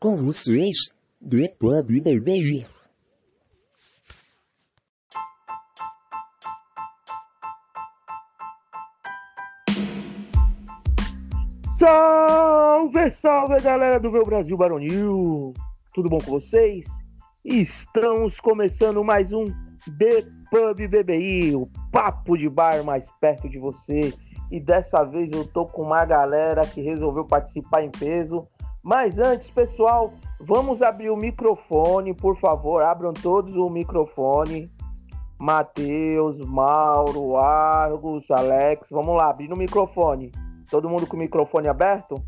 com vocês, The Pub BBI. Salve, salve, galera do meu Brasil Baronil! Tudo bom com vocês? Estamos começando mais um The Pub BBI, o papo de bar mais perto de você. E dessa vez eu tô com uma galera que resolveu participar em peso. Mas antes, pessoal, vamos abrir o microfone, por favor, abram todos o microfone. Matheus, Mauro, Argos, Alex, vamos lá, abrindo o microfone. Todo mundo com o microfone aberto?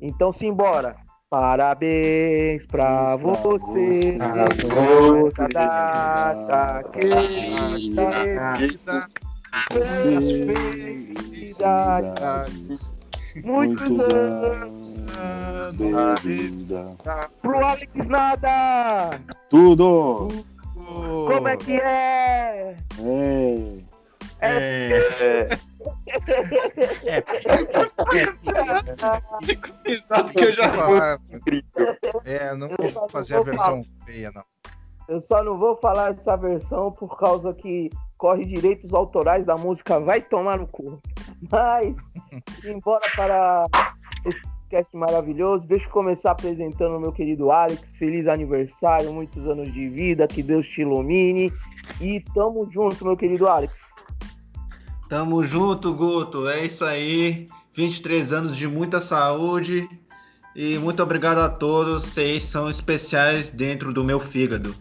Então simbora. Parabéns pra você, nessa data querida, pelas felicidades, muitos anos, pro Alex nada, tudo, como é que é? Que eu já falava. Não vou fazer a versão feia, não. Eu só não vou falar essa versão por causa que corre direitos autorais da música, vai tomar no cu. Mas, embora para esse podcast maravilhoso, deixa eu começar apresentando o meu querido Alex. Feliz aniversário, muitos anos de vida, que Deus te ilumine. E tamo junto, meu querido Alex. Tamo junto, Guto. É isso aí. 23 anos de muita saúde. E muito obrigado a todos. Vocês são especiais dentro do meu fígado.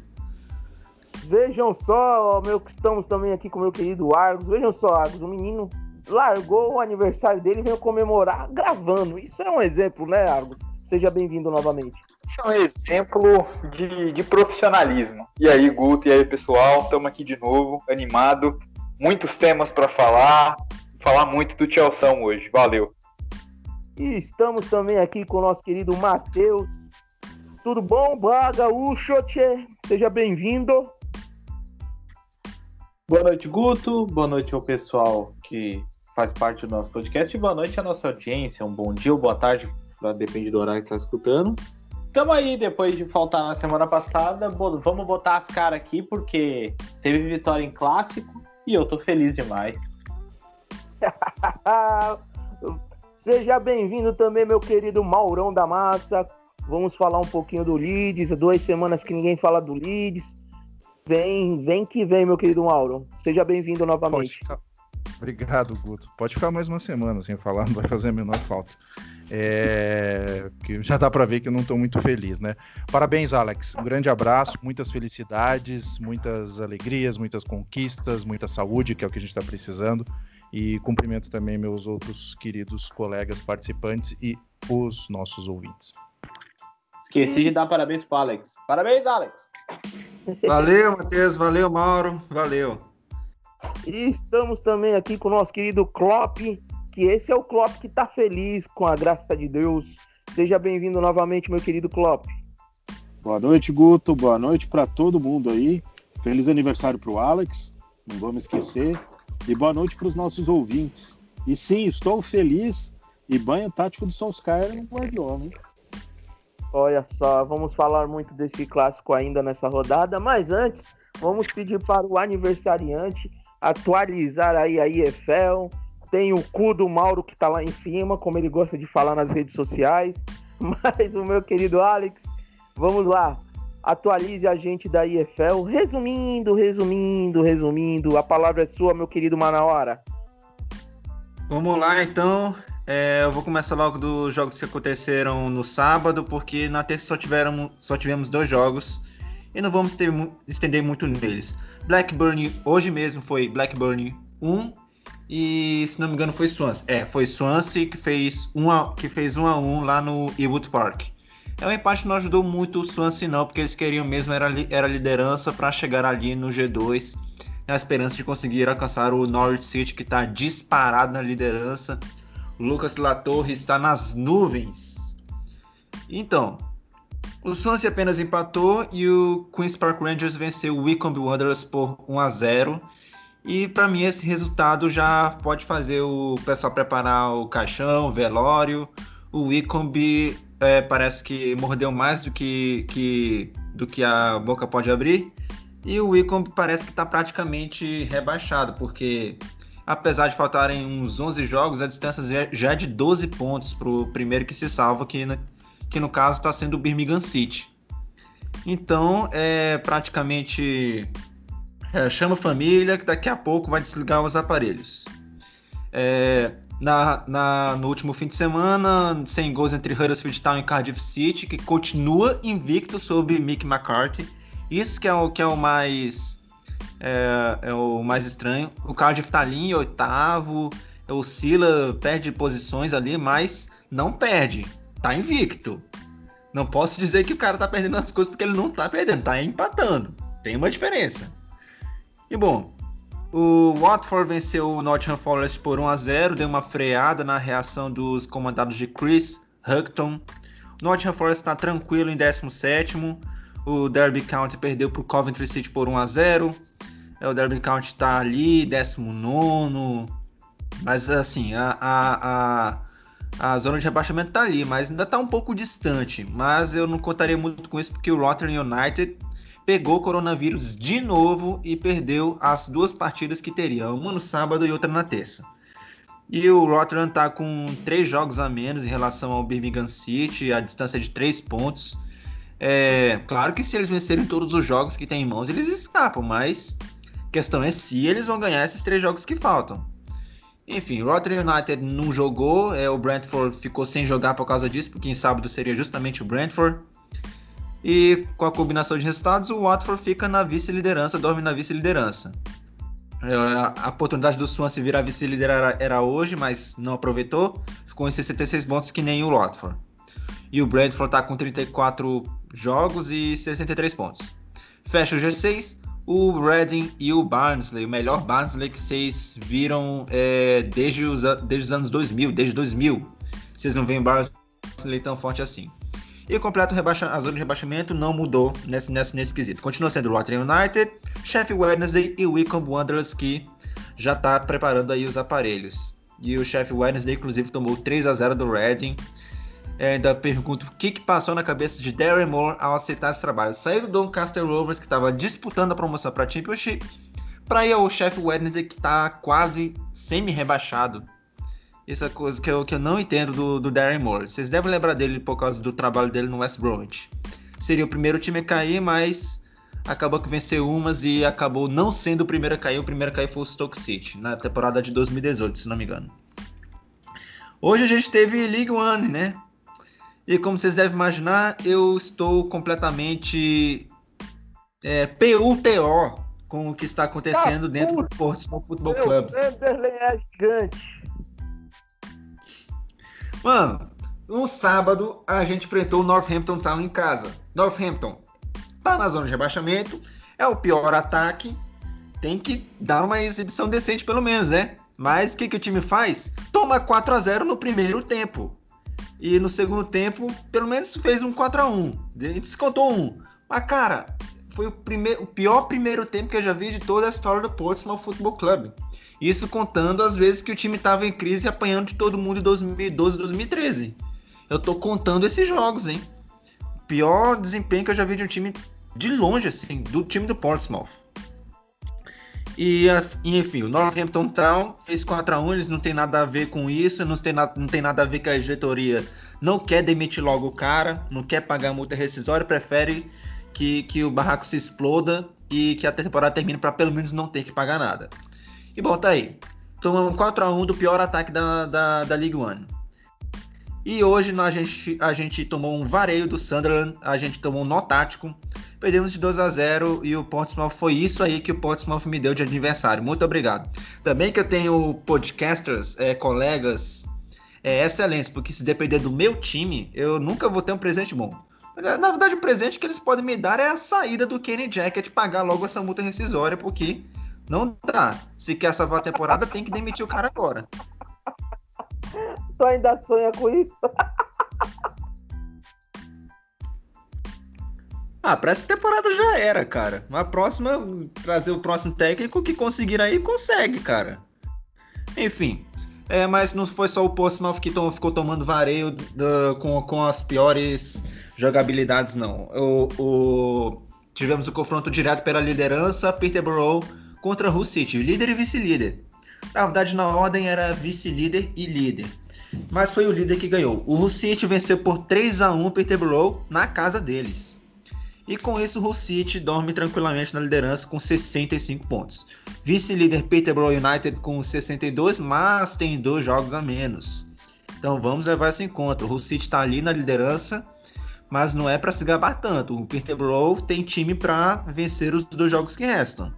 Vejam só, estamos também aqui com o meu querido Argos. Vejam só, Argos, o menino largou o aniversário dele e veio comemorar gravando. Isso é um exemplo, né, Argos? Seja bem-vindo novamente. Isso é um exemplo de profissionalismo. E aí, Guto, e aí, pessoal? Tamo aqui de novo, animado. Muitos temas para falar muito do Chelsea hoje, valeu. E estamos também aqui com o nosso querido Matheus. Tudo bom, Braga, Uxoche? Seja bem-vindo. Boa noite, Guto, boa noite ao pessoal que faz parte do nosso podcast e boa noite à nossa audiência, um bom dia ou boa tarde, depende do horário que tá escutando. Tamo aí, depois de faltar na semana passada, vamos botar as caras aqui porque teve vitória em clássico. E eu tô feliz demais. Seja bem-vindo também, meu querido Maurão da Massa. Vamos falar um pouquinho do Leeds. 2 semanas que ninguém fala do Leeds. Vem que vem, meu querido Mauro. Seja bem-vindo novamente. Obrigado, Guto. Pode ficar mais uma semana sem falar, não vai fazer a menor falta. Que já dá para ver que eu não estou muito feliz, né? Parabéns, Alex. Um grande abraço, muitas felicidades, muitas alegrias, muitas conquistas, muita saúde, que é o que a gente está precisando. E cumprimento também meus outros queridos colegas participantes e os nossos ouvintes. Esqueci de dar parabéns para o Alex. Parabéns, Alex! Valeu, Matheus. Valeu, Mauro. Valeu. E estamos também aqui com o nosso querido Klopp. Que esse é o Klopp que tá feliz, com a graça de Deus. Seja bem-vindo novamente, meu querido Klopp. Boa noite, Guto. Boa noite para todo mundo aí. Feliz aniversário pro Alex, não vamos esquecer. E boa noite para os nossos ouvintes. E sim, estou feliz. E banho tático do Solskjaer no Guardiola, hein? Olha só, vamos falar muito desse clássico ainda nessa rodada. Mas antes, vamos pedir para o aniversariante atualizar aí a EFL. Tem o cu do Mauro que tá lá em cima, como ele gosta de falar nas redes sociais. Mas o meu querido Alex, vamos lá. Atualize a gente da EFL. Resumindo. A palavra é sua, meu querido Manauara. Vamos lá, então. Eu vou começar logo dos jogos que aconteceram no sábado, porque na terça só tivemos 2 jogos. E não vamos estender muito neles. Blackburn, hoje mesmo foi Blackburn 1. E, se não me engano, foi Swansea. Foi Swansea que fez 1-1 lá no Ewood Park. O empate não ajudou muito o Swansea, não, porque eles queriam mesmo era liderança para chegar ali no G2, na esperança de conseguir alcançar o Norwich City, que está disparado na liderança. O Lucas Latorre está nas nuvens. Então, o Swansea apenas empatou e o Queen's Park Rangers venceu o Wycombe Wanderers por 1-0. E para mim esse resultado já pode fazer o pessoal preparar o caixão, o velório. O Wycombe parece que mordeu mais do que a boca pode abrir. E o Wycombe parece que está praticamente rebaixado, porque apesar de faltarem uns 11 jogos, a distância já é de 12 pontos para o primeiro que se salva, que no caso está sendo o Birmingham City. Então, praticamente chama a família, que daqui a pouco vai desligar os aparelhos. No último fim de semana, sem gols entre Huddersfield Town e Cardiff City, que continua invicto sob Mick McCarthy. Isso que é o mais estranho. O Cardiff tá ali em oitavo, oscila, perde posições ali, mas não perde, tá invicto. Não posso dizer que o cara tá perdendo as coisas, porque ele não tá perdendo, tá empatando. Tem uma diferença. E bom, o Watford venceu o Nottingham Forest por 1-0, deu uma freada na reação dos comandados de Chris Hughton. O Nottingham Forest tá tranquilo em 17º. O Derby County perdeu para o Coventry City por 1-0. O Derby County está ali, 19º. Mas assim, a zona de rebaixamento está ali, mas ainda está um pouco distante. Mas eu não contaria muito com isso, porque o Rotherham United pegou o coronavírus de novo e perdeu as duas partidas que teria, uma no sábado e outra na terça. E o Rotherham está com 3 jogos a menos em relação ao Birmingham City, a distância de 3 pontos. Claro que se eles vencerem todos os jogos que tem em mãos, eles escapam, mas a questão é se eles vão ganhar esses 3 jogos que faltam. Enfim, o Rotherham United não jogou, o Brentford ficou sem jogar por causa disso, porque em sábado seria justamente o Brentford. E com a combinação de resultados, o Watford fica na vice-liderança, dorme na vice-liderança. A oportunidade do Swansea virar vice-liderança era hoje, mas não aproveitou, ficou em 66 pontos que nem o Watford. E o Brentford está com 34 jogos e 63 pontos. Fecha o G6, o Reading e o Barnsley, o melhor Barnsley que vocês viram desde os anos 2000, desde 2000. Vocês não veem o Barnsley tão forte assim. E completa a zona de rebaixamento, não mudou nesse quesito. Continua sendo o Rotherham United, Sheffield Wednesday e o Wycombe Wanderers, que já está preparando aí os aparelhos. E o Sheffield Wednesday, inclusive, tomou 3-0 do Reading. Ainda pergunto o que passou na cabeça de Darren Moore ao aceitar esse trabalho. Saiu do Doncaster Rovers, que estava disputando a promoção para a Championship, para ir ao Sheffield Wednesday, que está quase semi-rebaixado. Essa é coisa que eu não entendo do Darren Moore. Vocês devem lembrar dele por causa do trabalho dele no West Bromwich. Seria o primeiro time a cair, mas acabou que venceu umas e acabou não sendo o primeiro a cair. O primeiro a cair foi o Stoke City, na temporada de 2018, se não me engano. Hoje a gente teve League One, né? E como vocês devem imaginar, eu estou completamente PUTO com o que está acontecendo dentro do Portsmouth Football Club. O Sunderland é gigante. Mano, no sábado a gente enfrentou o Northampton Town em casa. Northampton tá na zona de rebaixamento, é o pior ataque, tem que dar uma exibição decente pelo menos, né? Mas o que o time faz? Toma 4-0 no primeiro tempo. E no segundo tempo, pelo menos fez um 4-1. Descontou um. Mas, cara, foi o pior primeiro tempo que eu já vi de toda a história do Portsmouth Football Club. Isso contando as vezes que o time estava em crise e apanhando de todo mundo em 2012 e 2013. Eu tô contando esses jogos, hein? Pior desempenho que eu já vi de um time de longe, assim, do time do Portsmouth. E enfim, o Northampton Town fez 4-1, eles não tem nada a ver com isso, não tem nada a ver que a diretoria não quer demitir logo o cara, não quer pagar multa rescisória, prefere que o barraco se exploda e que a temporada termine para pelo menos não ter que pagar nada. E bom, tá aí, tomamos 4-1 do pior ataque da League One. E hoje a gente tomou um vareio do Sunderland, a gente tomou um nó tático, perdemos de 2-0 e o Portsmouth foi isso aí que o Portsmouth me deu de adversário. Muito obrigado. Também que eu tenho podcasters, colegas, excelentes, porque se depender do meu time, eu nunca vou ter um presente bom. Na verdade, o presente que eles podem me dar é a saída do Kenny Jackett, pagar logo essa multa rescisória, porque não dá. Se quer salvar a temporada, tem que demitir o cara agora. Tu ainda sonha com isso? Pra essa temporada já era, cara. Na próxima, trazer o próximo técnico que conseguir aí, consegue, cara. Enfim, É, mas não foi só o Portsmouth que ficou tomando vareio com as piores jogabilidades, não. Tivemos o confronto direto pela liderança, Peterborough contra Hull City, líder e vice-líder. Na verdade, na ordem era vice-líder e líder. Mas foi o líder que ganhou. O Hull City venceu por 3-1 o Peterborough na casa deles. E com isso o Hull City dorme tranquilamente na liderança com 65 pontos. Vice-líder Peterborough United com 62, mas tem 2 jogos a menos. Então vamos levar isso em conta. O Hull City está ali na liderança, mas não é para se gabar tanto. O Peterborough tem time para vencer os 2 jogos que restam.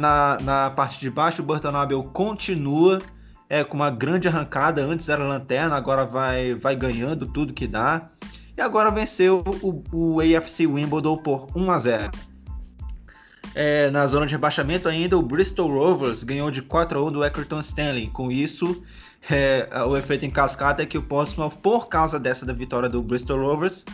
Na parte de baixo, o Burton Albion continua com uma grande arrancada. Antes era lanterna, agora vai ganhando tudo que dá. E agora venceu o AFC Wimbledon por 1-0. Na zona de rebaixamento ainda, o Bristol Rovers ganhou de 4-1 do Accrington Stanley. Com isso, o efeito em cascata é que o Portsmouth, por causa da vitória do Bristol Rovers,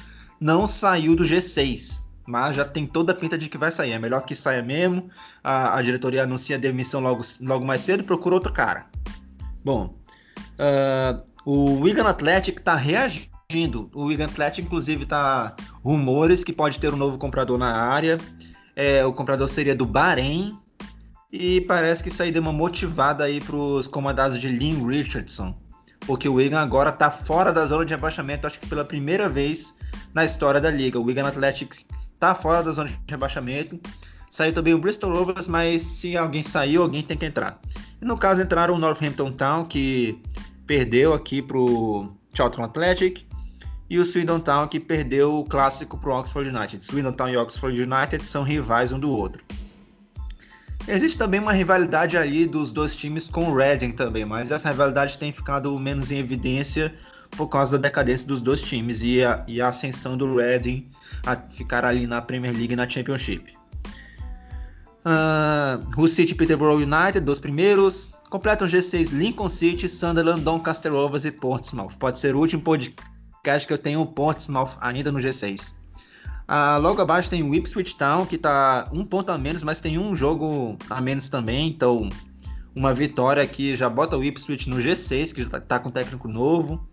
não saiu do G6. Mas já tem toda a pinta de que vai sair. É melhor que saia mesmo. A diretoria anuncia a demissão logo mais cedo e procura outro cara. Bom, o Wigan Athletic está reagindo. O Wigan Athletic, inclusive, tá rumores que pode ter um novo comprador na área. O comprador seria do Bahrein. E parece que isso aí deu uma motivada aí para os comandados de Lynn Richardson. Porque o Wigan agora tá fora da zona de rebaixamento, acho que pela primeira vez na história da liga. O Wigan Athletic tá fora da zona de rebaixamento. Saiu também o Bristol Rovers, mas se alguém saiu, alguém tem que entrar. E no caso entraram o Northampton Town, que perdeu aqui pro Charlton Athletic. E o Swindon Town, que perdeu o clássico para o Oxford United. Swindon Town e Oxford United são rivais um do outro. Existe também uma rivalidade ali dos 2 times com o Reading também, mas essa rivalidade tem ficado menos em evidência por causa da decadência dos 2 times e a ascensão do Reading a ficar ali na Premier League e na Championship. Hull City e Peterborough United, 2 primeiros. Completam G6 Lincoln City, Sunderland, Doncaster Rovers e Portsmouth. Pode ser o último podcast que eu tenho o Portsmouth ainda no G6. Logo abaixo tem o Ipswich Town, que está 1 ponto a menos, mas tem 1 jogo a menos também. Então, uma vitória que já bota o Ipswich no G6, que já está com técnico novo.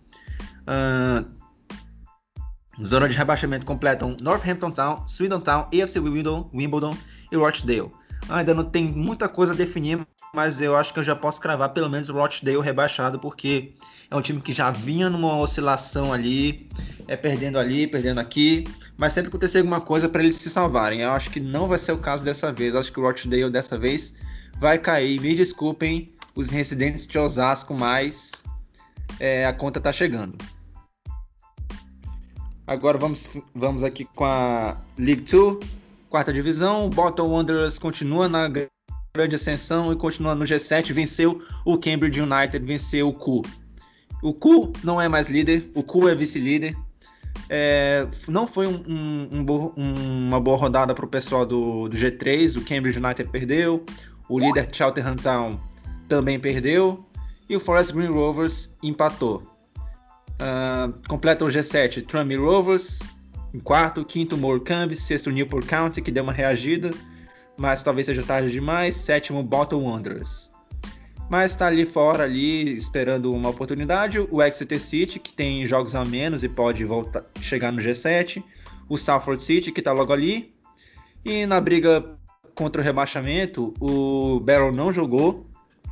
Zona de rebaixamento completam Northampton Town, Swindon Town, AFC Wimbledon e Rochdale. Ainda não tem muita coisa a definir, mas eu acho que eu já posso cravar pelo menos o Rochdale rebaixado, porque é um time que já vinha numa oscilação ali, perdendo ali, perdendo aqui, mas sempre acontecer alguma coisa para eles se salvarem. Eu acho que não vai ser o caso dessa vez. Eu acho que o Rochdale dessa vez vai cair. Me desculpem os residentes de Osasco, mas a conta está chegando. Agora vamos aqui com a League 2. Quarta divisão, o Bolton Wanderers continua na grande ascensão e continua no G7, venceu o Cambridge United, venceu o Cu. O Cu não é mais líder, o Cu é vice-líder. Não foi uma boa rodada para o pessoal do G3, o Cambridge United perdeu, o líder Cheltenham Town também perdeu e o Forest Green Rovers empatou. Completa o G7, Tranmere Rovers. Em quarto, quinto, Morecambe, sexto, Newport County, que deu uma reagida, mas talvez seja tarde demais, sétimo, Bolton Wanderers. Mas está ali fora, ali, esperando uma oportunidade, o Exeter City, que tem jogos a menos e pode voltar, chegar no G7, o Salford City, que está logo ali, e na briga contra o rebaixamento, o Barrow não jogou,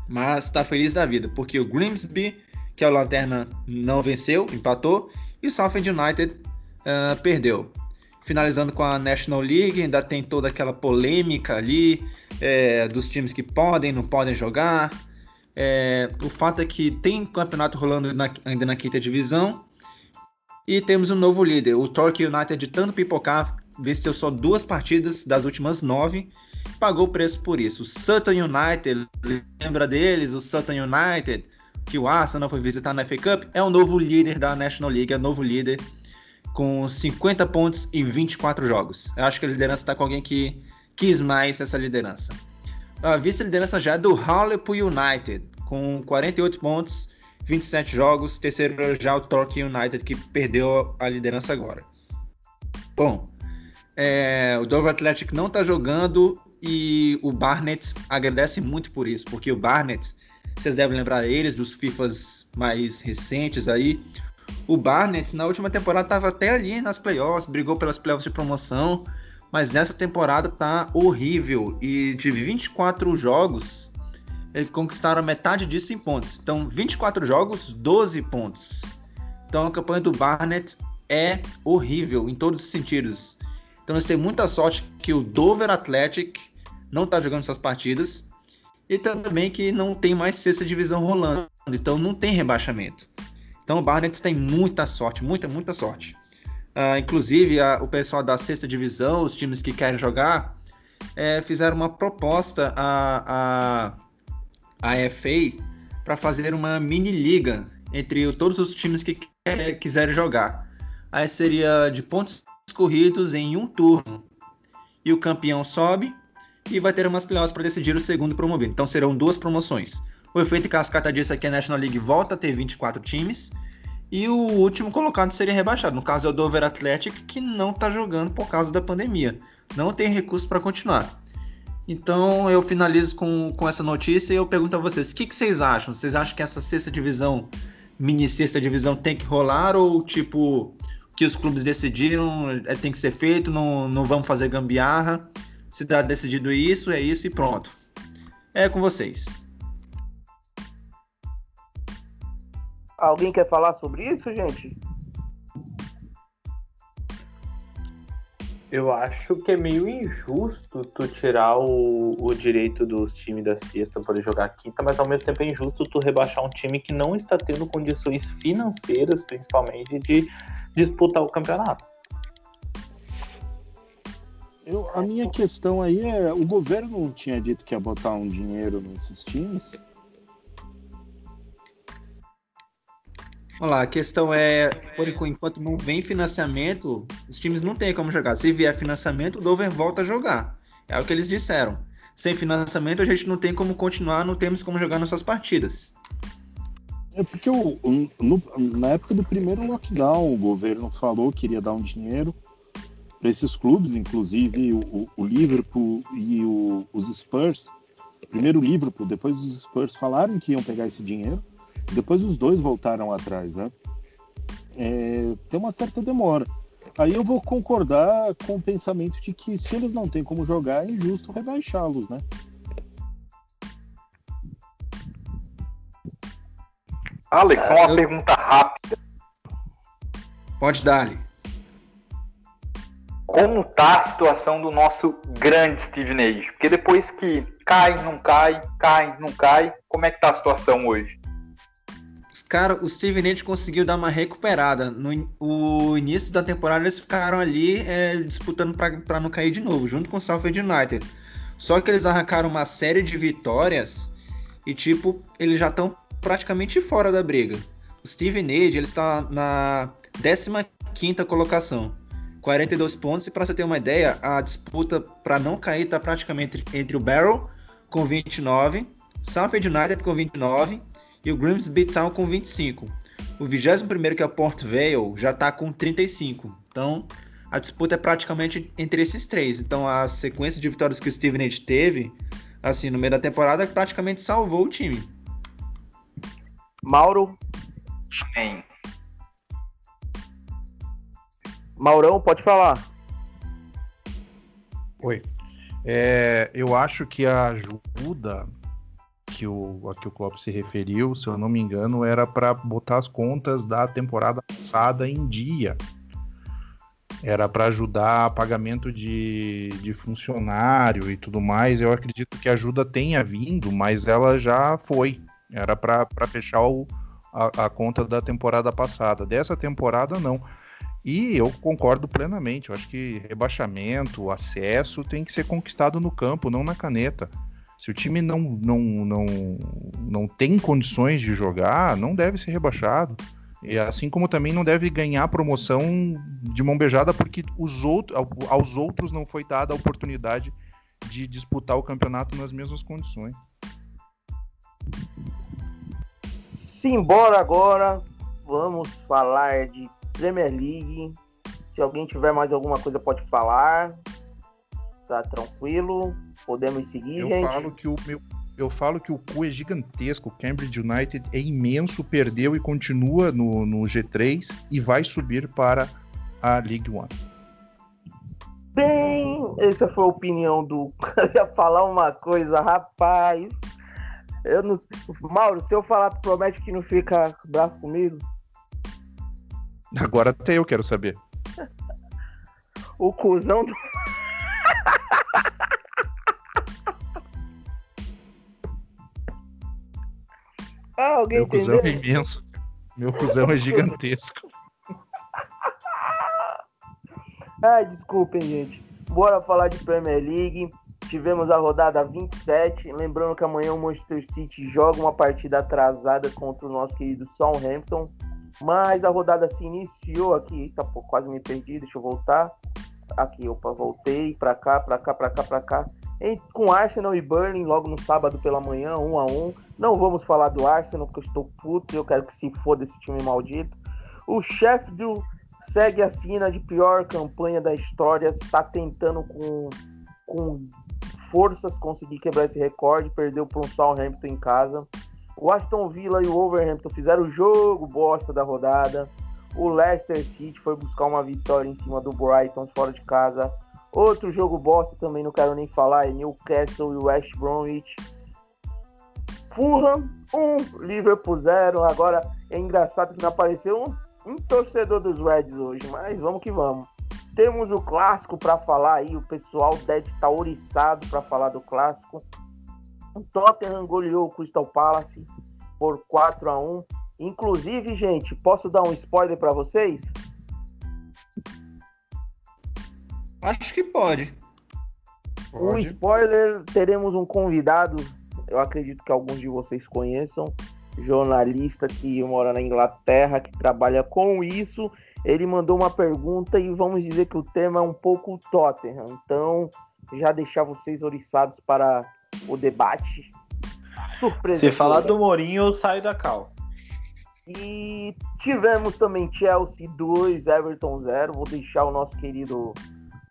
mas está feliz da vida, porque o Grimsby, que é o lanterna, não venceu, empatou, e o Salford United perdeu. Finalizando com a National League, ainda tem toda aquela polêmica ali dos times que podem, não podem jogar. O fato é que tem campeonato rolando ainda na quinta divisão e temos um novo líder. O Torquay United, de tanto pipocar, venceu só 2 partidas das últimas 9, pagou o preço por isso. O Sutton United, lembra deles? O Sutton United, que o Arsenal foi visitar na FA Cup, é o novo líder da National League, é o novo líder com 50 pontos em 24 jogos. Eu acho que a liderança está com alguém que quis mais essa liderança. A vice-liderança já é do Hartlepool United, com 48 pontos, 27 jogos. Terceiro já o Torquay United, que perdeu a liderança agora. Bom, o Dover Athletic não está jogando e o Barnet agradece muito por isso, porque o Barnet Vocês devem lembrar eles, dos Fifas mais recentes aí. O Barnet, na última temporada, estava até ali nas playoffs, brigou pelas playoffs de promoção, mas nessa temporada tá horrível. E de 24 jogos, eles conquistaram metade disso em pontos. Então, 24 jogos, 12 pontos. Então, a campanha do Barnet é horrível em todos os sentidos. Então, nós temos muita sorte que o Dover Athletic não está jogando suas partidas e também que não tem mais sexta divisão rolando. Então, não tem rebaixamento. Então o Barnet tem muita sorte, muita sorte. Inclusive o pessoal da sexta divisão, os times que querem jogar, fizeram uma proposta à FA para fazer uma mini liga entre todos os times que quiserem jogar. Aí seria de pontos corridos em um turno. E o campeão sobe e vai ter umas playoffs para decidir o segundo promovido. Então serão duas promoções. O efeito cascata disso é que a National League volta a ter 24 times e o último colocado seria rebaixado. No caso é o Dover Athletic, que não está jogando por causa da pandemia. Não tem recurso para continuar. Então eu finalizo com essa notícia e eu pergunto a vocês, o que vocês acham? Vocês acham que essa sexta divisão, mini sexta divisão, tem que rolar ou tipo, que os clubes decidiram, tem que ser feito, não vamos fazer gambiarra? Se está decidido isso, é isso e pronto. É com vocês. Alguém quer falar sobre isso, gente? Eu acho que é meio injusto tu tirar o direito dos times da sexta poder jogar a quinta, mas ao mesmo tempo é injusto tu rebaixar um time que não está tendo condições financeiras, principalmente, de disputar o campeonato. A minha questão aí é, o governo não tinha dito que ia botar um dinheiro nesses times? Olha lá, a questão é, por enquanto não vem financiamento, os times não têm como jogar. Se vier financiamento, o Dover volta a jogar. É o que eles disseram. Sem financiamento, a gente não tem como continuar, não temos como jogar nossas partidas. É porque na época do primeiro lockdown, o governo falou que iria dar um dinheiro para esses clubes, inclusive o Liverpool e os Spurs. Primeiro o Liverpool, depois os Spurs falaram que iam pegar esse dinheiro. Depois os dois voltaram atrás, né? Tem uma certa demora. Aí eu vou concordar com o pensamento de que se eles não têm como jogar, é injusto rebaixá-los, né? Alex, uma pergunta rápida. Pode dar, Ali. Como tá a situação do nosso grande Steven Age? Porque depois que cai, não cai, como é que tá a situação hoje? Cara, o Steven Edge conseguiu dar uma recuperada. No início da temporada eles ficaram ali disputando para não cair de novo, junto com o Salford United. Só que eles arrancaram uma série de vitórias e tipo, eles já estão praticamente fora da briga. O Steven Edge, ele está na 15ª colocação, 42 pontos, e para você ter uma ideia, a disputa para não cair está praticamente entre o Barrow com 29, Salford United com 29 e o Grimsby Town com 25. O 21º, que é o Port Vale, já está com 35. Então, a disputa é praticamente entre esses três. Então, a sequência de vitórias que o Stevenage teve, assim, no meio da temporada, praticamente salvou o time. Mauro? Sim. Maurão, pode falar. Oi. Eu acho que a ajuda a que o Klopp se referiu, se eu não me engano, era para botar as contas da temporada passada em dia. Era para ajudar pagamento de funcionário e tudo mais. Eu acredito que a ajuda tenha vindo, mas ela já foi. Era para fechar a conta da temporada passada. Dessa temporada, não. E eu concordo plenamente. Eu acho que rebaixamento, acesso, tem que ser conquistado no campo, não na caneta. Se o time não tem condições de jogar, não deve ser rebaixado. E assim como também não deve ganhar promoção de mão beijada, porque aos outros não foi dada a oportunidade de disputar o campeonato nas mesmas condições. Simbora agora, vamos falar de Premier League. Se alguém tiver mais alguma coisa, pode falar. Tá tranquilo. Podemos seguir, gente. Eu falo que o meu Eu falo que o cu é gigantesco, o Cambridge United é imenso, perdeu e continua no G3 e vai subir para a League One. Bem, essa foi a opinião do... Eu ia falar uma coisa, rapaz. Eu não... Mauro, se eu falar, tu promete que não fica bravo comigo? Agora até eu quero saber. O cuzão do... Ah, meu cuzão entendeu? É imenso. Meu cuzão é gigantesco. Ai, desculpem, gente. Bora falar de Premier League. Tivemos a rodada 27. Lembrando que amanhã o Manchester City joga uma partida atrasada contra o nosso querido Southampton. Mas a rodada se iniciou aqui. Eita, pô, quase me perdi. Deixa eu voltar. Aqui, opa, voltei. Pra cá. Com Arsenal e Burnley logo no sábado pela manhã, 1-1. Não vamos falar do Arsenal, porque eu estou puto e eu quero que se foda esse time maldito. O Sheffield segue a sina de pior campanha da história, está tentando com forças conseguir quebrar esse recorde, perdeu para um Southampton em casa. O Aston Villa e o Wolverhampton fizeram o jogo bosta da rodada. O Leicester City foi buscar uma vitória em cima do Brighton fora de casa. Outro jogo bosta também, não quero nem falar, é Newcastle e West Bromwich. Fulham 1, Liverpool 0. Agora é engraçado que não apareceu um torcedor dos Reds hoje, mas vamos que vamos. Temos o clássico para falar aí, o pessoal deve estar oriçado para falar do clássico. O Tottenham goleou o Crystal Palace por 4-1. Inclusive, gente, posso dar um spoiler para vocês? Acho que pode. Um spoiler, teremos um convidado, eu acredito que alguns de vocês conheçam, jornalista que mora na Inglaterra, que trabalha com isso. Ele mandou uma pergunta e vamos dizer que o tema é um pouco o Tottenham. Então, já deixar vocês oriçados para o debate. Surpresa. Se falar do Mourinho, eu saio da cal. E tivemos também Chelsea 2, Everton 0. Vou deixar o nosso querido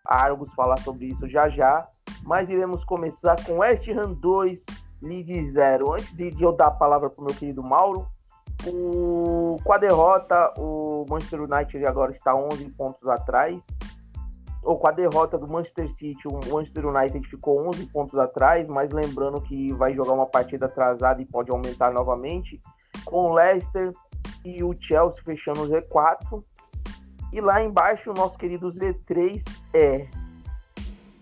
Argos falar sobre isso já. Mas iremos começar com West Ham 2, Leeds 0. Antes de eu dar a palavra para o meu querido Mauro, com a derrota, o Manchester United agora está 11 pontos atrás. Ou com a derrota do Manchester City, o Manchester United ficou 11 pontos atrás, mas lembrando que vai jogar uma partida atrasada e pode aumentar novamente. Com o Leicester e o Chelsea fechando o Z4. E lá embaixo, o nosso querido Z3 é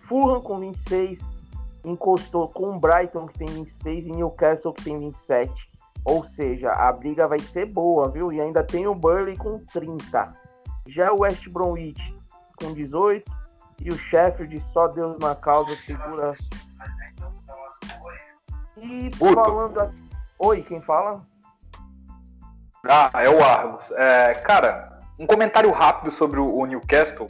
Fulham com 26, encostou com o Brighton, que tem 26, e Newcastle, que tem 27. Ou seja, a briga vai ser boa, viu? E ainda tem o Burnley com 30. Já o West Bromwich com 18, e o Sheffield, só Deus na causa, segura. E falando... Oi, quem fala? Ah, é o Argos. Cara, um comentário rápido sobre o Newcastle,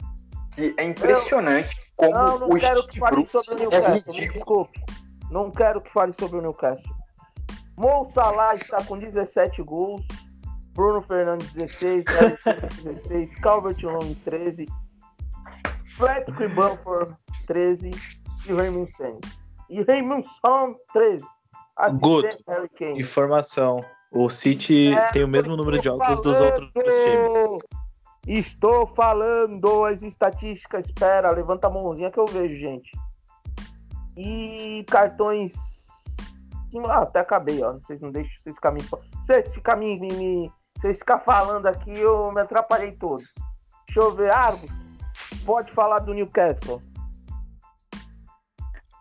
que é impressionante como não o Steve Bruce é ridículo. Desculpe, não quero que fale sobre o Newcastle. Mo Salah está com 17 gols, Bruno Fernandes 16, Alisson 16, Calvert-Lewin 13, Patrick Bamford 13 e Raymond Son 13. Good. Informação. O City tem o mesmo número de jogos dos outros times. Estou falando as estatísticas. Espera, levanta a mãozinha que eu vejo, gente. E cartões... até acabei, ó. Vocês não deixam vocês ficarem... Vocês ficam falando aqui, eu me atrapalhei todo. Deixa eu ver. Argos, pode falar do Newcastle.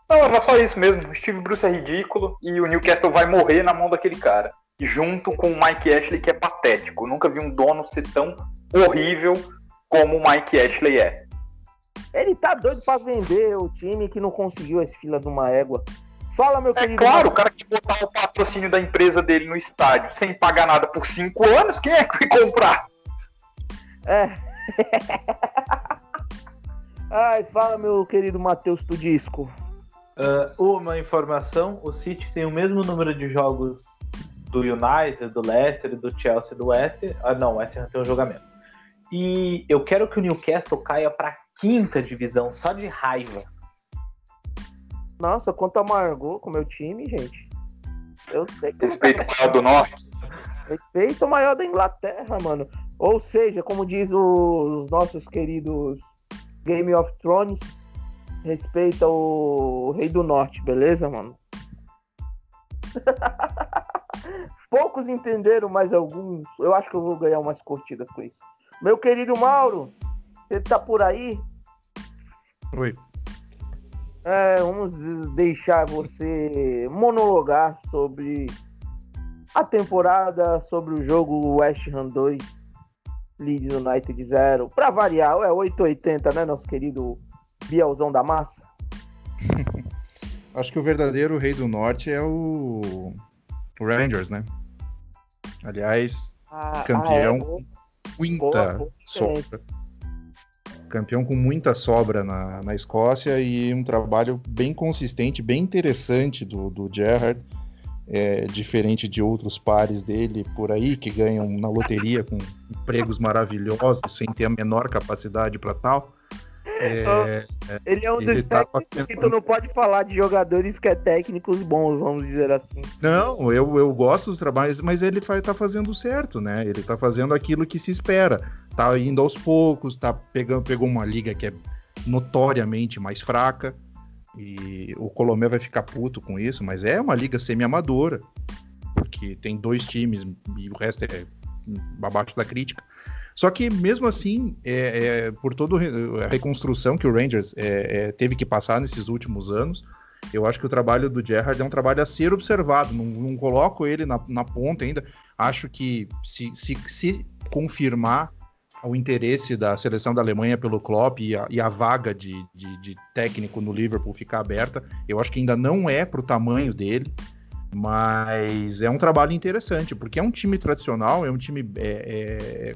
Não, era só isso mesmo. O Steve Bruce é ridículo e o Newcastle vai morrer na mão daquele cara. Junto com o Mike Ashley, que é patético. Eu nunca vi um dono ser tão horrível como o Mike Ashley é. Ele tá doido pra vender o time que não conseguiu esse fila de uma égua. Fala, meu querido. É claro, o cara que botar o patrocínio da empresa dele no estádio sem pagar nada por 5 anos, quem é que vai comprar? É. Ai, fala, meu querido Matheus Tudisco. Uma informação, o City tem o mesmo número de jogos do United, do Leicester, do Chelsea, do West. Ah, não, o West não tem um jogamento. E eu quero que o Newcastle caia pra 5ª divisão, só de raiva. Nossa, quanto amargou com o meu time, gente. Eu sei que respeito maior do Norte. Respeito maior da Inglaterra, mano. Ou seja, como diz os nossos queridos Game of Thrones, respeita o Rei do Norte, beleza, mano? Poucos entenderam, mas alguns. Eu acho que eu vou ganhar umas curtidas com isso. Meu querido Mauro, você tá por aí? Oi. É, vamos deixar você monologar sobre a temporada, sobre o jogo West Ham 2, Leeds United 0. Pra variar, é 880, né, nosso querido Bielzão da Massa? Acho que o verdadeiro Rei do Norte é o Rangers, né? Aliás, campeão com muita sobra. Campeão com muita sobra na Escócia, e um trabalho bem consistente, bem interessante do Gerrard, diferente de outros pares dele por aí, que ganham na loteria com empregos maravilhosos, sem ter a menor capacidade para tal. Ele é um dos técnicos que tu não pode falar de jogadores que é técnicos bons, vamos dizer assim. Não, eu gosto do trabalho, mas ele tá fazendo certo, né? Ele tá fazendo aquilo que se espera. Tá indo aos poucos, pegou uma liga que é notoriamente mais fraca, e o Colomé vai ficar puto com isso, mas é uma liga semi-amadora, porque tem dois times e o resto é abaixo da crítica. Só que, mesmo assim, por toda a reconstrução que o Rangers teve que passar nesses últimos anos, eu acho que o trabalho do Gerrard é um trabalho a ser observado. Não coloco ele na ponta ainda. Acho que, se confirmar o interesse da seleção da Alemanha pelo Klopp e a vaga de técnico no Liverpool ficar aberta, eu acho que ainda não é pro tamanho dele. Mas é um trabalho interessante, porque é um time tradicional, é um time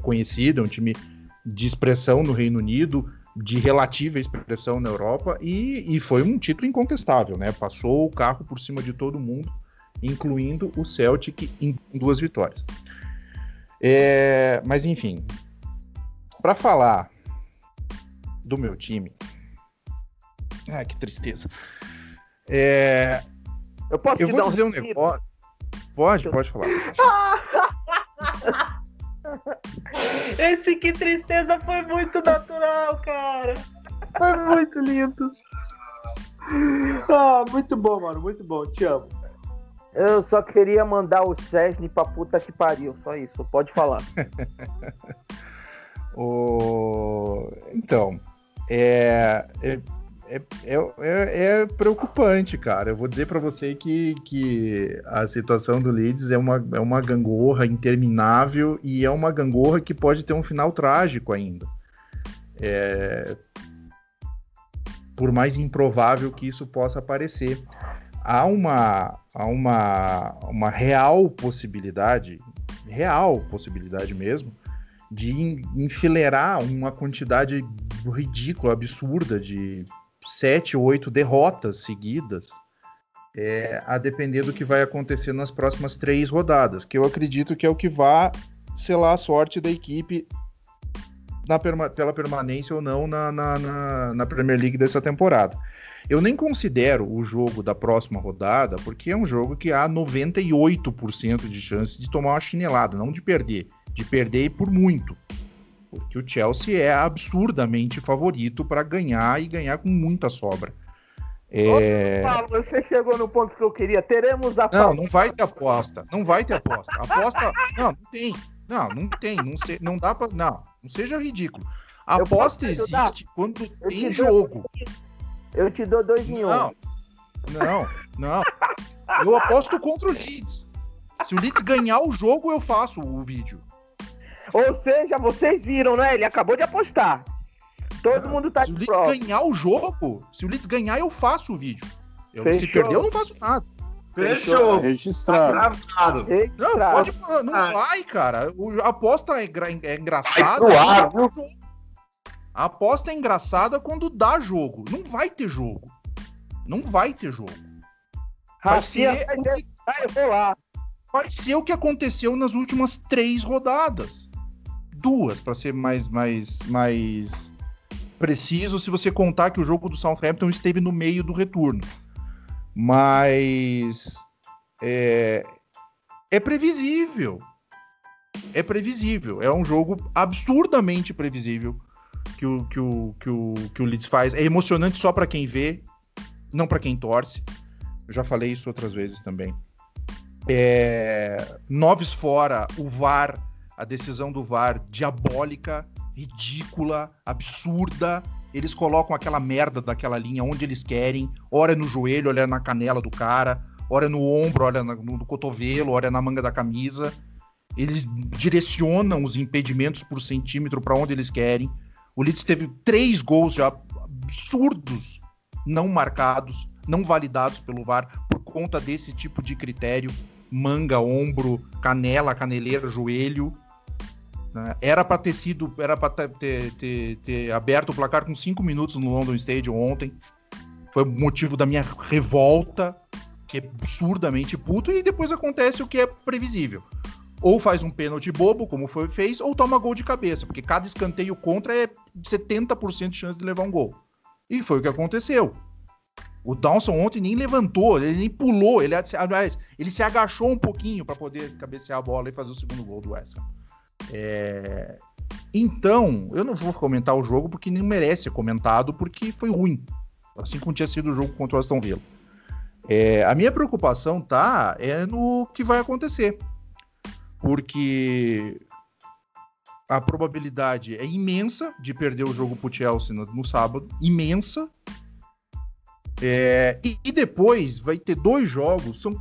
conhecido, é um time de expressão no Reino Unido, de relativa expressão na Europa, e foi um título incontestável, né? Passou o carro por cima de todo mundo, incluindo o Celtic, em 2 vitórias. Mas enfim, para falar do meu time, que tristeza. Eu vou dizer um negócio. Pode falar. Esse que tristeza foi muito natural, cara. Foi muito lindo. Ah, muito bom, mano. Muito bom. Te amo. Eu só queria mandar o Cessny pra puta que pariu. Só isso. Pode falar. Então, É preocupante, cara. Eu vou dizer pra você que a situação do Leeds é uma gangorra interminável, e é uma gangorra que pode ter um final trágico ainda. Por mais improvável que isso possa parecer, há uma real possibilidade mesmo, de enfileirar uma quantidade ridícula, absurda, de 7 ou 8 derrotas seguidas, a depender do que vai acontecer nas próximas 3 rodadas, que eu acredito que é o que vai selar a sorte da equipe pela permanência ou não na Premier League dessa temporada. Eu nem considero o jogo da próxima rodada, porque é um jogo que há 98% de chance de tomar uma chinelada, não de perder por muito, porque o Chelsea é absurdamente favorito para ganhar, e ganhar com muita sobra. Paulo, você chegou no ponto que eu queria. Teremos a aposta. Não vai ter aposta. Aposta não tem. Não tem. Não dá para. Não seja ridículo. Aposta existe quando tem jogo. Eu te dou 2 em 1. Não. Eu aposto contra o Leeds. Se o Leeds ganhar o jogo, eu faço o vídeo. Ou seja, vocês viram, né? Ele acabou de apostar. Todo mundo tá de prova. Se o Leeds ganhar o jogo, eu faço o vídeo. Se perder, eu não faço nada. Fechou. Registrado. Tá gravado. Vai, cara. A aposta é engraçada. A aposta é engraçada quando dá jogo. Não vai ter jogo. Eu vou lá. Vai ser o que aconteceu nas últimas 3 rodadas. 2, para ser mais preciso, se você contar que o jogo do Southampton esteve no meio do retorno. Mas é previsível. É previsível. É um jogo absurdamente previsível que o Leeds faz. É emocionante só para quem vê, não para quem torce. Eu já falei isso outras vezes também. Noves fora, o VAR, a decisão do VAR, diabólica, ridícula, absurda. Eles colocam aquela merda daquela linha onde eles querem. Ora é no joelho, olha na canela do cara. Ora é no ombro, olha no cotovelo, ora é na manga da camisa. Eles direcionam os impedimentos por centímetro para onde eles querem. O Leeds teve 3 gols já absurdos, não marcados, não validados pelo VAR, por conta desse tipo de critério: manga, ombro, canela, caneleira, joelho. Era para ter sido, era para ter aberto o placar com 5 minutos no London Stadium ontem. Foi o motivo da minha revolta, que é absurdamente puto, e depois acontece o que é previsível. Ou faz um pênalti bobo, como foi fez, ou toma gol de cabeça, porque cada escanteio contra é 70% de chance de levar um gol. E foi o que aconteceu. O Dawson ontem nem levantou, ele nem pulou, ele se agachou um pouquinho para poder cabecear a bola e fazer o segundo gol do West Ham. Então, eu não vou comentar o jogo porque nem merece ser comentado, porque foi ruim, assim como tinha sido o jogo contra o Aston Villa. A minha preocupação é no que vai acontecer, porque a probabilidade é imensa de perder o jogo para o Chelsea no sábado, imensa. E depois vai ter 2 jogos, são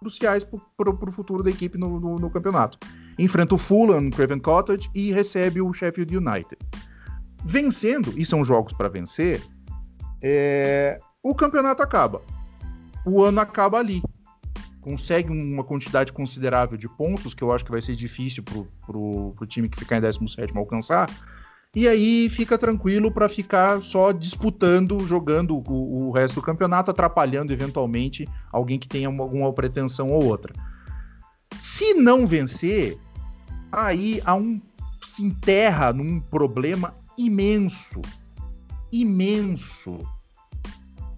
cruciais para o futuro da equipe no campeonato. Enfrenta o Fulham no Craven Cottage e recebe o Sheffield United. Vencendo, e são jogos para vencer, o campeonato acaba. O ano acaba ali. Consegue uma quantidade considerável de pontos, que eu acho que vai ser difícil pro time que ficar em 17º alcançar, e aí fica tranquilo para ficar só disputando, jogando o resto do campeonato, atrapalhando eventualmente alguém que tenha alguma pretensão ou outra. Se não vencer, aí se enterra num problema imenso,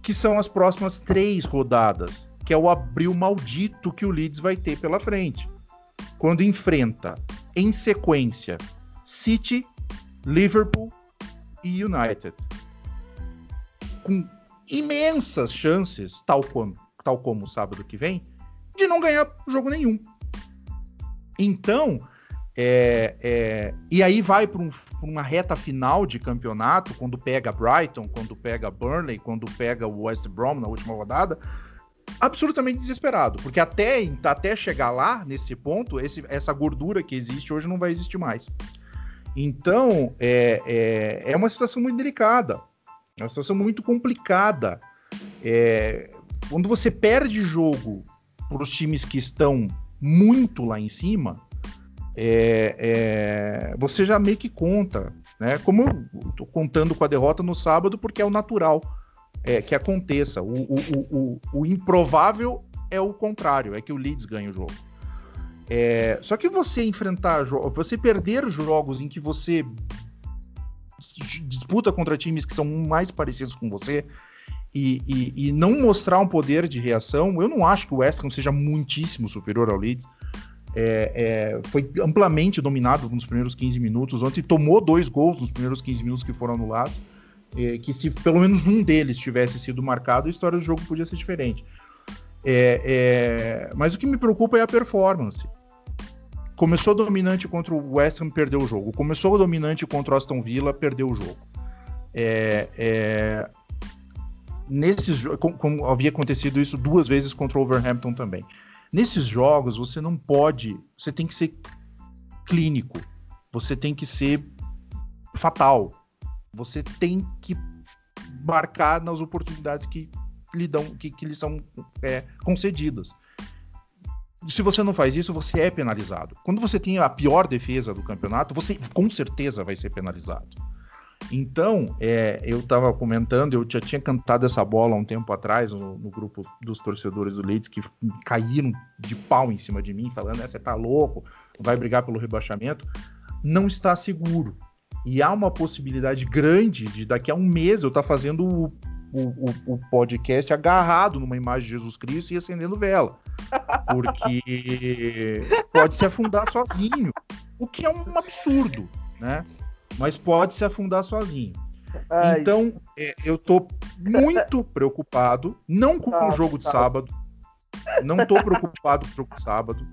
que são as próximas 3 rodadas, que é o abril maldito que o Leeds vai ter pela frente, quando enfrenta, em sequência, City, Liverpool e United. Com imensas chances, tal como sábado que vem, de não ganhar jogo nenhum. Então, e aí vai para uma reta final de campeonato, quando pega Brighton, quando pega Burnley, quando pega o West Brom na última rodada, absolutamente desesperado, porque até chegar lá, nesse ponto, essa gordura que existe hoje não vai existir mais. Então, é uma situação muito delicada, é uma situação muito complicada. Quando você perde jogo para os times que estão muito lá em cima, você já meio que conta, né? Como eu estou contando com a derrota no sábado, porque é o natural. Que aconteça. O improvável é o contrário, é que o Leeds ganhe o jogo. Só que você você perder jogos em que você disputa contra times que são mais parecidos com você e não mostrar um poder de reação, eu não acho que o West Ham seja muitíssimo superior ao Leeds. Foi amplamente dominado nos primeiros 15 minutos, ontem tomou 2 gols nos primeiros 15 minutos que foram anulados. Que se pelo menos um deles tivesse sido marcado, a história do jogo podia ser diferente. Mas o que me preocupa é a performance. Começou dominante contra o West Ham, perdeu o jogo. Começou dominante contra o Aston Villa, perdeu o jogo. Como havia acontecido isso 2 vezes contra o Wolverhampton também. Nesses jogos, você não pode... Você tem que ser clínico. Você tem que ser fatal. Você tem que marcar nas oportunidades que lhe são concedidas. Se você não faz isso, você é penalizado. Quando você tem a pior defesa do campeonato, você com certeza vai ser penalizado. Então, eu estava comentando, eu já tinha cantado essa bola há um tempo atrás no grupo dos torcedores do Leeds, que caíram de pau em cima de mim, falando, você tá louco, vai brigar pelo rebaixamento. Não está seguro. E há uma possibilidade grande de daqui a um mês eu estar fazendo o o podcast agarrado numa imagem de Jesus Cristo e acendendo vela, porque pode se afundar sozinho, o que é um absurdo, né? Mas pode se afundar sozinho. Ai. Então, eu tô muito preocupado, não com o jogo de sábado, não tô preocupado com o jogo de sábado.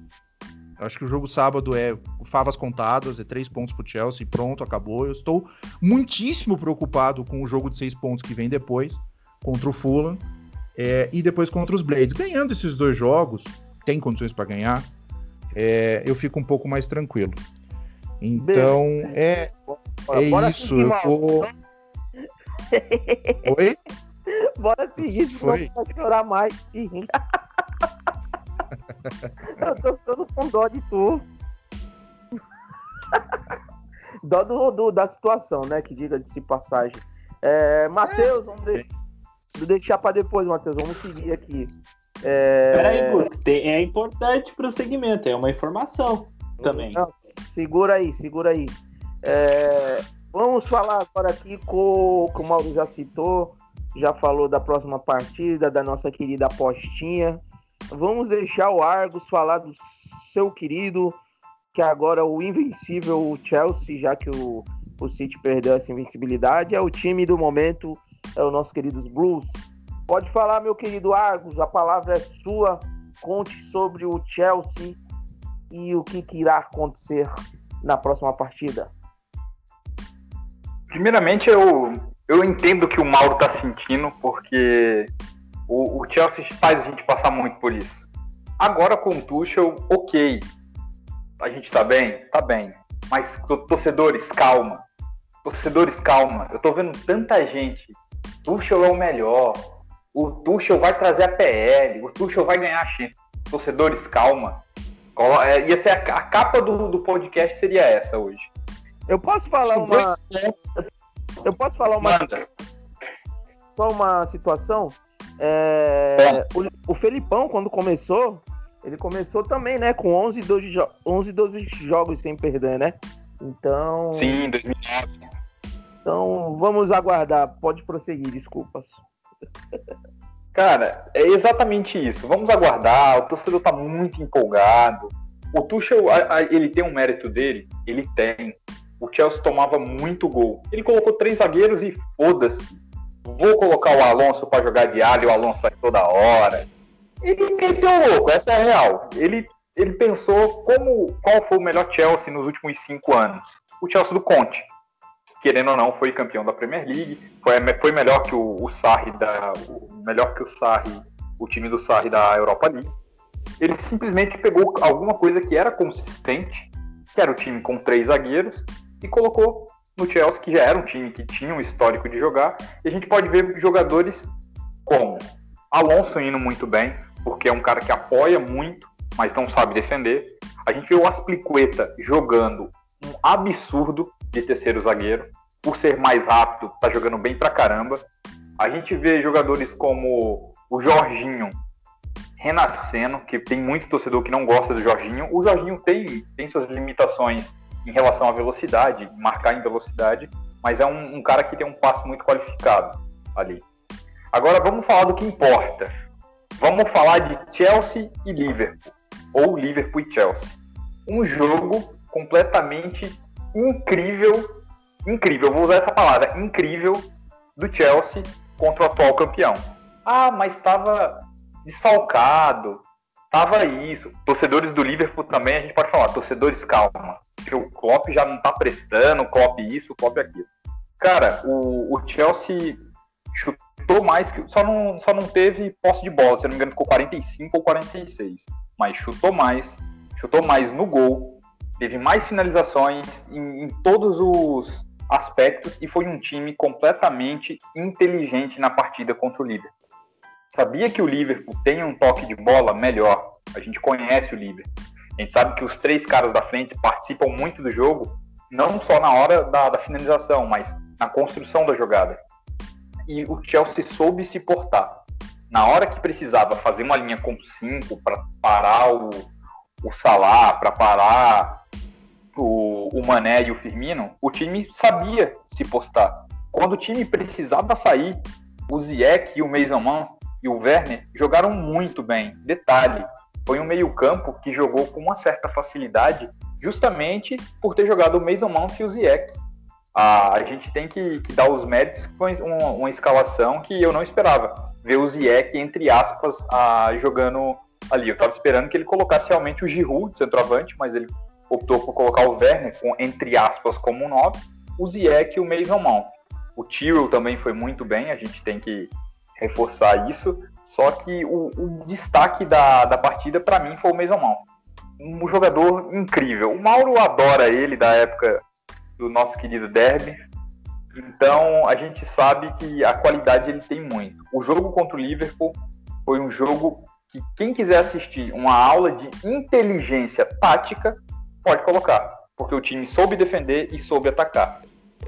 Acho que o jogo sábado é favas contadas, é 3 pontos pro Chelsea, pronto, acabou. Eu estou muitíssimo preocupado com o jogo de 6 pontos que vem depois, contra o Fulham, e depois contra os Blades. Ganhando esses 2 jogos, tem condições para ganhar, eu fico um pouco mais tranquilo. Então, bora isso, eu tô... Oi? Bora seguir, foi? Não pode chorar mais, sim. Eu tô ficando com dó de tu. Dó da situação, né? Que diga-se de passagem. Matheus, vamos deixar pra depois, Matheus. Vamos seguir aqui. Peraí, Guto. É importante pro segmento. É uma informação também. Não, segura aí. Vamos falar agora aqui como o Mauro já citou. Já falou da próxima partida, da nossa querida apostinha. Vamos deixar o Argos falar do seu querido, que agora é o invencível, o Chelsea, já que o City perdeu essa invencibilidade, é o time do momento, é o nosso querido Blues. Pode falar, meu querido Argos, a palavra é sua, conte sobre o Chelsea e o que irá acontecer na próxima partida. Primeiramente, eu entendo que o Mauro está sentindo, porque... O Chelsea faz a gente passar muito por isso. Agora com o Tuchel, ok. A gente tá bem? Tá bem. Mas torcedores, calma. Torcedores, calma. Eu tô vendo tanta gente. Tuchel é o melhor. O Tuchel vai trazer a PL. O Tuchel vai ganhar a Champions. Torcedores, calma. Ia ser a capa do podcast seria essa hoje. Eu posso falar uma... Manda. Só uma situação... O Felipão, quando começou, ele começou também, né, com 11, 12 jogos sem perder, né? Então... Sim, 2009. Então, vamos aguardar. Pode prosseguir, desculpas. Cara, é exatamente isso. Vamos aguardar. O torcedor tá muito empolgado. O Tuchel, ele tem um mérito dele? Ele tem. O Chelsea tomava muito gol. Ele colocou 3 zagueiros e foda-se. Vou colocar o Alonso pra jogar de alho, o Alonso vai toda hora. Ele meteu louco, essa é a real. Ele pensou qual foi o melhor Chelsea nos últimos 5 anos. O Chelsea do Conte, que, querendo ou não, foi campeão da Premier League, foi melhor que o time do Sarri da Europa League. Ele simplesmente pegou alguma coisa que era consistente, que era o time com 3 zagueiros, e colocou no Chelsea, que já era um time que tinha um histórico de jogar, e a gente pode ver jogadores como Alonso indo muito bem, porque é um cara que apoia muito, mas não sabe defender. A gente vê o Azpilicueta jogando um absurdo de terceiro zagueiro, por ser mais rápido, tá jogando bem pra caramba. A gente vê jogadores como o Jorginho renascendo, que tem muito torcedor que não gosta do Jorginho. O Jorginho tem suas limitações em relação à velocidade, marcar em velocidade, mas é um cara que tem um passo muito qualificado ali. Agora vamos falar do que importa. Vamos falar de Chelsea e Liverpool, ou Liverpool e Chelsea. Um jogo completamente incrível, vou usar essa palavra, incrível, do Chelsea contra o atual campeão. Ah, mas estava desfalcado, estava isso. Torcedores do Liverpool também, a gente pode falar, torcedores, calma. Que o Klopp já não tá prestando, Klopp isso, Klopp aquilo. Cara, o Chelsea chutou mais, só não teve posse de bola, se não me engano ficou 45 ou 46, mas chutou mais no gol, teve mais finalizações em todos os aspectos e foi um time completamente inteligente na partida contra o Liverpool. Sabia que o Liverpool tem um toque de bola melhor, a gente conhece o Liverpool. A gente sabe que os 3 caras da frente participam muito do jogo, não só na hora da finalização, mas na construção da jogada. E o Chelsea soube se portar. Na hora que precisava fazer uma linha com 5 para parar o Salah, para parar o Mané e o Firmino, o time sabia se postar. Quando o time precisava sair, o Ziyech e o Mason Mount e o Werner jogaram muito bem. Detalhe, foi um meio-campo que jogou com uma certa facilidade justamente por ter jogado o Mason Mount e o Ziyech. A gente tem que dar os méritos com uma escalação que eu não esperava. Ver o Ziyech, entre aspas, jogando ali. Eu estava esperando que ele colocasse realmente o Giroud de centroavante, mas ele optou por colocar o Werner, entre aspas, como um 9, o Ziyech e o Mason Mount. O Tyrell também foi muito bem, a gente tem que reforçar isso, só que o destaque da partida, para mim, foi o Mason Mount. Um jogador incrível. O Mauro adora ele, da época do nosso querido Derby, então a gente sabe que a qualidade ele tem muito. O jogo contra o Liverpool foi um jogo que quem quiser assistir uma aula de inteligência tática, pode colocar, porque o time soube defender e soube atacar.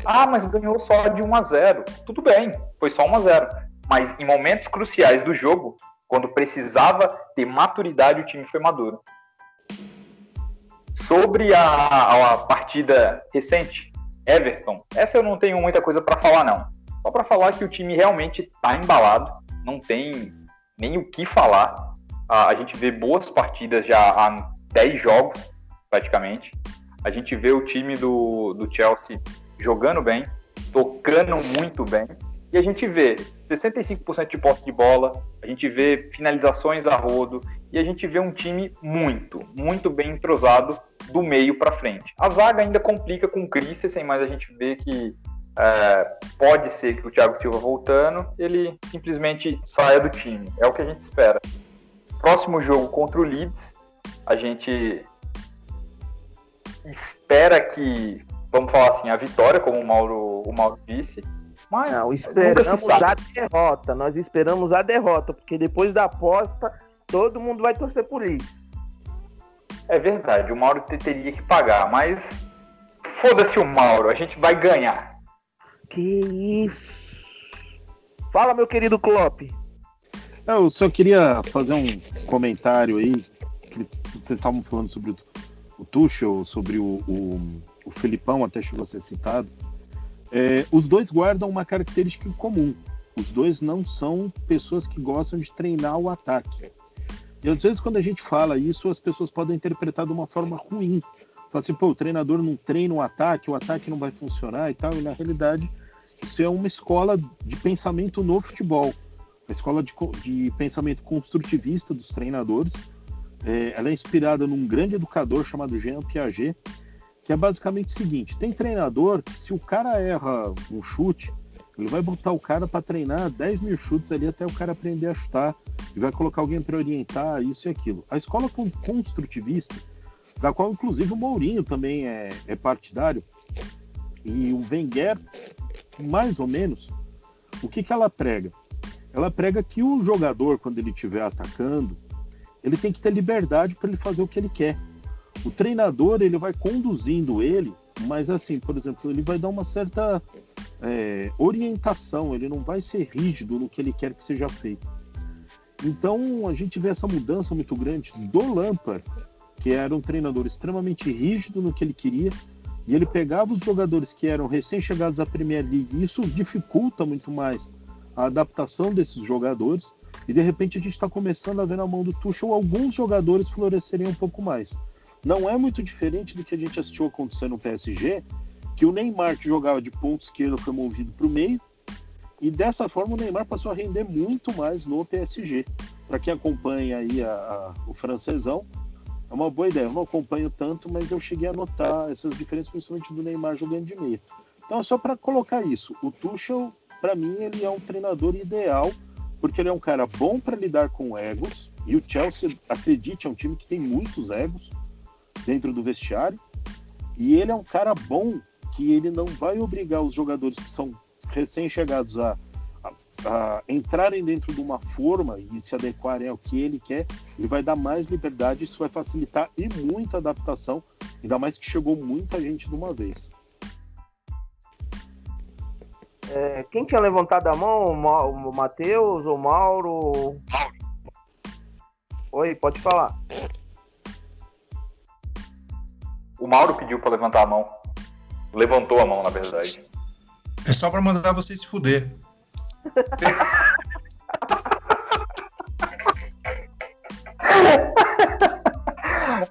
Ah, mas ganhou só de 1-0. Tudo bem, foi só 1-0. Mas em momentos cruciais do jogo, quando precisava ter maturidade, o time foi maduro. Sobre a partida recente, Everton, essa eu não tenho muita coisa para falar não. Só para falar que o time realmente está embalado, não tem nem o que falar. A gente vê boas partidas já há 10 jogos, praticamente. A gente vê o time do Chelsea jogando bem, tocando muito bem, e a gente vê 65% de posse de bola, a gente vê finalizações a rodo, e a gente vê um time muito bem entrosado do meio para frente. A zaga ainda complica com o Christensen, mas a gente vê que pode ser que o Thiago Silva voltando, ele simplesmente saia do time, é o que a gente espera. Próximo jogo contra o Leeds, a gente espera que, vamos falar assim, a vitória, como o Mauro disse, mas não, esperamos a derrota, nós esperamos a derrota, porque depois da aposta, todo mundo vai torcer por isso. É verdade, o Mauro teria que pagar, mas foda-se o Mauro, a gente vai ganhar. Que isso! Fala, meu querido Klopp. Eu só queria fazer um comentário aí, que vocês estavam falando sobre o Tuchel, sobre o Felipão até chegou a ser citado. Os dois guardam uma característica comum. Os dois não são pessoas que gostam de treinar o ataque. E às vezes quando a gente fala isso, as pessoas podem interpretar de uma forma ruim. Fala assim, pô, o treinador não treina o ataque não vai funcionar e tal. E na realidade, isso é uma escola de pensamento no futebol. Uma escola de pensamento construtivista dos treinadores. Ela é inspirada num grande educador chamado Jean Piaget, que é basicamente o seguinte, tem treinador que se o cara erra um chute, ele vai botar o cara para treinar 10 mil chutes ali até o cara aprender a chutar e vai colocar alguém para orientar isso e aquilo. A escola construtivista, da qual inclusive o Mourinho também é partidário, e o Wenger, mais ou menos, o que ela prega? Ela prega que o jogador, quando ele estiver atacando, ele tem que ter liberdade para ele fazer o que ele quer. O treinador, ele vai conduzindo ele, mas assim, por exemplo, ele vai dar uma certa orientação, ele não vai ser rígido no que ele quer que seja feito. Então, a gente vê essa mudança muito grande do Lampard, que era um treinador extremamente rígido no que ele queria, e ele pegava os jogadores que eram recém-chegados à Premier League, e isso dificulta muito mais a adaptação desses jogadores, e de repente a gente está começando a ver na mão do Tuchel alguns jogadores florescerem um pouco mais. Não é muito diferente do que a gente assistiu acontecer no PSG, que o Neymar que jogava de ponta esquerda foi movido para o meio, e dessa forma o Neymar passou a render muito mais no PSG. Para quem acompanha aí o francesão, é uma boa ideia. Eu não acompanho tanto, mas eu cheguei a notar essas diferenças, principalmente do Neymar jogando de meio. Então é só para colocar isso. O Tuchel, para mim, ele é um treinador ideal, porque ele é um cara bom para lidar com egos, e o Chelsea, acredite, é um time que tem muitos egos dentro do vestiário, e ele é um cara bom, que ele não vai obrigar os jogadores que são recém-chegados a entrarem dentro de uma forma e se adequarem ao que ele quer. Ele vai dar mais liberdade, isso vai facilitar e muita adaptação, ainda mais que chegou muita gente de uma vez. Quem tinha levantado a mão? O Matheus, o Mauro? Oi, pode falar. O Mauro pediu pra levantar a mão. Levantou a mão, na verdade. É só pra mandar você se fuder.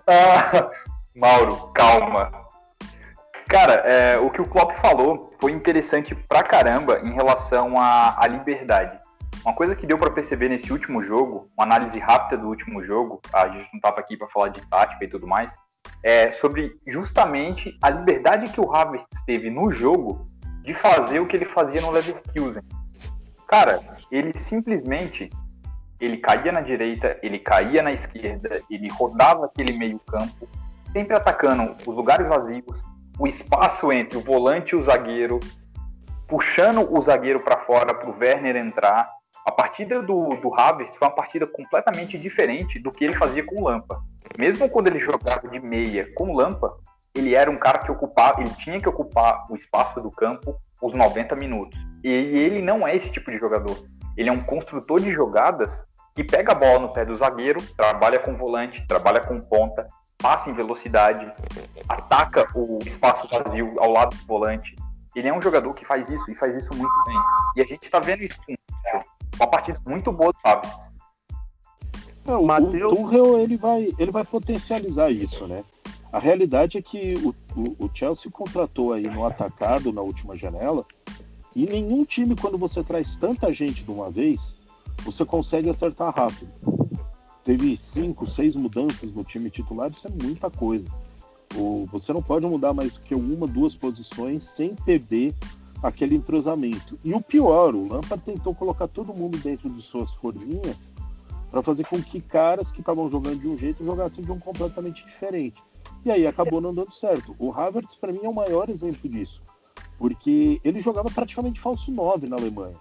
Ah, Mauro, calma. Cara, o que o Klopp falou foi interessante pra caramba em relação à liberdade. Uma coisa que deu pra perceber nesse último jogo, uma análise rápida do último jogo, a gente não tava aqui pra falar de tática e tudo mais, é sobre justamente a liberdade que o Havertz teve no jogo de fazer o que ele fazia no Leverkusen. Cara, ele simplesmente... ele caía na direita, ele caía na esquerda, ele rodava aquele meio campo, sempre atacando os lugares vazios, o espaço entre o volante e o zagueiro, puxando o zagueiro para fora para o Werner entrar. A partida do Havertz foi uma partida completamente diferente do que ele fazia com o Lampa. Mesmo quando ele jogava de meia com o Lampa, ele era um cara que ocupava, ele tinha que ocupar o espaço do campo os 90 minutos. E ele não é esse tipo de jogador. Ele é um construtor de jogadas que pega a bola no pé do zagueiro, trabalha com volante, trabalha com ponta, passa em velocidade, ataca o espaço vazio ao lado do volante. Ele é um jogador que faz isso, e faz isso muito bem. E a gente está vendo isso. Uma partida muito boa do Havertz. O Tuchel, ele vai potencializar isso, né? A realidade é que o Chelsea contratou aí no atacado na última janela. E nenhum time, quando você traz tanta gente de uma vez, você consegue acertar rápido. Teve 5, 6 mudanças no time titular, isso é muita coisa. Você não pode mudar mais do que 1, 2 posições sem perder aquele entrosamento. E o pior, o Lampard tentou colocar todo mundo dentro de suas forminhas para fazer com que caras que estavam jogando de um jeito jogassem de um completamente diferente. E aí acabou não dando certo. O Havertz, para mim, é o maior exemplo disso. Porque ele jogava praticamente falso 9 na Alemanha.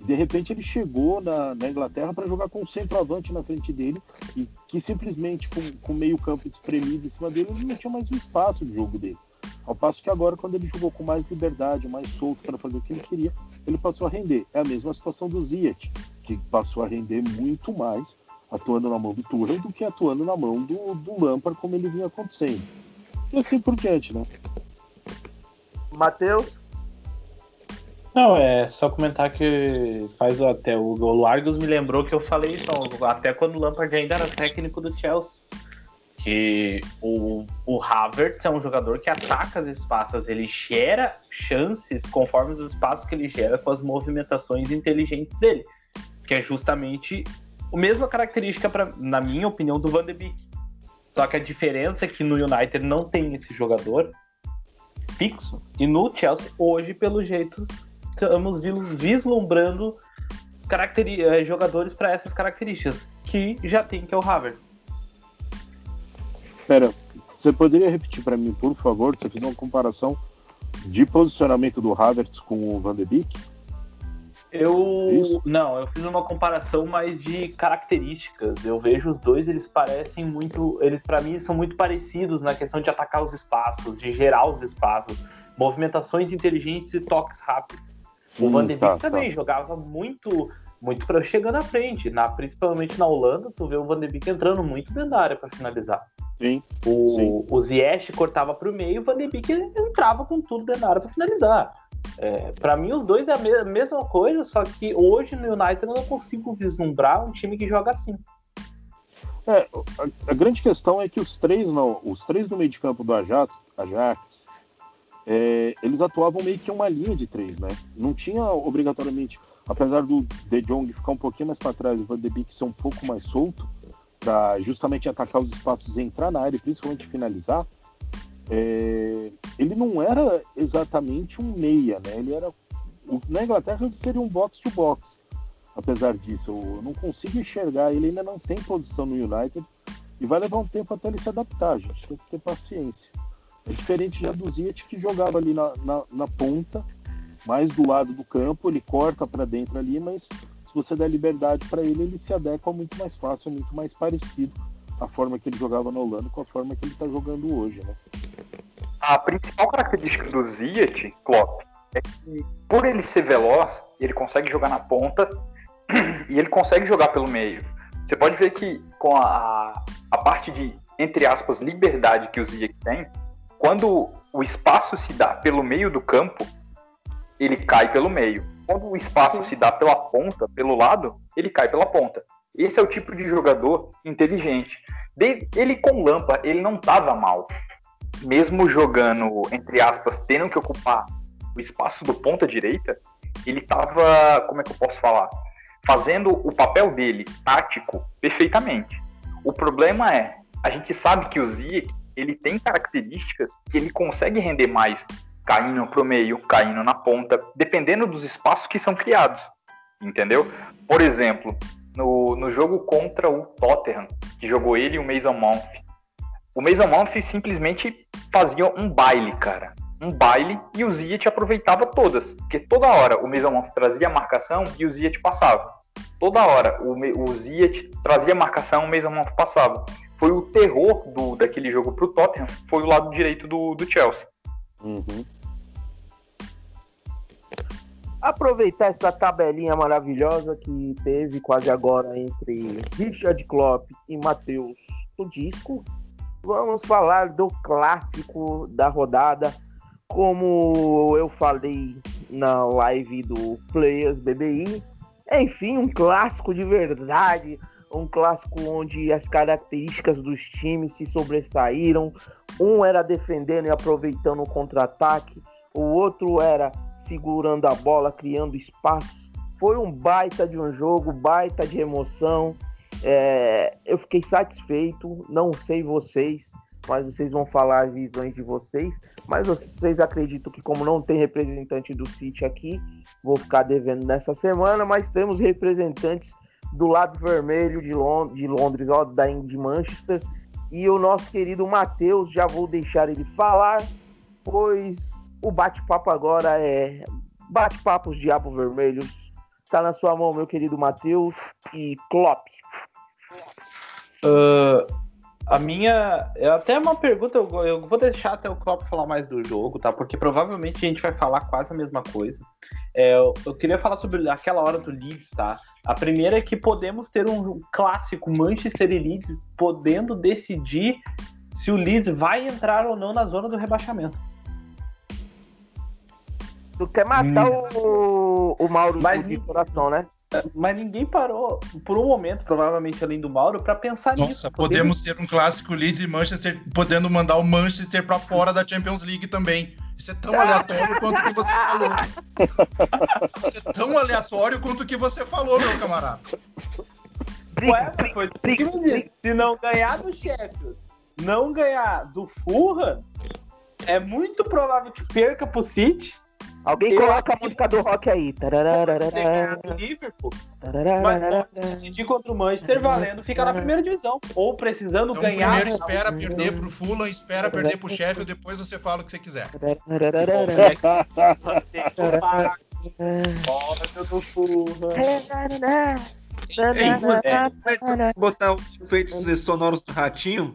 De repente ele chegou na Inglaterra para jogar com um centroavante na frente dele, e que simplesmente com meio campo espremido em cima dele, ele não tinha mais o espaço de jogo dele. Ao passo que agora, quando ele jogou com mais liberdade, mais solto para fazer o que ele queria, ele passou a render. É a mesma situação do Ziyech, que passou a render muito mais atuando na mão do Tuchel do que atuando na mão do Lampard, como ele vinha acontecendo. E assim por diante, né? Matheus? Não, é só comentar que faz até o Largos me lembrou que eu falei isso, até quando o Lampard ainda era técnico do Chelsea, que o Havertz é um jogador que ataca os espaços, ele gera chances conforme os espaços que ele gera com as movimentações inteligentes dele, que é justamente a mesma característica, na minha opinião, do Van de Beek. Só que a diferença é que no United não tem esse jogador fixo, e no Chelsea hoje, pelo jeito, estamos vislumbrando jogadores para essas características que já tem, que é o Havertz. Pera, você poderia repetir para mim, por favor, você fez uma comparação de posicionamento do Havertz com o Van de Beek? Eu fiz uma comparação mais de características. Eu vejo os dois, eles parecem muito, eles para mim são muito parecidos na questão de atacar os espaços, de gerar os espaços, movimentações inteligentes e toques rápidos. O Van de Beek também jogava muito, muito para chegar na frente, principalmente na Holanda, tu vê o Van de Beek entrando muito dentro da área para finalizar. Sim. O Ziyech cortava para o meio, o Van de Beek entrava com tudo dentro da área para finalizar. Pra mim os dois é a mesma coisa, só que hoje no United eu não consigo vislumbrar um time que joga assim. A grande questão é que os três do meio de campo do Ajax eles atuavam meio que uma linha de três, né? Não tinha obrigatoriamente, apesar do De Jong ficar um pouquinho mais para trás e o Van de Beek ser um pouco mais solto para justamente atacar os espaços e entrar na área e principalmente finalizar. Ele não era exatamente um meia, né? Ele era, na Inglaterra ele seria um box-to-box. Apesar disso, eu não consigo enxergar. Ele ainda não tem posição no United e vai levar um tempo até ele se adaptar. A gente tem que ter paciência. É diferente já do Ziyech, que jogava ali na ponta, mais do lado do campo. Ele corta para dentro ali, mas se você der liberdade para ele, ele se adequa muito mais fácil, muito mais parecido a forma que ele jogava na Holanda com a forma que ele está jogando hoje, né? A principal característica do Ziyech, Klopp, é que por ele ser veloz, ele consegue jogar na ponta e ele consegue jogar pelo meio. Você pode ver que com a parte de, entre aspas, liberdade que o Ziyech tem, quando o espaço se dá pelo meio do campo, ele cai pelo meio. Quando o espaço se dá pela ponta, pelo lado, ele cai pela ponta. Esse é o tipo de jogador inteligente. Ele com Lampa, ele não estava mal. Mesmo jogando, entre aspas, tendo que ocupar o espaço do ponta direita, ele estava, como é que eu posso falar? Fazendo o papel dele, tático, perfeitamente. O problema é, a gente sabe que o Ziyech, ele tem características que ele consegue render mais caindo pro meio, caindo na ponta, dependendo dos espaços que são criados, entendeu? Por exemplo, no jogo contra o Tottenham, que jogou ele e o Mason Mount. O Mason Mount simplesmente fazia um baile, cara. Um baile, e o Ziyech aproveitava todas, porque toda hora o Mason Mount trazia marcação e o Ziyech passava. Toda hora o Ziyech trazia marcação e o Mason Mount passava. Foi o terror daquele jogo pro Tottenham, foi o lado direito do Chelsea. Uhum. Aproveitar essa tabelinha maravilhosa que teve quase agora entre Richard Klopp e Matheus Tudisco. Vamos falar do clássico da rodada. Como eu falei na live do Players BBI, enfim, um clássico de verdade, um clássico onde as características dos times se sobressaíram. Um era defendendo e aproveitando o contra-ataque, o outro era segurando a bola, criando espaço. Foi um baita de um jogo, baita de emoção. Eu fiquei satisfeito, não sei vocês, mas vocês vão falar as visões de vocês. Mas vocês acreditam que, como não tem representante do City aqui, vou ficar devendo nessa semana, mas temos representantes do lado vermelho de Londres, ó, de Manchester. E o nosso querido Matheus, já vou deixar ele falar, pois o bate-papo agora é bate-papos Diabo Vermelhos. Está na sua mão, meu querido Matheus e Klopp. A minha... Até uma pergunta, eu vou deixar até o Klopp falar mais do jogo, tá? Porque provavelmente a gente vai falar quase a mesma coisa. Eu queria falar sobre aquela hora do Leeds, tá? A primeira é que podemos ter um clássico Manchester e Leeds podendo decidir se o Leeds vai entrar ou não na zona do rebaixamento. Tu quer matar o Mauro de coração, né? Mas ninguém parou, por um momento, provavelmente além do Mauro, pra pensar nisso. Nossa, podemos ter um clássico Leeds e Manchester, podendo mandar o Manchester pra fora da Champions League também. Isso é tão aleatório quanto o que você falou. Isso é tão aleatório quanto o que você falou, meu camarada. Ué, foi o que me disse. Se não ganhar do Sheffield, não ganhar do Fulham, é muito provável que perca pro City. Alguém coloca a música do rock aí. Liverpool. Mas pode decidir contra o Manchester valendo, fica na primeira divisão. Ou precisando então, ganhar. Primeiro espera perder pro Fulham, espera perder pro Sheffield, depois você fala o que você quiser. Inclusive, botar os efeitos sonoros do ratinho.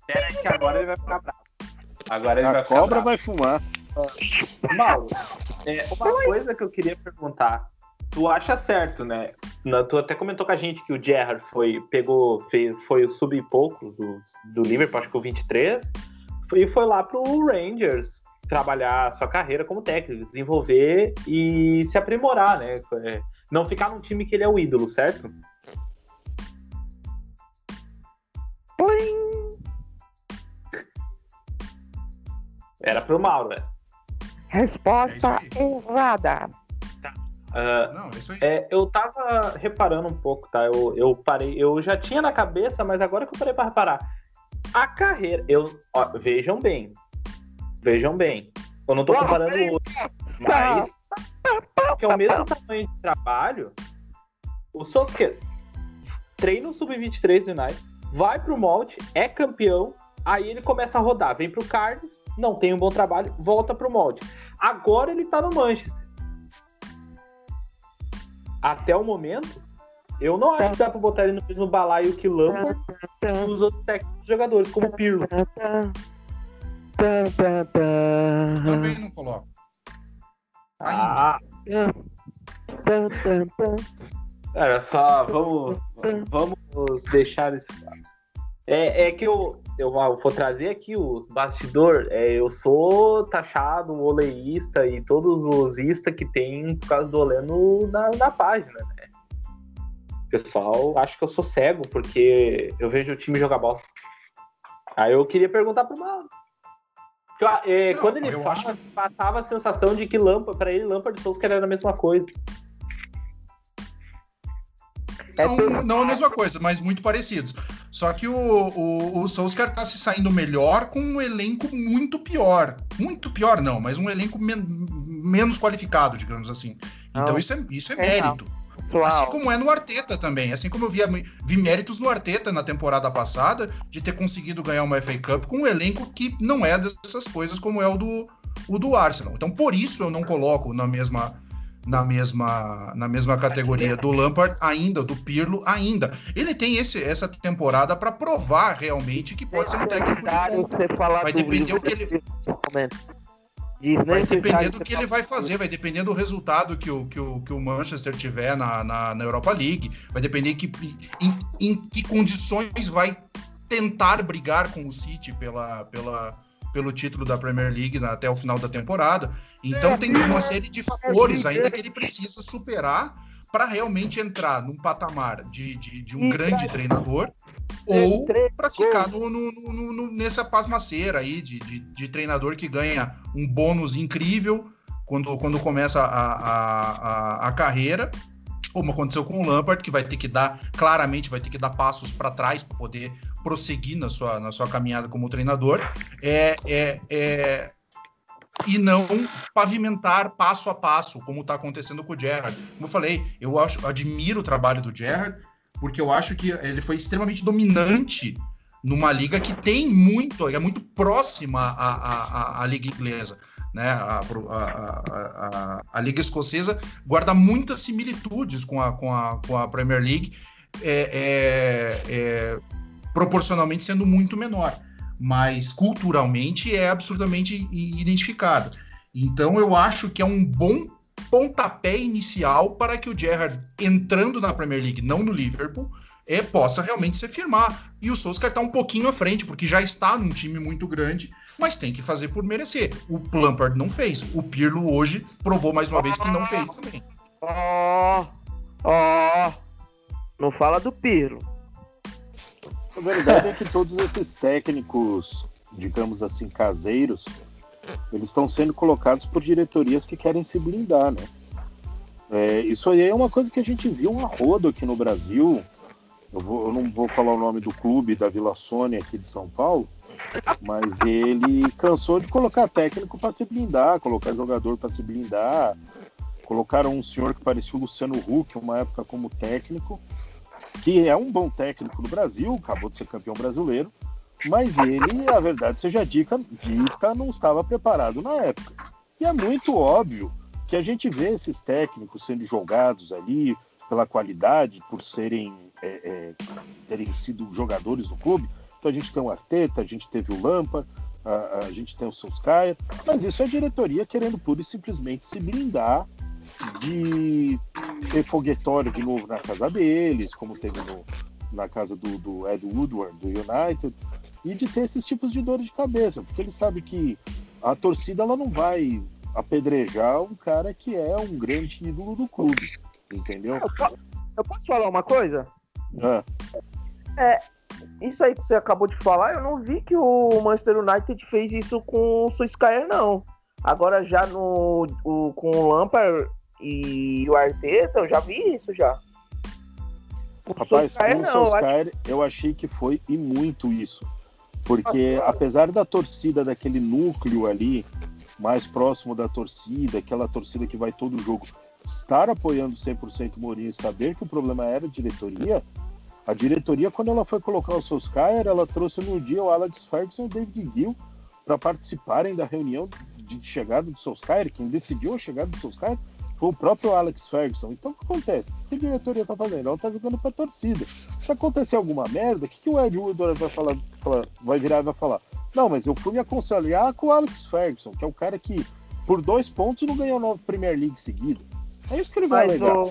Espera aí que agora ele vai ficar bravo. Agora ele vai cobra vai fumar. Mauro, uma coisa que eu queria perguntar. Tu acha certo, né? Tu até comentou com a gente que o Gerrard foi o sub-poucos do Liverpool, acho que o 23, e foi lá pro Rangers trabalhar sua carreira como técnico, desenvolver e se aprimorar, né? Não ficar num time que ele é o ídolo, certo? Plim! Era pro Mauro, né? Resposta errada. Tá. Não, isso aí. Eu tava reparando um pouco, tá? Eu parei, eu já tinha na cabeça, mas agora que eu parei pra reparar. A carreira, vejam bem. Eu não tô comparando hoje, mas que é o mesmo tamanho de trabalho. O Solskjaer treina o Sub-23 do United, vai pro Molde, é campeão, aí ele começa a rodar, vem pro Cardiff, não tem um bom trabalho, volta pro molde. Agora ele tá no Manchester. Até o momento, eu não acho que dá pra botar ele no mesmo balaio que Lampard e os outros técnicos jogadores, como Pirlo. Eu também não coloco. Olha só, vamos deixar isso. É que eu vou trazer aqui os bastidores. Eu sou taxado, oleísta e todos os istas que tem por causa do olé na página, né? O pessoal acha que eu sou cego porque eu vejo o time jogar bola. Aí eu queria perguntar para uma... quando ele fala, que... passava a sensação de que Lampard e Solskjaer era a mesma coisa. Não a mesma coisa, mas muito parecidos. Só que o Solskjaer tá se saindo melhor com um elenco muito pior. Muito pior não, mas um elenco menos qualificado, digamos assim. Então isso é mérito. Assim como é no Arteta também. Assim como eu vi méritos no Arteta na temporada passada de ter conseguido ganhar uma FA Cup com um elenco que não é dessas coisas como é o do Arsenal. Então por isso eu não coloco na mesma categoria do Lampard ainda, do Pirlo ainda. Ele tem essa temporada para provar realmente que pode ser um técnico de ponta. Vai depender do que ele... Vai depender do que ele vai fazer, vai depender do resultado que o Manchester tiver na Europa League, vai depender em que condições vai tentar brigar com o City pelo título da Premier League até o final da temporada. Então tem uma série de fatores ainda que ele precisa superar para realmente entrar num patamar de um grande treinador ou para ficar nessa pasmaceira aí de treinador que ganha um bônus incrível quando começa a carreira, como aconteceu com o Lampard, que vai ter que dar passos para trás para poder prosseguir na sua caminhada como treinador, e não pavimentar passo a passo, como está acontecendo com o Gerrard. Como eu falei, eu admiro o trabalho do Gerrard, porque eu acho que ele foi extremamente dominante numa liga que é muito próxima à liga inglesa, né? A liga escocesa guarda muitas similitudes com a Premier League, proporcionalmente sendo muito menor, mas culturalmente é absurdamente identificada. Então eu acho que é um bom pontapé inicial para que o Gerrard, entrando na Premier League, não no Liverpool, possa realmente se firmar. E o Solskjaer está um pouquinho à frente, porque já está num time muito grande, mas tem que fazer por merecer. O Lampard não fez. O Pirlo hoje provou mais uma vez que não fez também. Não fala do Pirlo. A verdade é que todos esses técnicos, digamos assim, caseiros, eles estão sendo colocados por diretorias que querem se blindar, né? Isso aí é uma coisa que a gente viu um arrodo aqui no Brasil. Eu não vou falar o nome do clube da Vila Sônia aqui de São Paulo, mas ele cansou de colocar técnico para se blindar, colocar jogador para se blindar. Colocaram um senhor que parecia o Luciano Huck, uma época, como técnico, que é um bom técnico no Brasil, acabou de ser campeão brasileiro, mas ele, a verdade seja dita, não estava preparado na época. E é muito óbvio que a gente vê esses técnicos sendo jogados ali pela qualidade, por terem sido jogadores do clube. Então a gente tem o Arteta, a gente teve o Lampard, a gente tem o Solskjaer, mas isso é a diretoria querendo pura e simplesmente se blindar de ter foguetório de novo na casa deles, como teve na casa do Ed Woodward, do United, e de ter esses tipos de dores de cabeça, porque ele sabe que a torcida ela não vai apedrejar um cara que é um grande ídolo do clube, entendeu? Eu posso falar uma coisa? Isso aí que você acabou de falar, eu não vi que o Manchester United fez isso com o Solskjaer, não. Agora já com o Lampard e o Arteta, eu já vi isso já. Rapaz, com o Solskjaer, eu achei que foi e muito isso. Porque apesar da torcida, daquele núcleo ali, mais próximo da torcida, aquela torcida que vai todo jogo, estar apoiando 100% o Mourinho e saber que o problema era a diretoria, quando ela foi colocar o Solskjaer, ela trouxe no dia o Alex Ferguson e o David Gill para participarem da reunião de chegada do Solskjaer. Quem decidiu a chegada do Solskjaer foi o próprio Alex Ferguson. Então o que acontece? O que a diretoria tá fazendo? Ela tá jogando pra torcida. Se acontecer alguma merda, o que o Ed Woodward vai virar e vai falar? Não, mas eu fui me aconselhar com o Alex Ferguson, que é o cara que por 2 pontos não ganhou 9 Premier League seguida. É isso que ele vai alegar.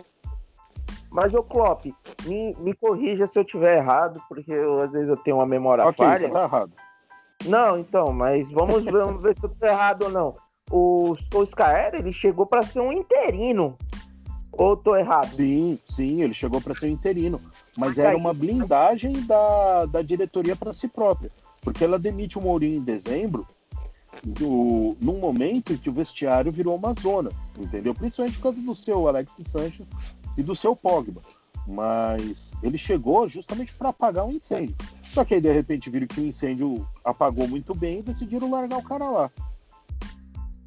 Mas o Klopp, me corrija se eu estiver errado, porque às vezes eu tenho uma memória falha. Você tá errado. Não, então, mas vamos ver se eu tô errado ou não. O Solskjaer, ele chegou para ser um interino. Ou eu tô errado? Sim, ele chegou para ser um interino. Mas era uma blindagem da diretoria para si própria. Porque ela demite o Mourinho em dezembro, num momento em que o vestiário virou uma zona, entendeu? Principalmente por causa do seu Alex Sanches e do seu Pogba. Mas ele chegou justamente para apagar um incêndio. Só que aí, de repente, viram que o incêndio apagou muito bem e decidiram largar o cara lá.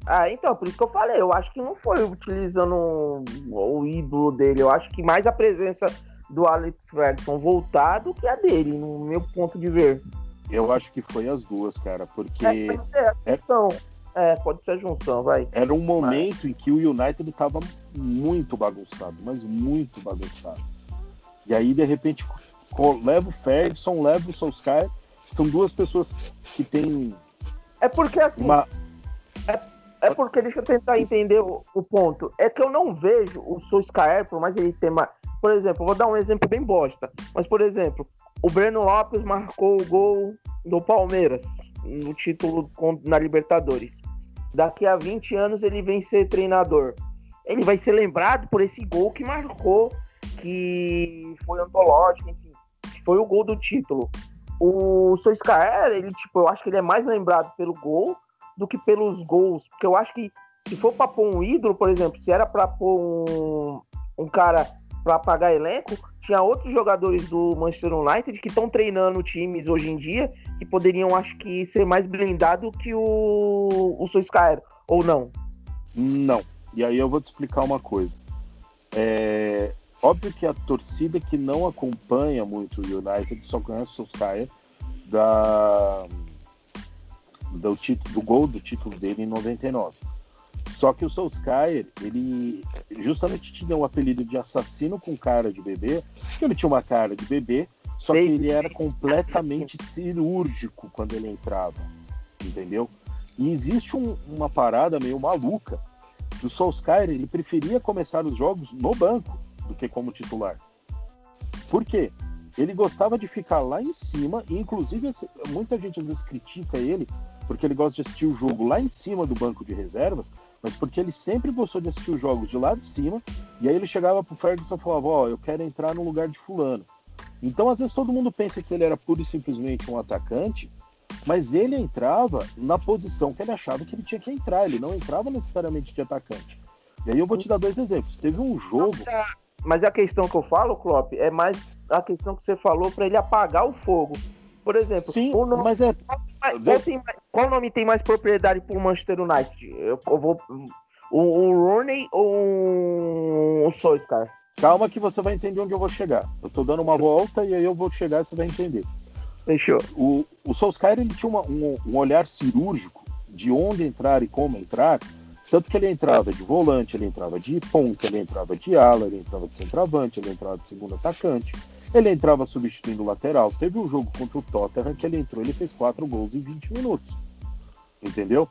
Ah, então, por isso que eu falei. Eu acho que não foi utilizando o ídolo dele. Eu acho que mais a presença do Alex Ferguson voltado que a dele, no meu ponto de ver. Eu acho que foi as duas, cara, porque... pode ser a junção, vai. Era um momento em que o United estava muito bagunçado, mas muito bagunçado. E aí, de repente, leva o Ferguson, leva o Solskjaer, são duas pessoas que têm... É porque, assim, deixa eu tentar entender o ponto. É que eu não vejo o Solskjaer, por mais ele ter... Por exemplo, eu vou dar um exemplo bem bosta, mas, por exemplo... O Breno Lopes marcou o gol do Palmeiras no título na Libertadores. Daqui a 20 anos ele vem ser treinador. Ele vai ser lembrado por esse gol que marcou, que foi antológico, enfim, foi o gol do título. O Solskjaer, ele, tipo, eu acho que ele é mais lembrado pelo gol do que pelos gols. Porque eu acho que se for pra pôr um ídolo, por exemplo, se era pra pôr um cara pra apagar elenco, tinha outros jogadores do Manchester United que estão treinando times hoje em dia que poderiam, acho que, ser mais blindado que o Solskjaer, ou não? Não. E aí eu vou te explicar uma coisa. É óbvio que a torcida que não acompanha muito o United só conhece o Solskjaer do gol do título dele em 99. Só que o Solskjaer, ele justamente tinha um apelido de assassino com cara de bebê, porque ele tinha uma cara de bebê, só que ele era completamente cirúrgico quando ele entrava, entendeu? E existe uma parada meio maluca, que o Solskjaer, ele preferia começar os jogos no banco do que como titular. Por quê? Ele gostava de ficar lá em cima, e inclusive muita gente às vezes critica ele, porque ele gosta de assistir o jogo lá em cima do banco de reservas, mas porque ele sempre gostou de assistir os jogos de lá de cima, e aí ele chegava pro Ferguson e falava, ó, eu quero entrar no lugar de fulano. Então, às vezes, todo mundo pensa que ele era pura e simplesmente um atacante, mas ele entrava na posição que ele achava que ele tinha que entrar, ele não entrava necessariamente de atacante. E aí eu vou te dar dois exemplos. Teve um jogo... Mas a questão que eu falo, Klopp, é mais a questão que você falou pra ele apagar o fogo. Por exemplo... Sim, mas é... Qual nome tem mais propriedade pro Manchester United? Eu vou... Um Rooney ou um Solskjaer? Calma que você vai entender onde eu vou chegar. Eu tô dando uma volta e aí eu vou chegar e você vai entender. Fechou. O Solskjaer, ele tinha um olhar cirúrgico de onde entrar e como entrar, tanto que ele entrava de volante, ele entrava de ponta, ele entrava de ala, ele entrava de centroavante, ele entrava de segundo atacante. Ele entrava substituindo o lateral. Teve um jogo contra o Tottenham que ele entrou, ele fez 4 gols em 20 minutos. Entendeu?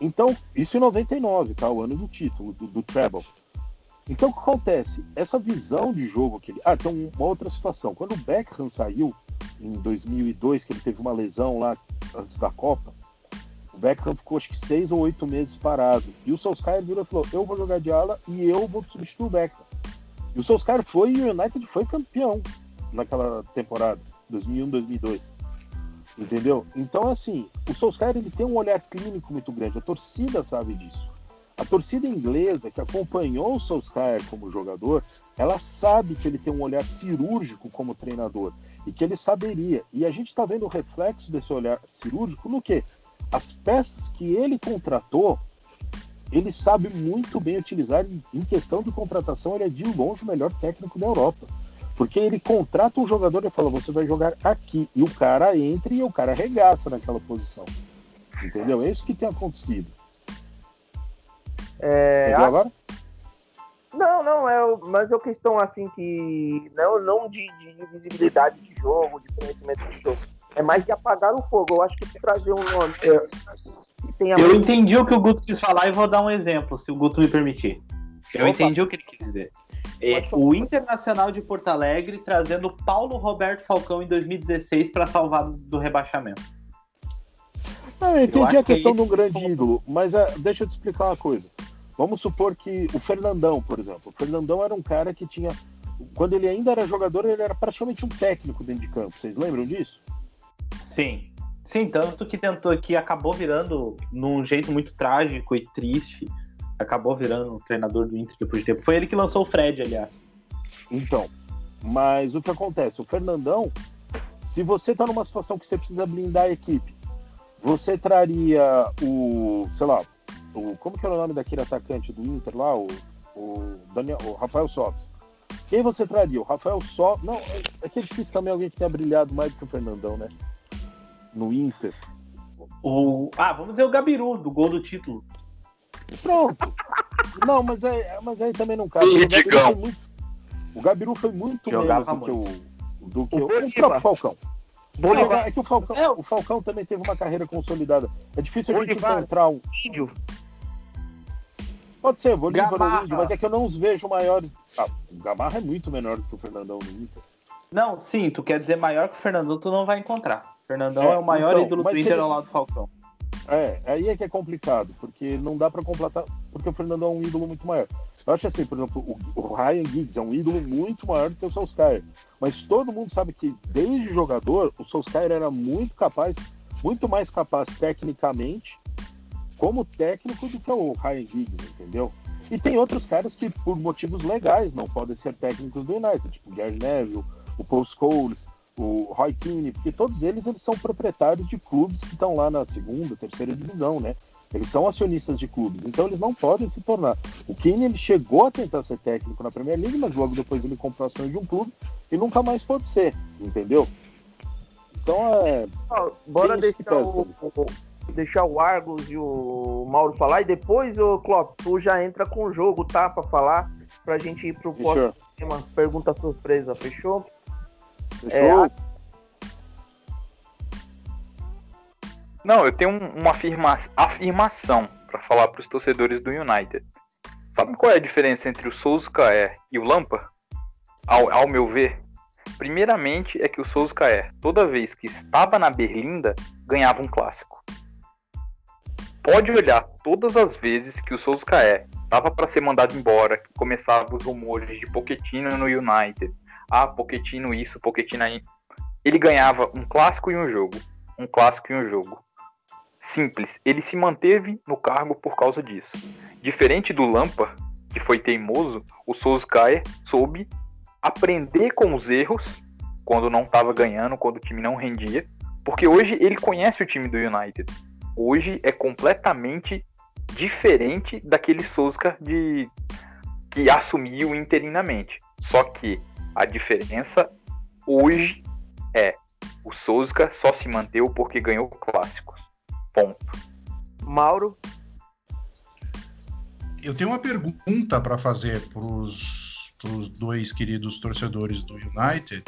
Então, isso em 99, tá? O ano do título, do treble. Então, o que acontece? Essa visão de jogo que ele... Ah, tem uma outra situação. Quando o Beckham saiu em 2002, que ele teve uma lesão lá antes da Copa, o Beckham ficou acho que 6 ou 8 meses parado. E o Solskjaer virou e falou, eu vou jogar de ala e eu vou substituir o Beckham. E o Solskjaer foi e o United foi campeão naquela temporada, 2001-2002. Entendeu? Então, assim, o Solskjaer, ele tem um olhar clínico muito grande. A torcida sabe disso. A torcida inglesa que acompanhou o Solskjaer como jogador, ela sabe que ele tem um olhar cirúrgico como treinador. E que ele saberia. E a gente está vendo o reflexo desse olhar cirúrgico no quê? As peças que ele contratou, ele sabe muito bem utilizar. Em questão de contratação, ele é de longe o melhor técnico da Europa, porque ele contrata um jogador e fala, você vai jogar aqui, e o cara entra e o cara arregaça naquela posição, entendeu? É isso que tem acontecido. Entendeu agora? Não, mas é uma questão assim que não de visibilidade de jogo, de conhecimento de jogo, é mais de apagar o fogo. Eu acho que trazer um nome eu entendi o que o Guto quis falar e vou dar um exemplo, se o Guto me permitir. Eu entendi o que ele quis dizer. O Internacional de Porto Alegre trazendo Paulo Roberto Falcão em 2016 para salvar do rebaixamento. Não, eu entendi a questão de um grande ídolo, mas deixa eu te explicar uma coisa. Vamos supor que o Fernandão, por exemplo. O Fernandão era um cara que tinha... Quando ele ainda era jogador, ele era praticamente um técnico dentro de campo. Vocês lembram disso? Sim. Sim, tanto que tentou, que acabou virando, num jeito muito trágico e triste, acabou virando um treinador do Inter depois de tempo. Foi ele que lançou o Fred, aliás. Então, mas o que acontece? O Fernandão, se você tá numa situação que você precisa blindar a equipe, você traria o, sei lá, o, como que era o nome daquele atacante do Inter lá? O Rafael Sobis. Quem você traria? O Rafael Sobis? Não, é que é difícil também alguém que tenha brilhado mais do que o Fernandão, né? No Inter. Vamos dizer o Gabiru, do gol do título. Pronto. Não, mas aí também não cabe. O Gabiru foi muito jogava menos do que o próprio Falcão. Bolivar. É que o Falcão também teve uma carreira consolidada. É difícil a gente encontrar um índio. Pode ser, Bolivar, índio, mas é que eu não os vejo maiores. O Gamarra é muito menor do que o Fernandão no Inter. Não, sim, tu quer dizer maior que o Fernandão, tu não vai encontrar. O Fernandão é o maior ídolo do Inter ao lado do Falcão. Aí é que é complicado, porque não dá pra completar, porque o Fernandão é um ídolo muito maior. Eu acho assim, por exemplo, o Ryan Giggs é um ídolo muito maior do que o Solskjaer, mas todo mundo sabe que desde jogador, o Solskjaer era muito capaz, muito mais capaz tecnicamente, como técnico, do que o Ryan Giggs, entendeu? E tem outros caras que, por motivos legais, não podem ser técnicos do United, tipo o Gary Neville, o Paul Scholes, o Roy Keane, porque todos eles são proprietários de clubes que estão lá na segunda, terceira divisão, né? Eles são acionistas de clubes, então eles não podem se tornar. O Keane, ele chegou a tentar ser técnico na Premier League, mas logo depois ele comprou ações de um clube e nunca mais pode ser, entendeu? Então é... Bora deixar o Argos e o Mauro falar, e depois, o Klopp, tu já entra com o jogo, tá? Pra falar, pra gente ir pro próximo tema, pergunta surpresa, fechou? Não, eu tenho uma afirmação para falar para os torcedores do United. Sabe qual é a diferença entre o Solskjaer e o Lampard? Ao meu ver, primeiramente é que o Solskjaer, toda vez que estava na Berlinda, ganhava um clássico. Pode olhar todas as vezes que o Solskjaer estava para ser mandado embora, que começavam os rumores de Pochettino no United. Pochettino isso, Pochettino aí. Ele ganhava um clássico e um jogo. Um clássico e um jogo. Simples. Ele se manteve no cargo por causa disso. Diferente do Lampard, que foi teimoso, o Solskjaer soube aprender com os erros quando não estava ganhando, quando o time não rendia. Porque hoje ele conhece o time do United. Hoje é completamente diferente daquele Solskjaer que assumiu interinamente. Só que a diferença hoje é o Solskjaer só se manteve porque ganhou clássicos. Ponto. Mauro? Eu tenho uma pergunta para fazer para os dois queridos torcedores do United.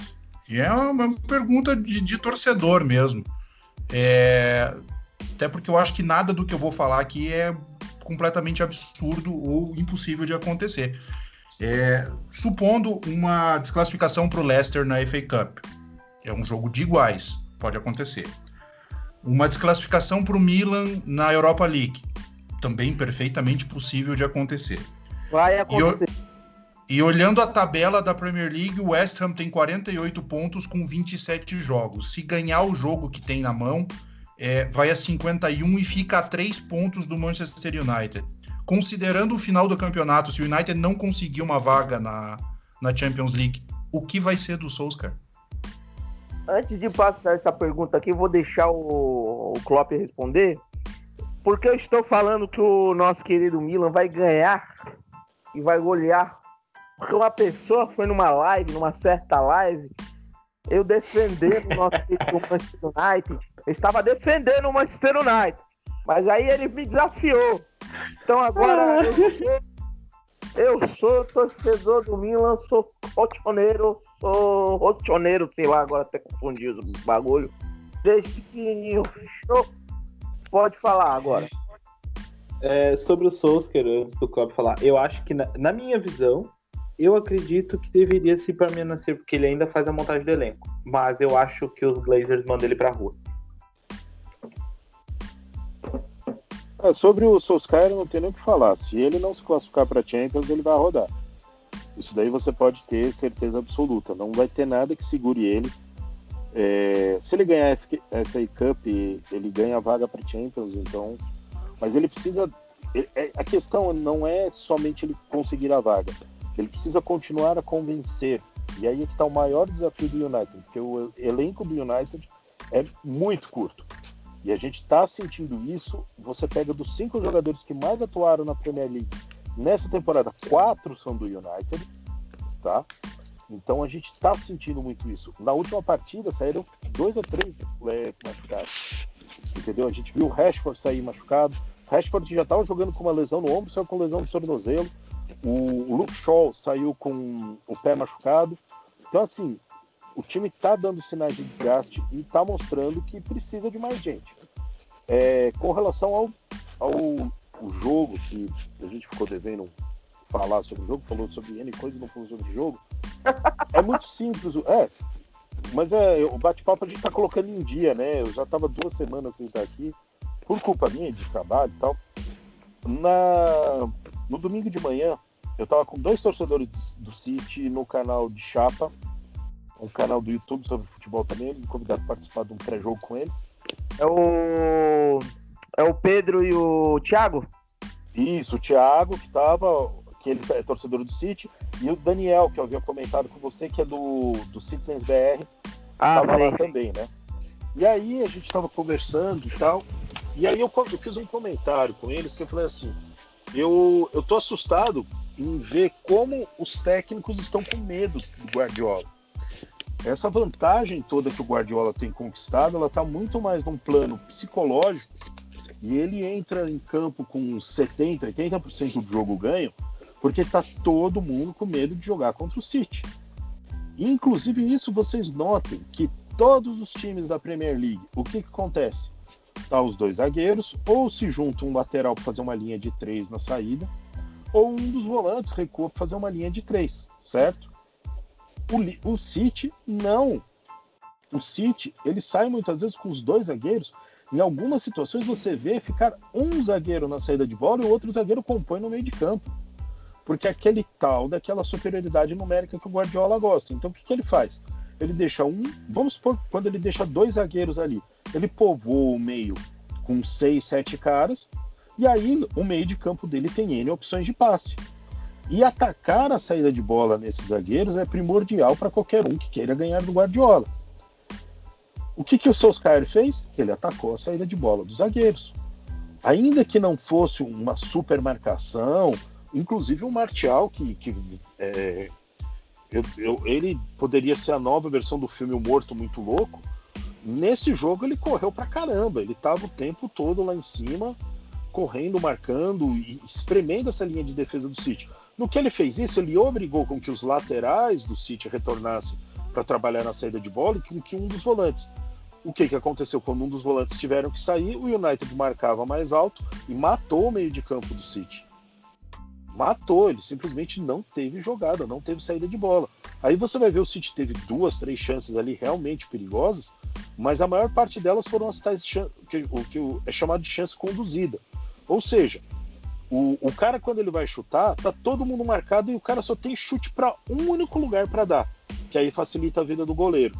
E é uma pergunta de torcedor mesmo. Até porque eu acho que nada do que eu vou falar aqui é completamente absurdo ou impossível de acontecer. Supondo uma desclassificação para o Leicester na FA Cup, é um jogo de iguais, pode acontecer. Uma desclassificação para o Milan na Europa League, também perfeitamente possível de acontecer. Vai acontecer. E olhando a tabela da Premier League, o West Ham tem 48 pontos com 27 jogos. Se ganhar o jogo que tem na mão, vai a 51 e fica a 3 pontos do Manchester United. Considerando o final do campeonato, se o United não conseguir uma vaga na Champions League, o que vai ser do Solskjaer? Antes de passar essa pergunta aqui, vou deixar o Klopp responder. Porque eu estou falando que o nosso querido Milan vai ganhar e vai golear. Porque uma pessoa foi numa certa live, eu defendendo o nosso querido Manchester United. Eu estava defendendo o Manchester United. Mas aí ele me desafiou. Então agora eu sou torcedor do Milan, sou rotioneiro, sei lá, agora até confundi os bagulho. Desde pequenininho, show. Pode falar agora. Sobre o Solskjaer, antes do Klopp falar, eu acho que, na minha visão, Eu acredito que deveria se permanecer, porque ele ainda faz a montagem do elenco. Mas eu acho que os Glazers mandam ele pra rua. Sobre o Solskjaer, eu não tenho nem o que falar. Se ele não se classificar pra Champions, ele vai rodar. Isso daí você pode ter certeza absoluta. Não vai ter nada que segure ele. Se ele ganhar a FA Cup, ele ganha a vaga para Champions, então... Mas ele precisa... A questão não é somente ele conseguir a vaga. Ele precisa continuar a convencer. E aí é que está o maior desafio do United, porque o elenco do United é muito curto. E a gente está sentindo isso. Você pega dos 5 jogadores que mais atuaram na Premier League nessa temporada, 4 são do United, tá? Então a gente está sentindo muito isso. Na última partida saíram 2 ou 3 machucados, entendeu? A gente viu o Rashford sair machucado. Rashford já estava jogando com uma lesão no ombro, saiu com lesão no tornozelo. O Luke Shaw saiu com o pé machucado. Então assim, o time está dando sinais de desgaste e está mostrando que precisa de mais gente. Com relação ao jogo, que a gente ficou devendo falar sobre o jogo, falou sobre N coisa e não falou sobre o jogo. É muito simples, mas o bate-papo a gente tá colocando em dia, né? Eu já tava 2 semanas sem estar aqui, por culpa minha de trabalho e tal. No domingo de manhã, eu tava com 2 torcedores do City no canal de Chapa, um canal do YouTube sobre futebol também. Eles me convidaram a participar de um pré-jogo com eles. É o Pedro e o Thiago? Isso, o Thiago, que ele é torcedor do City, e o Daniel, que eu havia comentado com você, que é do Citizens BR, estava lá também, né? E aí a gente estava conversando e tal, e aí eu fiz um comentário com eles, que eu falei assim, eu tô assustado em ver como os técnicos estão com medo do Guardiola. Essa vantagem toda que o Guardiola tem conquistado, ela está muito mais num plano psicológico, e ele entra em campo com 70%, 80% do jogo ganho, porque tá todo mundo com medo de jogar contra o City. Inclusive isso vocês notem que todos os times da Premier League, o que acontece? Tá os 2 zagueiros, ou se junta um lateral para fazer uma linha de 3 na saída, ou um dos volantes recua para fazer uma linha de 3, certo? O City não. O City, ele sai muitas vezes com os 2 zagueiros. Em algumas situações você vê ficar um zagueiro na saída de bola e o outro zagueiro compõe no meio de campo. Porque é aquele tal daquela superioridade numérica que o Guardiola gosta. Então o que ele faz? Ele deixa vamos supor, quando ele deixa 2 zagueiros ali, ele povoa o meio com 6, 7 caras, e aí o meio de campo dele tem N opções de passe. E atacar a saída de bola nesses zagueiros é primordial para qualquer um que queira ganhar do Guardiola. O que o Solskjaer fez? Ele atacou a saída de bola dos zagueiros. Ainda que não fosse uma super marcação, inclusive o Martial, ele poderia ser a nova versão do filme O Morto Muito Louco. Nesse jogo ele correu pra caramba, ele tava o tempo todo lá em cima, correndo, marcando e espremendo essa linha de defesa do City. No que ele fez isso, ele obrigou com que os laterais do City retornassem para trabalhar na saída de bola e com que um dos volantes. O que aconteceu? Quando um dos volantes tiveram que sair, o United marcava mais alto e matou o meio de campo do City. Matou, ele simplesmente não teve jogada, não teve saída de bola. Aí você vai ver, o City teve 2, 3 chances ali realmente perigosas, mas a maior parte delas foram as tais o que é chamado de chance conduzida. Ou seja, o cara, quando ele vai chutar, tá todo mundo marcado e o cara só tem chute para um único lugar para dar, que aí facilita a vida do goleiro.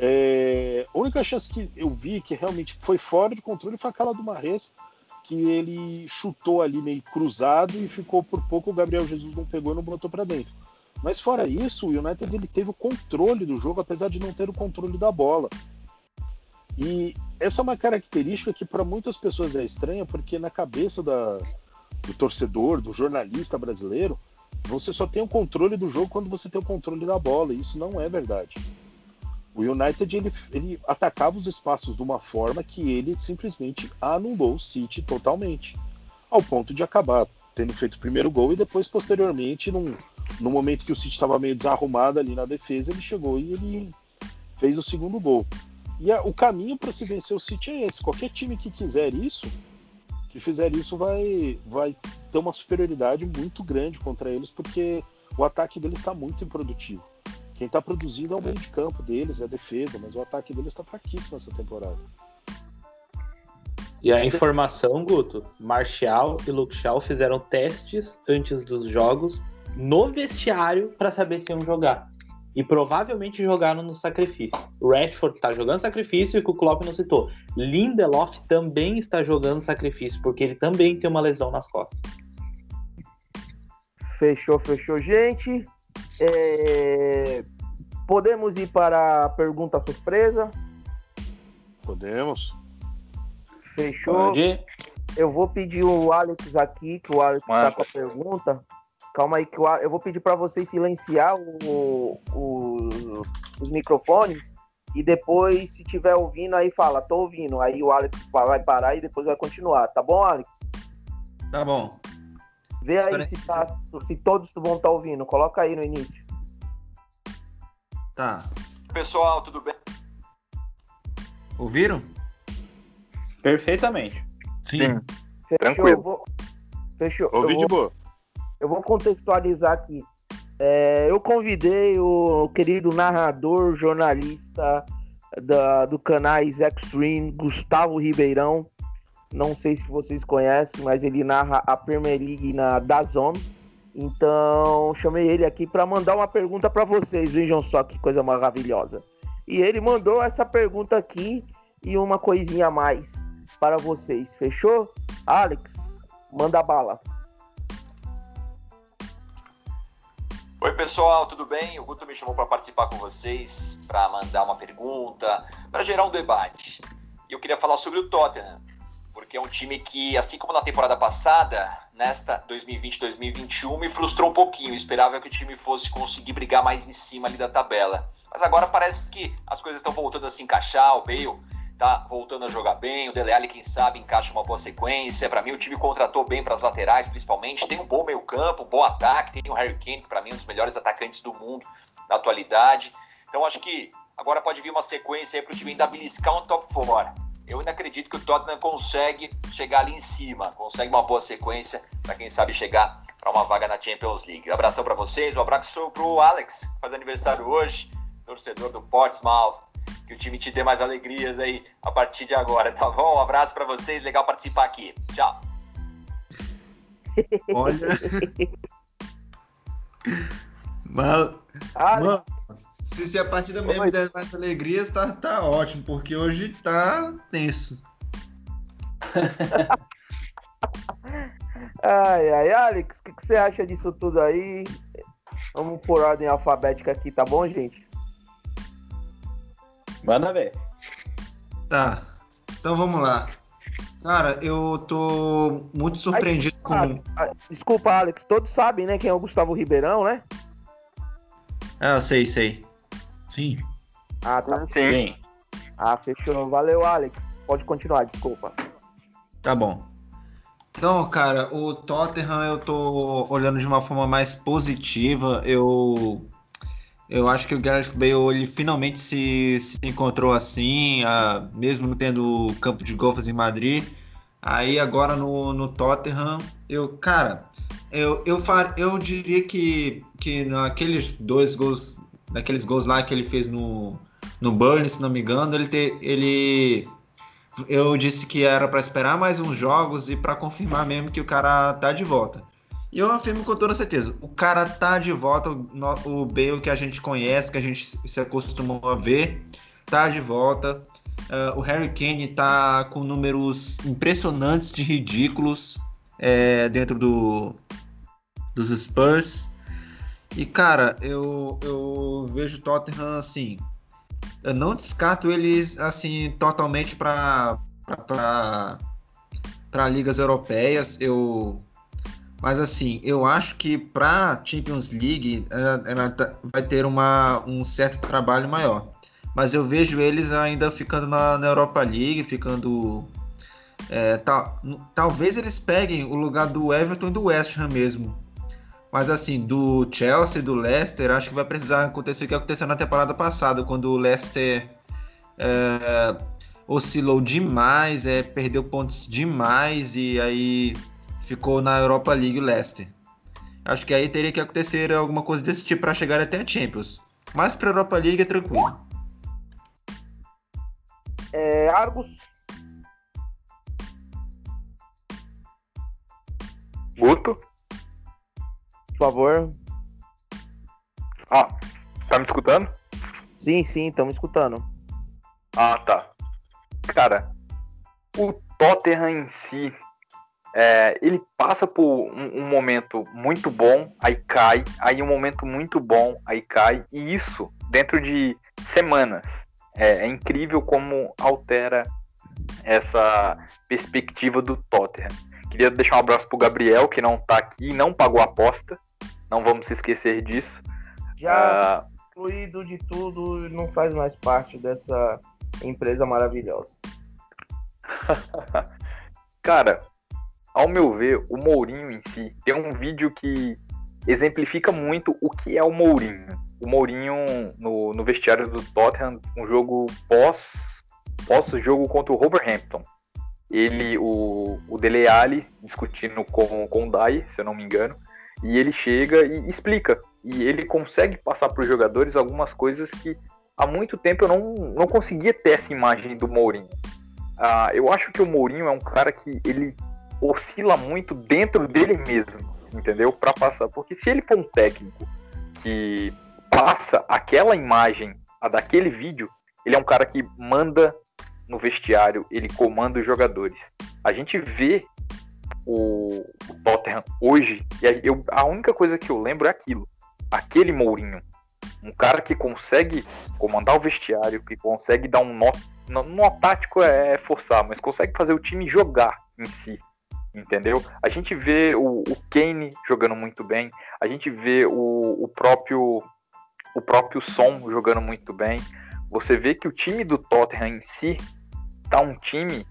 A única chance que eu vi que realmente foi fora de controle foi aquela do Mahrez, que ele chutou ali meio cruzado e ficou por pouco, o Gabriel Jesus não pegou e não botou para dentro. Mas fora isso, o United ele teve o controle do jogo, apesar de não ter o controle da bola. E essa é uma característica que para muitas pessoas é estranha, porque na cabeça do torcedor, do jornalista brasileiro, você só tem o controle do jogo quando você tem o controle da bola, e isso não é verdade. O United ele atacava os espaços de uma forma que ele simplesmente anulou o City totalmente, ao ponto de acabar tendo feito o primeiro gol e depois, posteriormente, no momento que o City estava meio desarrumado ali na defesa, ele chegou e ele fez o segundo gol. E o caminho para se vencer o City é esse. Qualquer time que quiser isso, que fizer isso, vai ter uma superioridade muito grande contra eles, porque o ataque deles está muito improdutivo. Quem está produzindo é o meio de campo deles, é a defesa, mas o ataque deles está fraquíssimo essa temporada. E a informação, Guto, Martial e Luke Shaw fizeram testes antes dos jogos no vestiário para saber se iam jogar. E provavelmente jogaram no sacrifício. O Rashford está jogando sacrifício, e que o Klopp não citou. Lindelof também está jogando sacrifício, porque ele também tem uma lesão nas costas. Fechou, gente. Podemos ir para a pergunta surpresa? Podemos. Fechou. Eu vou pedir o Alex aqui, que o Alex está com a pergunta. Calma aí, que eu vou pedir para vocês silenciar os microfones e depois, se estiver ouvindo, aí fala, tô ouvindo. Aí o Alex vai parar e depois vai continuar. Tá bom, Alex? Tá bom. Vê aí se todos vão estar ouvindo. Coloca aí no início. Tá. Pessoal, tudo bem? Ouviram? Perfeitamente. Sim. Fechou, tranquilo. Fechou. Ouvi de boa. Eu vou contextualizar aqui. Eu convidei o querido narrador, jornalista do canais Extreme, Gustavo Ribeirão. Não sei se vocês conhecem, mas ele narra a Premier League na DAZN. Então, chamei ele aqui para mandar uma pergunta para vocês. Vejam só que coisa maravilhosa. E ele mandou essa pergunta aqui e uma coisinha a mais para vocês. Fechou? Alex, manda bala. Oi, pessoal, tudo bem? O Guto me chamou para participar com vocês, para mandar uma pergunta, para gerar um debate. E eu queria falar sobre o Tottenham, porque é um time que, assim como na temporada passada, nesta 2020-2021, me frustrou um pouquinho. Eu esperava que o time fosse conseguir brigar mais em cima ali da tabela. Mas agora parece que as coisas estão voltando a se encaixar, o Bale tá voltando a jogar bem, o Dele Alli, quem sabe, encaixa uma boa sequência. Para mim, o time contratou bem para as laterais, principalmente. Tem um bom meio campo, um bom ataque. Tem o Harry Kane, que para mim é um dos melhores atacantes do mundo na atualidade. Então, acho que agora pode vir uma sequência aí para o time ainda beliscar um top 4. Eu ainda acredito que o Tottenham consegue chegar ali em cima, consegue uma boa sequência para, quem sabe, chegar para uma vaga na Champions League. Um abração para vocês, um abraço para o Alex, que faz aniversário hoje, torcedor do Portsmouth. Que o time te dê mais alegrias aí a partir de agora, tá bom? Um abraço pra vocês, legal participar aqui. Tchau. Olha. Mano, se a partida mesmo der mais alegrias, tá ótimo, porque hoje tá tenso. Alex, o que você acha disso tudo aí? Vamos por ordem alfabética aqui, tá bom, gente? Manda ver. Tá, então vamos lá. Cara, eu tô muito surpreendido com... Desculpa, Alex, todos sabem, né, quem é o Gustavo Ribeirão, né? Ah, eu sei. Sim. Ah, tá. Sim. Ah, fechou. Valeu, Alex. Pode continuar, desculpa. Tá bom. Então, cara, o Tottenham eu tô olhando de uma forma mais positiva. Eu acho que o Gareth Bale ele finalmente se encontrou assim, mesmo não tendo campo de golfes em Madrid. Aí agora no Tottenham, eu diria que naqueles gols lá que ele fez no Burnley, se não me engano, eu disse que era para esperar mais uns jogos e para confirmar mesmo que o cara tá de volta. E eu afirmo com toda certeza, o cara tá de volta, o Bale que a gente conhece, que a gente se acostumou a ver, tá de volta. O Harry Kane tá com números impressionantes de ridículos dentro dos Spurs. E cara, eu vejo o Tottenham assim, eu não descarto eles assim totalmente para ligas europeias, Mas assim, eu acho que para Champions League ela vai ter um certo trabalho maior. Mas eu vejo eles ainda ficando na Europa League, talvez eles peguem o lugar do Everton e do West Ham mesmo. Mas assim, do Chelsea, do Leicester, acho que vai precisar acontecer o que aconteceu na temporada passada, quando o Leicester oscilou demais, perdeu pontos demais e aí... Ficou na Europa League o Leicester. Acho que aí teria que acontecer alguma coisa desse tipo para chegar até a Champions. Mas para a Europa League é tranquilo. Argos. Guto. Por favor. Ah, tá me escutando? Sim, estamos escutando. Ah, tá. Cara, o Tottenham em si, ele passa por um momento muito bom, aí cai, aí um momento muito bom, aí cai, e isso dentro de semanas. É incrível como altera essa perspectiva do Tottenham. Queria deixar um abraço pro Gabriel, que não tá aqui, não pagou a aposta. Não vamos se esquecer disso. Já excluído de tudo, não faz mais parte dessa empresa maravilhosa. Cara, ao meu ver, o Mourinho em si tem um vídeo que exemplifica muito o que é o Mourinho. O Mourinho no vestiário do Tottenham, um jogo pós-jogo contra o Wolverhampton. Ele, o Dele Alli, discutindo com o Dai, se eu não me engano, e ele chega e explica. E ele consegue passar para os jogadores algumas coisas que há muito tempo eu não conseguia ter essa imagem do Mourinho. Eu acho que o Mourinho é um cara que ele oscila muito dentro dele mesmo, entendeu? Para passar, porque se ele for um técnico que passa aquela imagem, a daquele vídeo, ele é um cara que manda no vestiário, ele comanda os jogadores. A gente vê o Tottenham hoje, e a única coisa que eu lembro é aquele Mourinho, um cara que consegue comandar o vestiário, que consegue dar um nó, nó tático é forçar, mas consegue fazer o time jogar em si, entendeu? A gente vê o Kane jogando muito bem, a gente vê o próprio Son jogando muito bem. Você vê que o time do Tottenham em si tá um time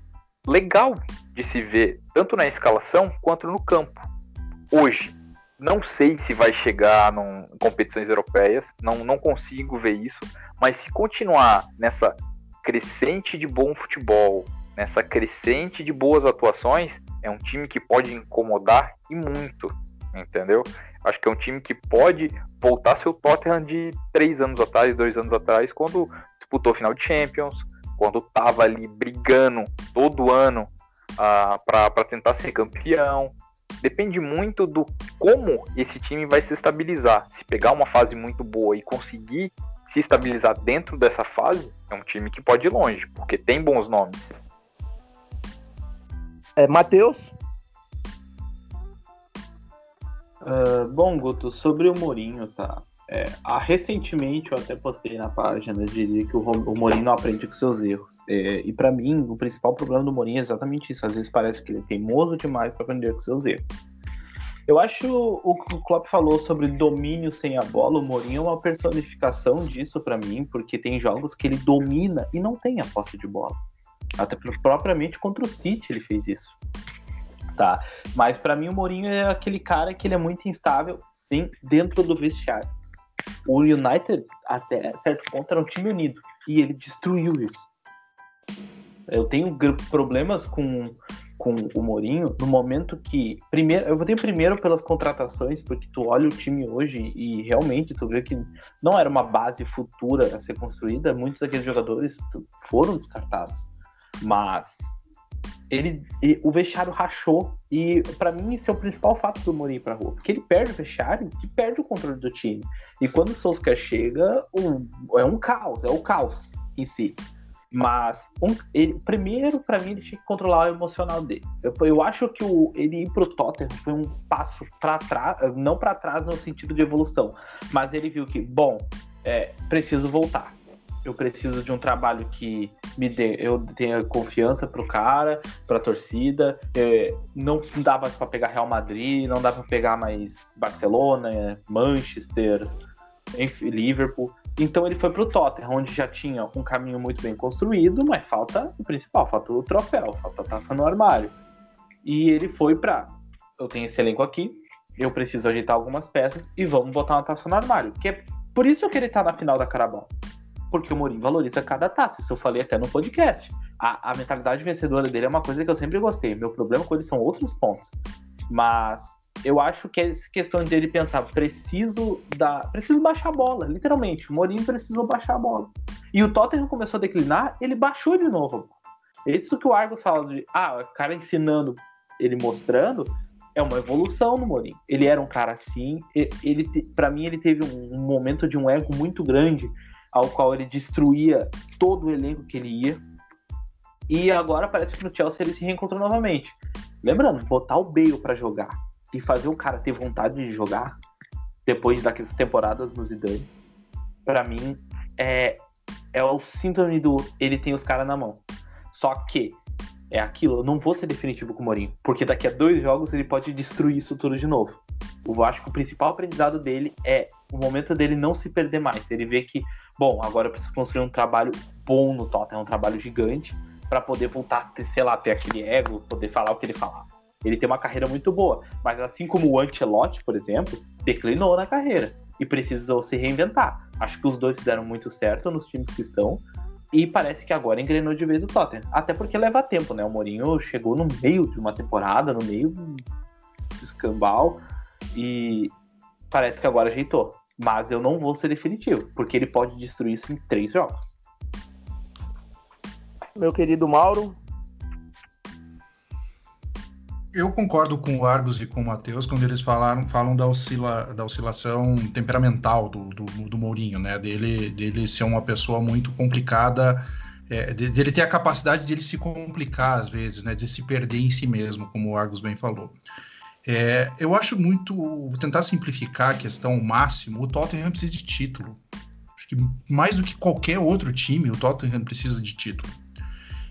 legal de se ver, tanto na escalação quanto no campo. Hoje, não sei se vai chegar em competições europeias, não consigo ver isso, mas se continuar nessa crescente de bom futebol, nessa crescente de boas atuações, é um time que pode incomodar e muito, entendeu? Acho que é um time que pode voltar a ser o Tottenham de 2 anos atrás, quando disputou o final de Champions, quando estava ali brigando todo ano para tentar ser campeão. Depende muito do como esse time vai se estabilizar. Se pegar uma fase muito boa e conseguir se estabilizar dentro dessa fase, é um time que pode ir longe, porque tem bons nomes. Matheus? Bom, Guto, sobre o Mourinho, tá? Recentemente eu até postei na página, eu diria que o Mourinho não aprende com seus erros. E pra mim, o principal problema do Mourinho é exatamente isso. Às vezes parece que ele é teimoso demais pra aprender com seus erros. Eu acho o que o Klopp falou sobre domínio sem a bola, o Mourinho é uma personificação disso pra mim, porque tem jogos que ele domina e não tem a posse de bola. Até propriamente contra o City ele fez isso. Tá. Mas pra mim o Mourinho é aquele cara que ele é muito instável, sim, dentro do vestiário. O United, até certo ponto, era um time unido. E ele destruiu isso. Eu tenho problemas com o Mourinho no momento que... Eu tenho primeiro pelas contratações, porque tu olha o time hoje e realmente tu vê que não era uma base futura a ser construída. Muitos daqueles jogadores foram descartados. Mas... o vestiário rachou, e pra mim esse é o principal fato do Mourinho ir pra rua, porque ele perde o vestiário e perde o controle do time, e quando o Solskjaer chega é o caos em si. Mas ele, primeiro, pra mim ele tinha que controlar o emocional dele. Eu acho que ele ir pro Tottenham foi um passo pra trás, não pra trás no sentido de evolução, mas ele viu que, preciso voltar. Eu preciso de um trabalho que eu tenha confiança pro cara, pra torcida. Não dá mais pra pegar Real Madrid, não dá pra pegar mais Barcelona, Manchester, enfim, Liverpool. Então ele foi pro Tottenham, onde já tinha um caminho muito bem construído, mas falta o principal, falta o troféu, falta a taça no armário. E ele foi eu tenho esse elenco aqui, eu preciso ajeitar algumas peças e vamos botar uma taça no armário. Que é por isso que ele tá na final da Carabao. Porque o Mourinho valoriza cada taça, isso eu falei até no podcast. A mentalidade vencedora dele é uma coisa que eu sempre gostei, meu problema com ele são outros pontos, mas eu acho que essa questão dele pensar, preciso baixar a bola, literalmente, o Mourinho precisou baixar a bola. E o Tottenham começou a declinar, ele baixou de novo. Isso que o Argos fala de, o cara ensinando, ele mostrando, é uma evolução no Mourinho. Ele era um cara assim, pra mim ele teve um momento de um ego muito grande, ao qual ele destruía todo o elenco que ele ia. E agora parece que no Chelsea ele se reencontrou novamente. Lembrando, botar o Bale pra jogar e fazer o cara ter vontade de jogar depois daquelas temporadas no Zidane, pra mim é o síndrome do ele tem os caras na mão. Só que é aquilo, eu não vou ser definitivo com o Mourinho, porque daqui a 2 jogos ele pode destruir isso tudo de novo. Eu acho que o principal aprendizado dele é o momento dele não se perder mais. Ele vê que, bom, agora eu preciso construir um trabalho bom no Tottenham, um trabalho gigante, pra poder voltar a ter, ter aquele ego, poder falar o que ele falava. Ele tem uma carreira muito boa, mas assim como o Ancelotti, por exemplo, declinou na carreira e precisou se reinventar. Acho que os dois fizeram muito certo nos times que estão e parece que agora engrenou de vez o Tottenham. Até porque leva tempo, né? O Mourinho chegou no meio de uma temporada, no meio de escambau e parece que agora ajeitou. Mas eu não vou ser definitivo, porque ele pode destruir isso em 3 jogos. Meu querido Mauro. Eu concordo com o Argos e com o Matheus quando eles falam da oscilação temperamental do Mourinho, né? Dele ser uma pessoa muito complicada, dele ter a capacidade de ele se complicar às vezes, né? De se perder em si mesmo, como o Argos bem falou. Eu acho muito... Vou tentar simplificar a questão ao máximo. O Tottenham precisa de título. Acho que mais do que qualquer outro time, o Tottenham precisa de título.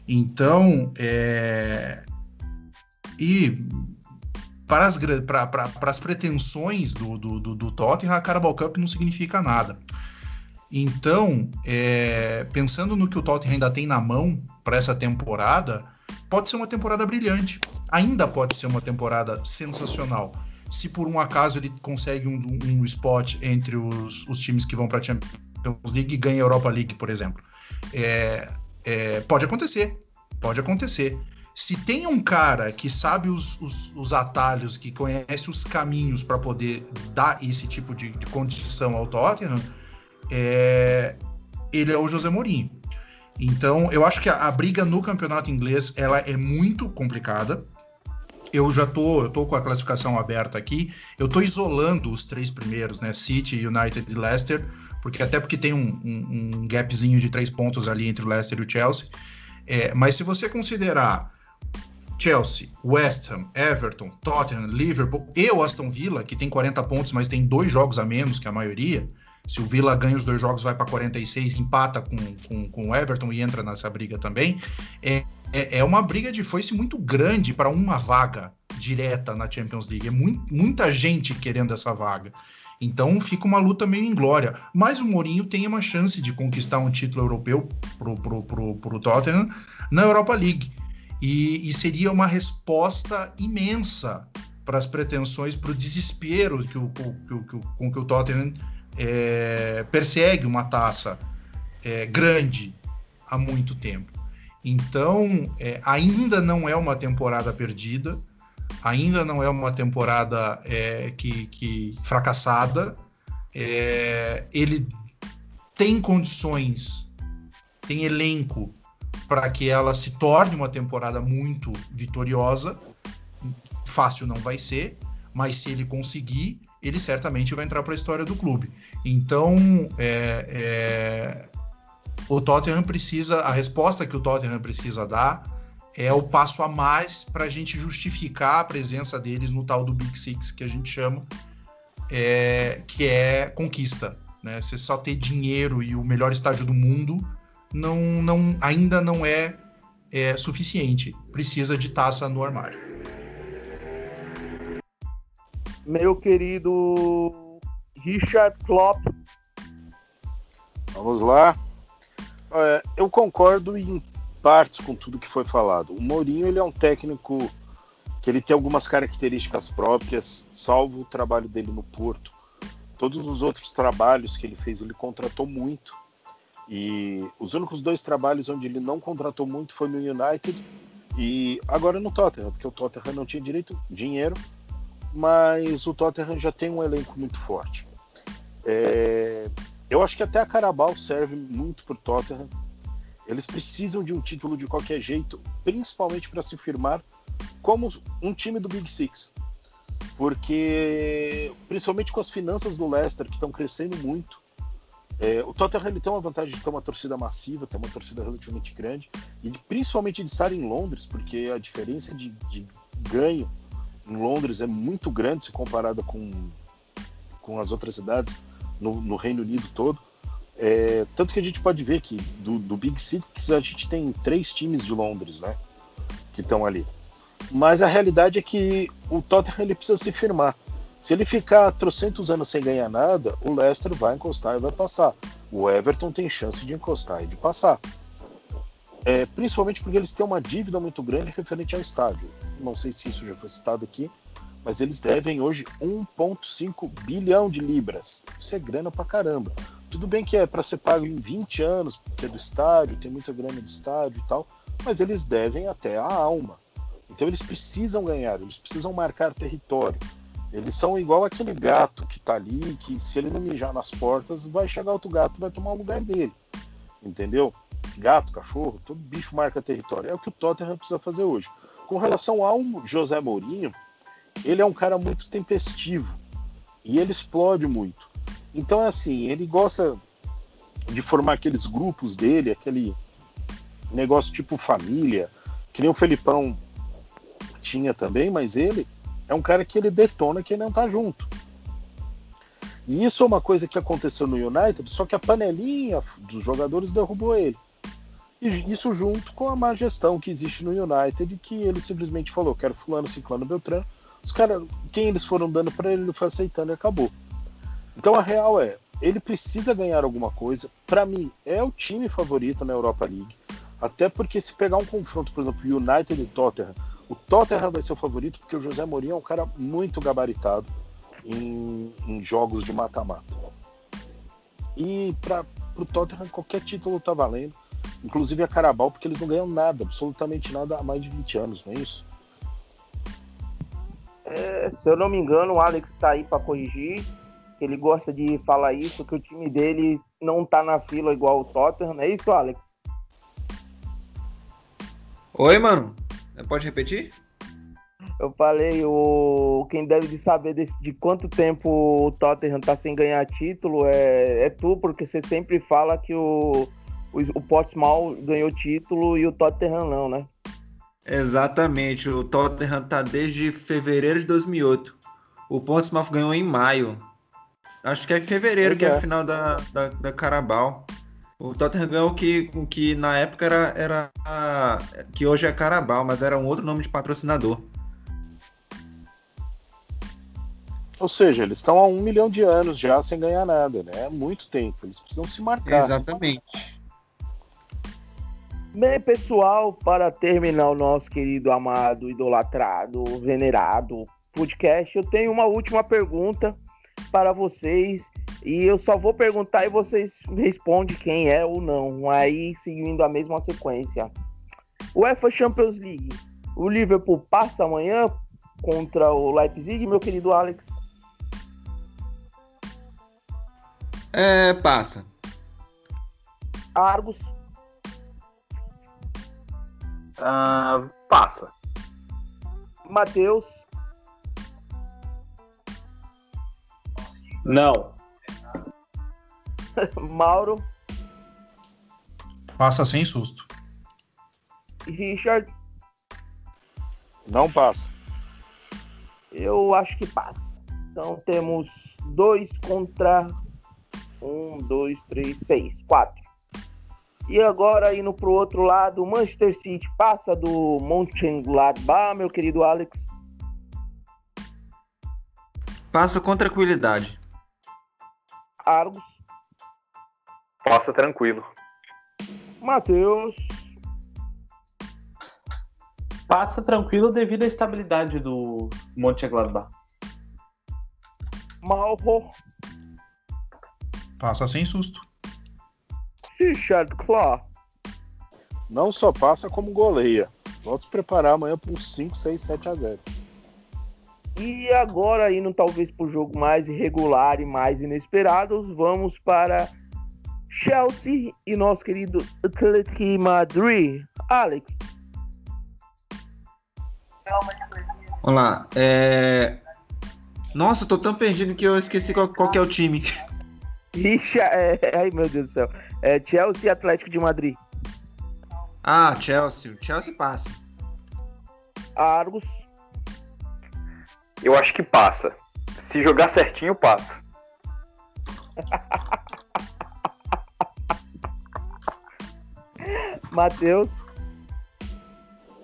Então, e para as pretensões do Tottenham, a Carabao Cup não significa nada. Então, pensando no que o Tottenham ainda tem na mão para essa temporada, pode ser uma temporada brilhante. Ainda pode ser uma temporada sensacional. Se por um acaso ele consegue um spot entre os times que vão para a Champions League e ganha a Europa League, por exemplo. Pode acontecer, Se tem um cara que sabe os atalhos, que conhece os caminhos para poder dar esse tipo de condição ao Tottenham, ele é o José Mourinho. Então, eu acho que a briga no campeonato inglês ela é muito complicada. Eu tô com a classificação aberta aqui. Eu tô isolando os 3 primeiros, né? City, United e Leicester, porque tem um gapzinho de 3 pontos ali entre o Leicester e o Chelsea. Mas se você considerar Chelsea, West Ham, Everton, Tottenham, Liverpool e o Aston Villa, que tem 40 pontos, mas tem 2 jogos a menos que a maioria, se o Villa ganha os 2 jogos, vai para 46, empata com o Everton e entra nessa briga também, é uma briga de foice muito grande para uma vaga direta na Champions League. É muita gente querendo essa vaga. Então fica uma luta meio inglória. Mas o Mourinho tem uma chance de conquistar um título europeu pro Tottenham na Europa League. E seria uma resposta imensa para as pretensões, para o desespero com que o Tottenham persegue uma taça grande há muito tempo. Então, ainda não é uma temporada perdida, ainda não é uma temporada que fracassada. Ele tem condições, tem elenco para que ela se torne uma temporada muito vitoriosa. Fácil não vai ser, mas se ele conseguir, ele certamente vai entrar para a história do clube. Então, o Tottenham precisa, a resposta que o Tottenham precisa dar é o passo a mais para a gente justificar a presença deles no tal do Big Six, que a gente chama, que é conquista, né? Você só ter dinheiro e o melhor estádio do mundo ainda não é suficiente. Precisa de taça no armário. Meu querido Richard Klopp. Vamos lá. Eu concordo em partes com tudo que foi falado. O Mourinho, ele é um técnico que ele tem algumas características próprias, salvo o trabalho dele no Porto. Todos os outros trabalhos que ele fez, ele contratou muito. E os únicos 2 trabalhos onde ele não contratou muito foi no United e agora no Tottenham, porque o Tottenham não tinha dinheiro mas o Tottenham já tem um elenco muito forte. Eu acho que até a Carabao serve muito para o Tottenham. Eles precisam de um título de qualquer jeito, principalmente para se firmar como um time do Big Six, porque principalmente com as finanças do Leicester, que estão crescendo muito, o Tottenham ele tem uma vantagem de ter uma torcida massiva, ter uma torcida relativamente grande, e principalmente de estar em Londres, porque a diferença de ganho em Londres é muito grande se comparada com as outras cidades no Reino Unido todo. Tanto que a gente pode ver que do Big Six a gente tem 3 times de Londres, né, que estão ali. Mas a realidade é que o Tottenham ele precisa se firmar. Se ele ficar 300 anos sem ganhar nada, o Leicester vai encostar e vai passar. O Everton tem chance de encostar e de passar. Principalmente porque eles têm uma dívida muito grande referente ao estádio. Não sei se isso já foi citado aqui, mas eles devem hoje 1,5 bilhão de libras. Isso é grana pra caramba. Tudo bem que é para ser pago em 20 anos, porque é do estádio, tem muita grana do estádio e tal, mas eles devem até a alma. Então eles precisam ganhar, eles precisam marcar território. Eles são igual aquele gato que tá ali, que se ele não mijar nas portas, vai chegar outro gato e vai tomar o lugar dele. Entendeu? Gato, cachorro, todo bicho marca território. É o que o Tottenham precisa fazer hoje. Com relação ao José Mourinho, ele é um cara muito tempestivo e ele explode muito. Então é assim, ele gosta de formar aqueles grupos dele, aquele negócio tipo família, que nem o Felipão tinha também, mas ele é um cara que ele detona quem não tá junto. E isso é uma coisa que aconteceu no United, só que a panelinha dos jogadores derrubou ele. E isso junto com a má gestão que existe no United, que ele simplesmente falou, quero fulano, ciclano, beltrano. Os caras, quem eles foram dando para ele, ele foi aceitando e acabou. Então a real é, ele precisa ganhar alguma coisa. Para mim, é o time favorito na Europa League. Até porque se pegar um confronto, por exemplo, United e Tottenham, o Tottenham vai ser o favorito, porque o José Mourinho é um cara muito gabaritado em jogos de mata-mata. E para o Tottenham, qualquer título tá valendo, inclusive a Carabao, porque eles não ganham nada, absolutamente nada, há mais de 20 anos, não é isso? Se eu não me engano, o Alex tá aí para corrigir, ele gosta de falar isso, que o time dele não tá na fila igual o Tottenham, não é isso, Alex? Oi, mano. Pode repetir? Eu falei, quem deve saber de quanto tempo o Tottenham tá sem ganhar título é tu, porque você sempre fala que o Portsmouth ganhou título e o Tottenham não, né? Exatamente, o Tottenham tá desde fevereiro de 2008. O Portsmouth ganhou em maio. Acho que é em fevereiro, pois que é a final da Carabao. O Tottenham ganhou que na época era que hoje é Carabao, mas era um outro nome de patrocinador. Ou seja, eles estão há 1 milhão de anos já sem ganhar nada, né? É muito tempo, eles precisam se marcar. Exatamente. Bem, pessoal, para terminar o nosso querido, amado, idolatrado, venerado podcast, eu tenho uma última pergunta para vocês. E eu só vou perguntar e vocês respondem quem é ou não. Aí, seguindo a mesma sequência. UEFA Champions League. O Liverpool passa amanhã contra o Leipzig, meu querido Alex? Passa. Argos? Passa. Matheus? Não. Mauro? Passa sem susto. Richard? Não passa. Eu acho que passa. Então temos 2 contra 1, 2, 3, 6, 4. E agora indo pro outro lado, o Manchester City passa do Mönchengladbach, meu querido Alex? Passa com tranquilidade. Argos? Passa tranquilo. Matheus? Passa tranquilo devido à estabilidade do Mönchengladbach. Mauro? Passa sem susto. Richard Claw? Não só passa como goleia. Pode se preparar amanhã para um 5, 6, 7 a 0. E agora, indo talvez para o jogo mais irregular e mais inesperado, vamos para Chelsea e nosso querido Atlético de Madrid. Alex. Olá. Nossa, eu tô tão perdido que eu esqueci qual que é o time. Ixi, ai meu Deus do céu. É Chelsea e Atlético de Madrid. Ah, Chelsea. O Chelsea passa. Argos. Eu acho que passa. Se jogar certinho, passa. Matheus.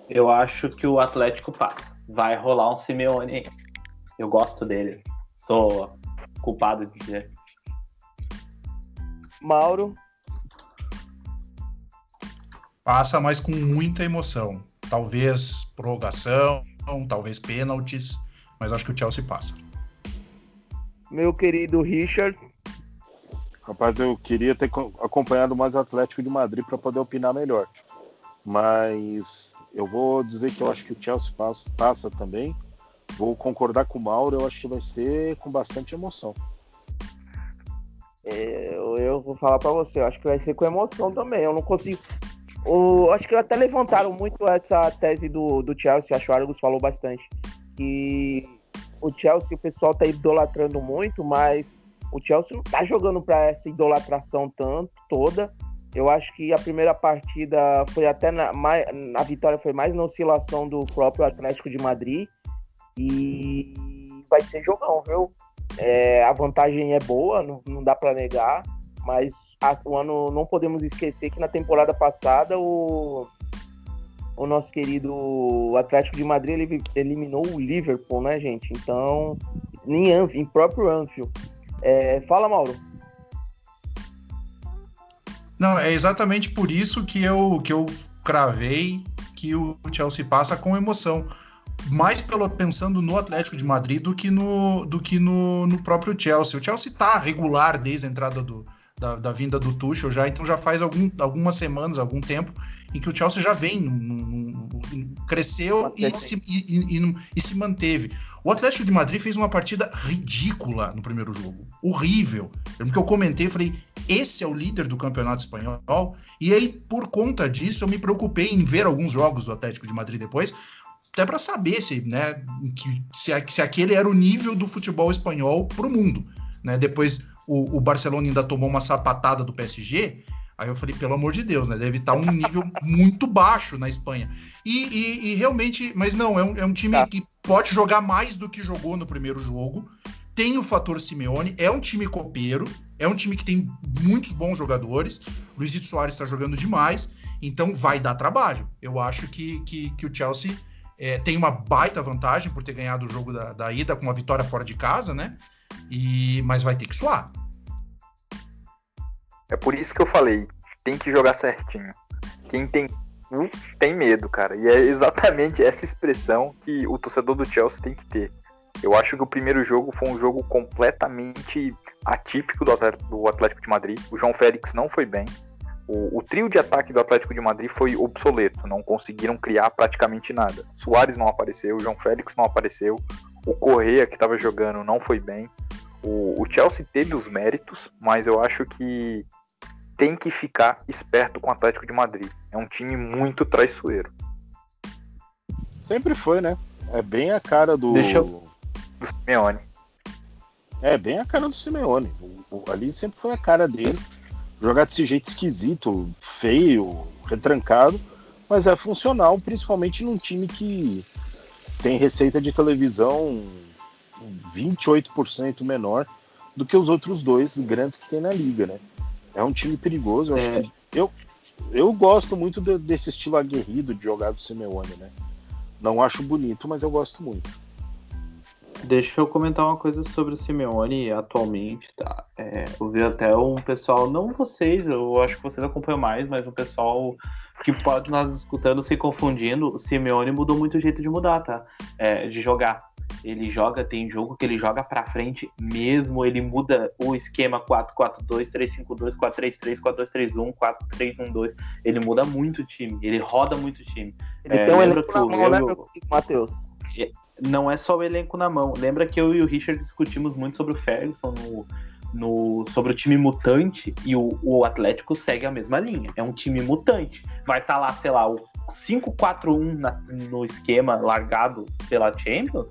Eu acho que o Atlético passa. Vai rolar um Simeone aí. Eu gosto dele. Sou culpado de dizer. Mauro. Passa, mas com muita emoção. Talvez prorrogação, talvez pênaltis. Mas acho que o Chelsea passa. Meu querido Richard. Rapaz, eu queria ter acompanhado mais o Atlético de Madrid para poder opinar melhor. Mas eu vou dizer que eu acho que o Chelsea passa também. Vou concordar com o Mauro, eu acho que vai ser com bastante emoção. Eu vou falar para você, eu acho que vai ser com emoção também. Eu não consigo... Eu acho que até levantaram muito essa tese do Chelsea, acho que o Argos falou bastante. E o Chelsea, o pessoal tá idolatrando muito, mas o Chelsea não tá jogando para essa idolatração tanto toda. Eu acho que a primeira partida foi até a vitória foi mais na oscilação do próprio Atlético de Madrid. E vai ser jogão, viu? A vantagem é boa, não dá para negar, mas não podemos esquecer que na temporada passada o nosso querido Atlético de Madrid ele eliminou o Liverpool, né, gente? Então, em próprio Anfield. Fala, Mauro. Não, é exatamente por isso que eu cravei que o Chelsea passa com emoção. Mais pensando no Atlético de Madrid do que no próprio Chelsea. O Chelsea está regular desde a entrada da vinda do Tuchel já, então já faz algumas semanas, algum tempo, em que o Chelsea já vem, cresceu e se manteve. O Atlético de Madrid fez uma partida ridícula no primeiro jogo, horrível. Lembro que eu comentei, falei, esse é o líder do campeonato espanhol, e aí por conta disso eu me preocupei em ver alguns jogos do Atlético de Madrid depois, até para saber se aquele era o nível do futebol espanhol para o mundo. Né? Depois o Barcelona ainda tomou uma sapatada do PSG, aí eu falei, pelo amor de Deus, né? Deve estar um nível muito baixo na Espanha. E realmente, mas não, é um time que pode jogar mais do que jogou no primeiro jogo, tem o fator Simeone, é um time copeiro, é um time que tem muitos bons jogadores, Luizito Soares está jogando demais, então vai dar trabalho. Eu acho que o Chelsea... tem uma baita vantagem por ter ganhado o jogo da ida com uma vitória fora de casa, né? Mas vai ter que suar. É por isso que eu falei, tem que jogar certinho. Quem tem medo, cara. E é exatamente essa expressão que o torcedor do Chelsea tem que ter. Eu acho que o primeiro jogo foi um jogo completamente atípico do Atlético de Madrid. O João Félix não foi bem. O trio de ataque do Atlético de Madrid foi obsoleto, não conseguiram criar praticamente nada. Suárez não apareceu, João Félix não apareceu, o Correa que estava jogando não foi bem. O Chelsea teve os méritos, mas eu acho que tem que ficar esperto com o Atlético de Madrid. É um time muito traiçoeiro. Sempre foi, né? É bem a cara do Simeone. É bem a cara do Simeone. Ali sempre foi a cara dele. Jogar desse jeito esquisito, feio, retrancado, mas é funcional, principalmente num time que tem receita de televisão 28% menor do que os outros dois grandes que tem na liga, né? É um time perigoso, eu acho que eu gosto muito desse estilo aguerrido de jogar do Simeone, né? Não acho bonito, mas eu gosto muito. Deixa eu comentar uma coisa sobre o Simeone atualmente, tá? Eu vi até um pessoal, não vocês, eu acho que vocês acompanham mais, mas um pessoal que pode estar nos escutando se confundindo. O Simeone mudou muito o jeito de mudar, tá? De jogar. Ele joga, tem jogo que ele joga pra frente mesmo, ele muda o esquema 4-4-2, 3-5-2, 4-3-3, 4-2-3-1, 4-3-1-2. Ele muda muito o time, ele roda muito o time. Ele tem um elenco na mão, né, Matheus? não é só o elenco na mão. Lembra que eu e o Richard discutimos muito sobre o Ferguson sobre o time mutante, e o Atlético segue a mesma linha. É um time mutante. Vai estar lá, sei lá, o 5-4-1 no esquema largado pela Champions,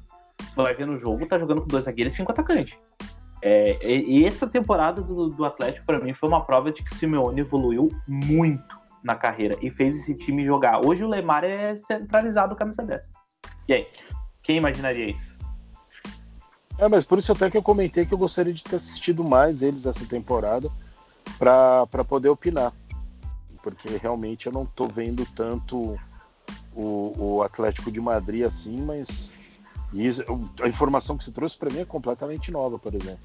vai ver no jogo, tá jogando com 2 zagueiros e 5 atacantes. E essa temporada do Atlético, pra mim, foi uma prova de que o Simeone evoluiu muito na carreira e fez esse time jogar. Hoje o Lemar é centralizado, camisa 10. E aí, quem imaginaria isso? Mas por isso até que eu comentei que eu gostaria de ter assistido mais eles essa temporada pra poder opinar, porque realmente eu não tô vendo tanto o Atlético de Madrid assim, mas isso, a informação que você trouxe pra mim é completamente nova, por exemplo.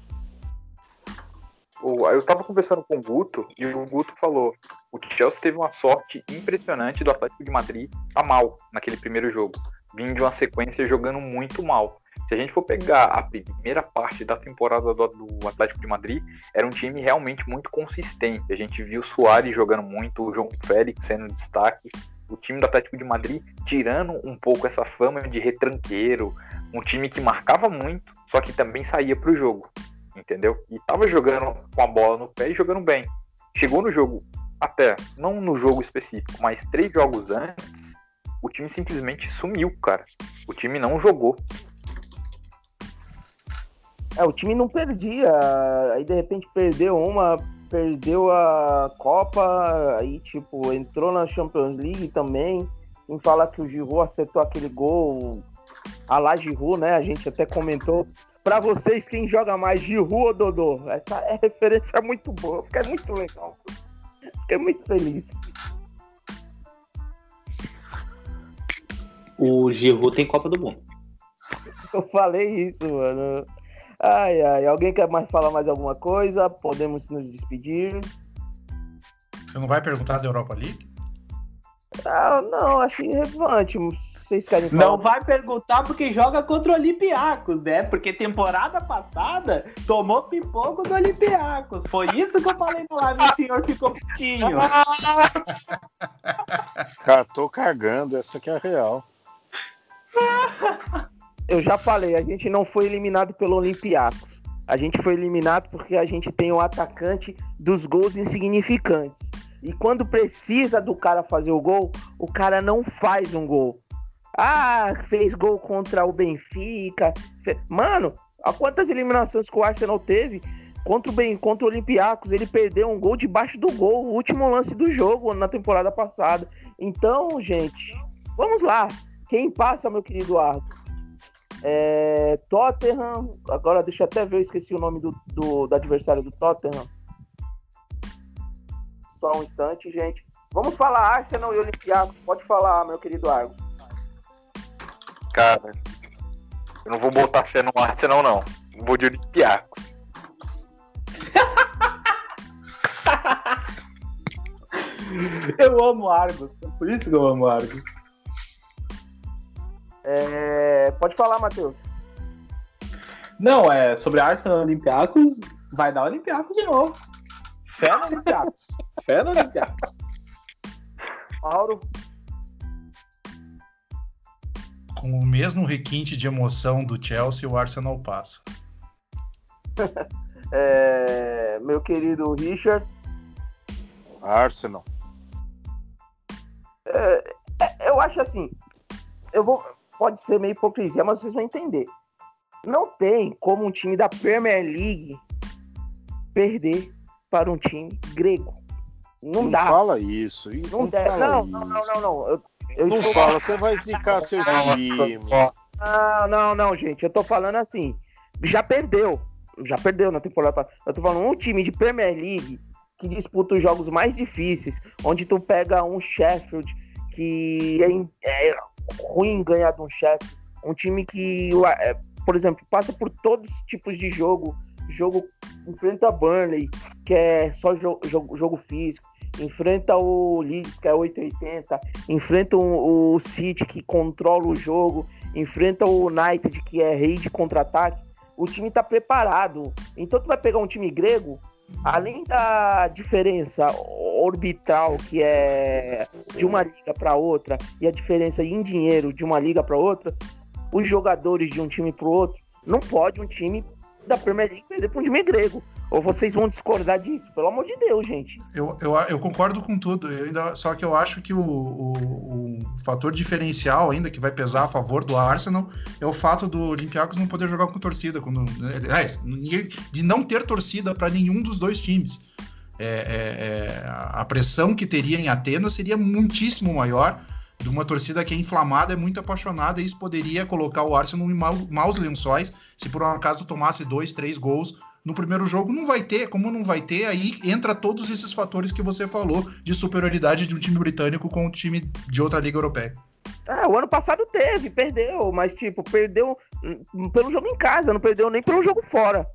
Eu tava conversando com o Guto, e o Guto falou: o Chelsea teve uma sorte impressionante do Atlético de Madrid tá mal naquele primeiro jogo, vindo de uma sequência jogando muito mal. Se a gente for pegar a primeira parte da temporada do Atlético de Madrid, era um time realmente muito consistente. A gente viu o Suárez jogando muito, o João Félix sendo destaque. O time do Atlético de Madrid tirando um pouco essa fama de retranqueiro, um time que marcava muito, só que também saía pro jogo, entendeu? E tava jogando com a bola no pé e jogando bem. Chegou no jogo, até, não no jogo específico, mas 3 jogos antes, o time simplesmente sumiu, cara. O time não jogou. O time não perdia, aí de repente perdeu a Copa, aí tipo, entrou na Champions League também, em falar que o Giroud acertou aquele gol, a lá Giroud, né, a gente até comentou, pra vocês quem joga mais, Giroud ou Dodô, essa é referência muito boa, fiquei muito legal, fiquei muito feliz. O Giroud tem Copa do Mundo. Eu falei isso, mano. Alguém quer falar mais alguma coisa? Podemos nos despedir. Você não vai perguntar da Europa League? Não, achei relevante. Vocês querem falar? Não vai perguntar porque joga contra o Olympiacos, né? Porque temporada passada tomou pipoco do Olympiacos. Foi isso que eu falei no live, o senhor ficou putinho. Cara, tô cagando, essa aqui é a real. Eu já falei, a gente não foi eliminado pelo Olympiacos. A gente foi eliminado porque a gente tem o atacante dos gols insignificantes. E quando precisa do cara fazer o gol, o cara não faz um gol. Fez gol contra o Benfica. Mano, a quantas eliminações que o Arsenal teve contra o Olympiacos? Ele perdeu um gol debaixo do gol, o último lance do jogo na temporada passada. Então, gente, vamos lá. Quem passa, meu querido Arthur? Tottenham, agora deixa eu até ver, eu esqueci o nome do adversário do Tottenham. Só um instante, gente. Vamos falar Arsenal e Olympiacos. Pode falar, meu querido Argos. Cara, eu não vou botar fé no Arsenal, não. Eu vou de Olympiacos. Eu amo Argos, é por isso que eu amo Argos. Pode falar, Matheus. Não, sobre Arsenal e Olympiacos, vai dar Olympiacos de novo. Fé no Olympiacos. Fé no Olympiacos. Mauro. Com o mesmo requinte de emoção do Chelsea, o Arsenal passa. Meu querido Richard. Arsenal. Eu acho assim. Pode ser meio hipocrisia, mas vocês vão entender. Não tem como um time da Premier League perder para um time grego. Não dá. Fala isso. Não. Eu não falo. Você vai zicar seu time. Não, gente. Eu tô falando assim. Já perdeu. Já perdeu na temporada passada. Eu tô falando um time de Premier League que disputa os jogos mais difíceis, onde tu pega um Sheffield que é ruim ganhar de um chefe, um time que, por exemplo, passa por todos os tipos de jogo, enfrenta Burnley, que é só jogo físico, enfrenta o Leeds, que é 880, enfrenta o City, que controla o jogo, enfrenta o United, que é rei de contra-ataque. O time tá preparado, então tu vai pegar um time grego, além da diferença orbital que é de uma liga para outra e a diferença em dinheiro de uma liga para outra, os jogadores de um time para o outro. Não pode um time da Premier League perder para um time grego. Ou vocês vão discordar disso? Pelo amor de Deus, gente. Eu concordo com tudo. Só que eu acho que o fator diferencial ainda que vai pesar a favor do Arsenal é o fato do Olympiacos não poder jogar com torcida. De não ter torcida para nenhum dos dois times. A pressão que teria em Atenas seria muitíssimo maior de uma torcida que é inflamada, é muito apaixonada, e isso poderia colocar o Arsenal em maus lençóis se por um acaso tomasse 2-3 gols no primeiro jogo. Não vai ter, como não vai ter, aí entra todos esses fatores que você falou de superioridade de um time britânico com um time de outra liga europeia. O ano passado teve, perdeu, mas perdeu pelo jogo em casa, não perdeu nem pelo jogo fora.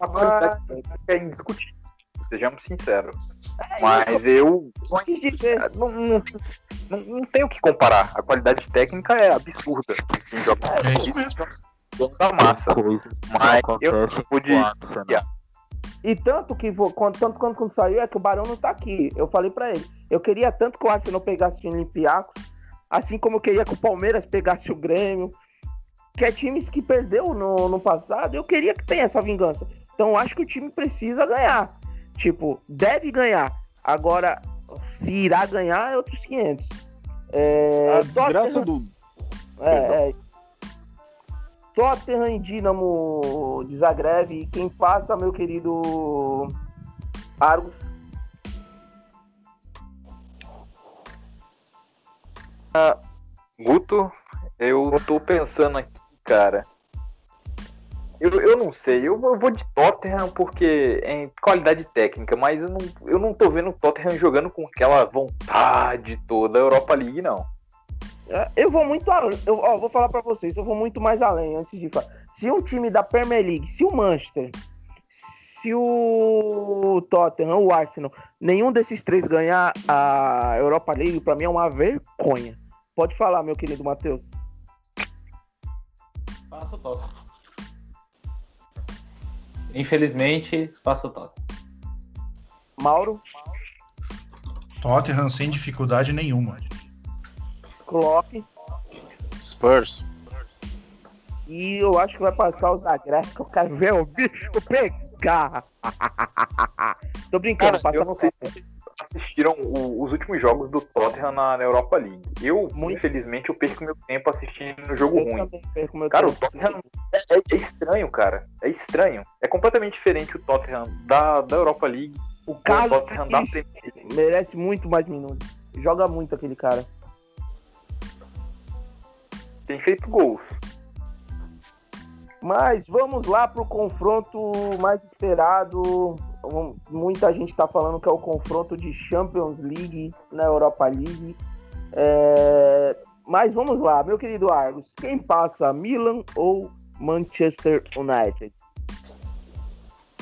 Agora é indiscutível, sejamos sinceros. Mas eu não tenho o que comparar. A qualidade técnica é absurda. Quem joga é isso mesmo. Da massa. Mas eu não pude. E tanto quanto saiu, é que o Barão não tá aqui. Eu falei pra ele. Eu queria tanto que o Arsenal pegasse o Olympiacos, assim como eu queria que o Palmeiras pegasse o Grêmio, que é times que perdeu no passado. Eu queria que tenha essa vingança. Então eu acho que o time precisa ganhar. Deve ganhar. Agora, se irá ganhar, é outros 500. A desgraça do... Tottenham e Dínamo desagreve. E quem passa, meu querido Argos? Guto, eu tô pensando aqui, cara. Eu não sei, eu vou de Tottenham porque é qualidade técnica, mas eu não tô vendo o Tottenham jogando com aquela vontade toda, Europa League, não. Eu vou muito além, vou falar pra vocês, eu vou muito mais além antes de falar. Se um time da Premier League, se o Manchester, se o Tottenham, o Arsenal, nenhum desses três ganhar a Europa League, pra mim é uma vergonha. Pode falar, meu querido Matheus. Passa o Tottenham. Infelizmente, passa o Tottenham. Mauro? Tottenham sem dificuldade nenhuma. Klopp. Spurs. E eu acho que vai passar os agressos, que eu quero ver o bicho pegar. Tô brincando, cara, eu não sei se assistiram os últimos jogos do Tottenham na Europa League. Infelizmente, eu perco meu tempo assistindo jogo ruim. Cara, o Tottenham é estranho, cara. É estranho. É completamente diferente o Tottenham da Europa League. O cara Tottenham da Premier League merece muito mais minutos. Joga muito aquele cara. Tem feito gols. Mas vamos lá pro confronto mais esperado. Muita gente tá falando que é o confronto de Champions League na Europa League. Mas vamos lá, meu querido Argos. Quem passa, Milan ou Manchester United?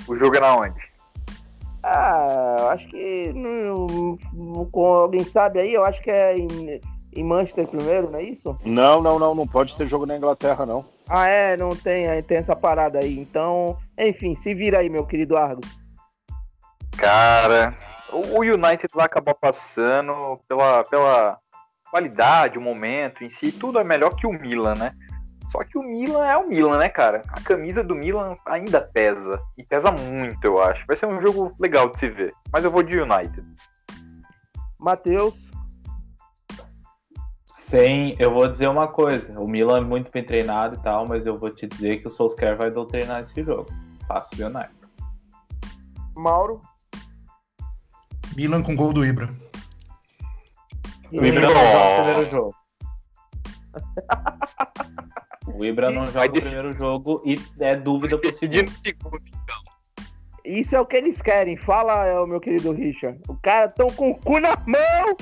O jogo é na onde? Acho que... alguém sabe aí? Eu acho que é em Manchester primeiro, não é isso? Não pode ter jogo na Inglaterra, não. Não tem essa parada aí. Então, enfim, se vira aí, meu querido Argos. Cara, o United vai acabar passando pela qualidade, o momento em si, tudo é melhor que o Milan, né? Só que o Milan é o Milan, né, cara? A camisa do Milan ainda pesa, e pesa muito, eu acho. Vai ser um jogo legal de se ver, mas eu vou de United. Matheus? Eu vou dizer uma coisa, o Milan é muito bem treinado e tal, mas eu vou te dizer que o Solskjaer vai doutrinar esse jogo. Passa o United. Mauro? Milan com gol do Ibra. O Ibra não joga o primeiro jogo. O Ibra não joga o primeiro jogo e é dúvida pro segundo. Isso é o que eles querem. Fala, meu querido Richard. O cara tão com o cu na mão.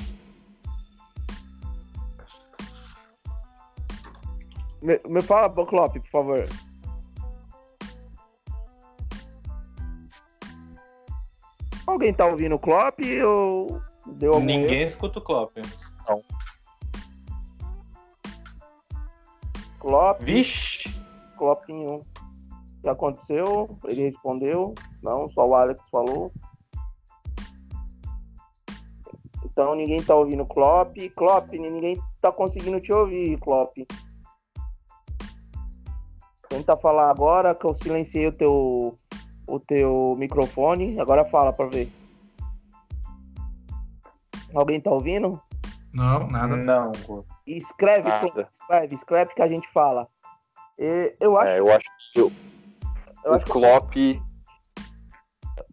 Me fala, Klopp, por favor. Alguém tá ouvindo o Klopp ou... Ninguém escuta o Klopp. Não. Klopp. Vixe! Kloppinho. O que aconteceu? Ele respondeu. Não, só o Alex falou. Então ninguém tá ouvindo Klopp. Klopp, ninguém tá conseguindo te ouvir, Klopp. Tenta falar agora que eu silenciei o teu microfone. Agora fala pra ver. Alguém tá ouvindo? Não, nada. Não. Escreve, nada. Escreve que a gente fala. Eu acho que Klopp...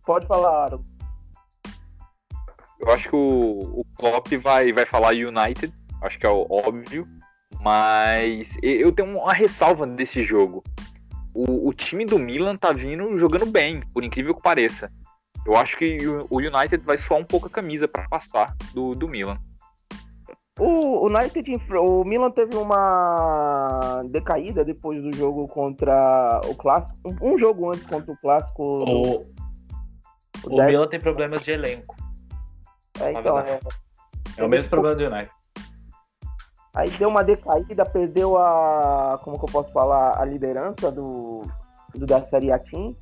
Pode falar, Aro. Eu acho que o Klopp vai falar United, acho que é óbvio, mas eu tenho uma ressalva desse jogo. O time do Milan tá vindo jogando bem, por incrível que pareça. Eu acho que o United vai suar um pouco a camisa pra passar do Milan. O Milan teve uma decaída depois do jogo contra o Clássico. Um jogo antes contra o Clássico. O Milan tem problemas de elenco. Então, é o mesmo problema do United. Aí deu uma decaída, perdeu a... Como que eu posso falar? A liderança da Série A Team.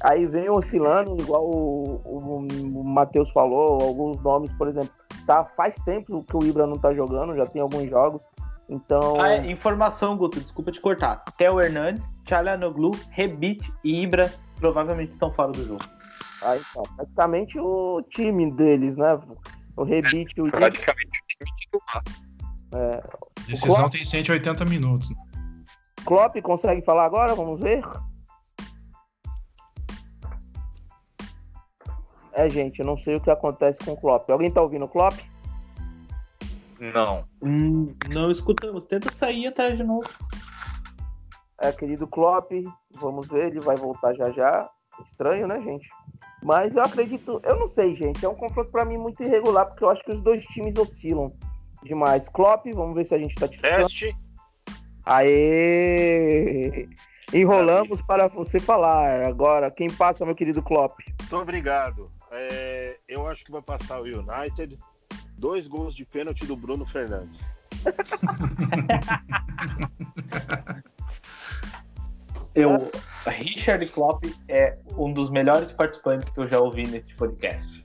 Aí vem oscilando, igual o Matheus falou, alguns nomes, por exemplo. Tá, faz tempo que o Ibra não tá jogando, já tem alguns jogos, então... Informação, Guto, desculpa te cortar. Theo Hernandes, Çalhanoğlu, Rebić e Ibra provavelmente estão fora do jogo. Aí tá, praticamente o time deles, né? O Rebić, o Ibra... Praticamente o time titular. Decisão Klopp... tem 180 minutos. Klopp consegue falar agora? Vamos ver? Gente, eu não sei o que acontece com o Klopp. Alguém tá ouvindo o Klopp? Não. Não escutamos. Tenta sair atrás de novo. Querido Klopp, vamos ver, ele vai voltar já já. Estranho, né, gente? Mas eu acredito... Eu não sei, gente. É um confronto pra mim muito irregular, porque eu acho que os dois times oscilam demais. Klopp, vamos ver se a gente tá... Teste. Aê! Enrolamos para você falar. Agora, quem passa, meu querido Klopp? Muito obrigado. Eu acho que vai passar o United. 2 gols de pênalti do Bruno Fernandes. Richard Klopp é um dos melhores participantes que eu já ouvi neste podcast.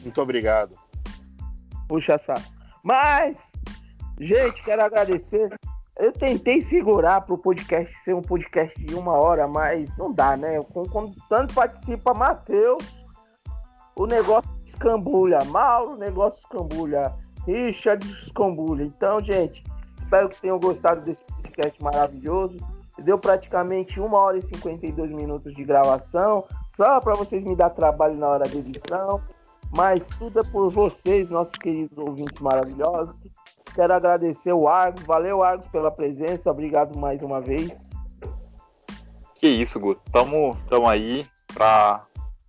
Muito obrigado. Puxa saco. Mas, gente, quero agradecer. Eu tentei segurar pro podcast ser um podcast de 1 hora, mas não dá, né? Quando tanto participa Matheus, o negócio escambulha. Mauro, o negócio escambulha. Richard escambulha. Então, gente, espero que tenham gostado desse podcast maravilhoso. Deu praticamente 1 hora e 52 minutos de gravação, só para vocês me dar trabalho na hora da edição. Mas tudo é por vocês, nossos queridos ouvintes maravilhosos. Quero agradecer o Argos. Valeu, Argos, pela presença. Obrigado mais uma vez. Que isso, Guto. Tamo aí pra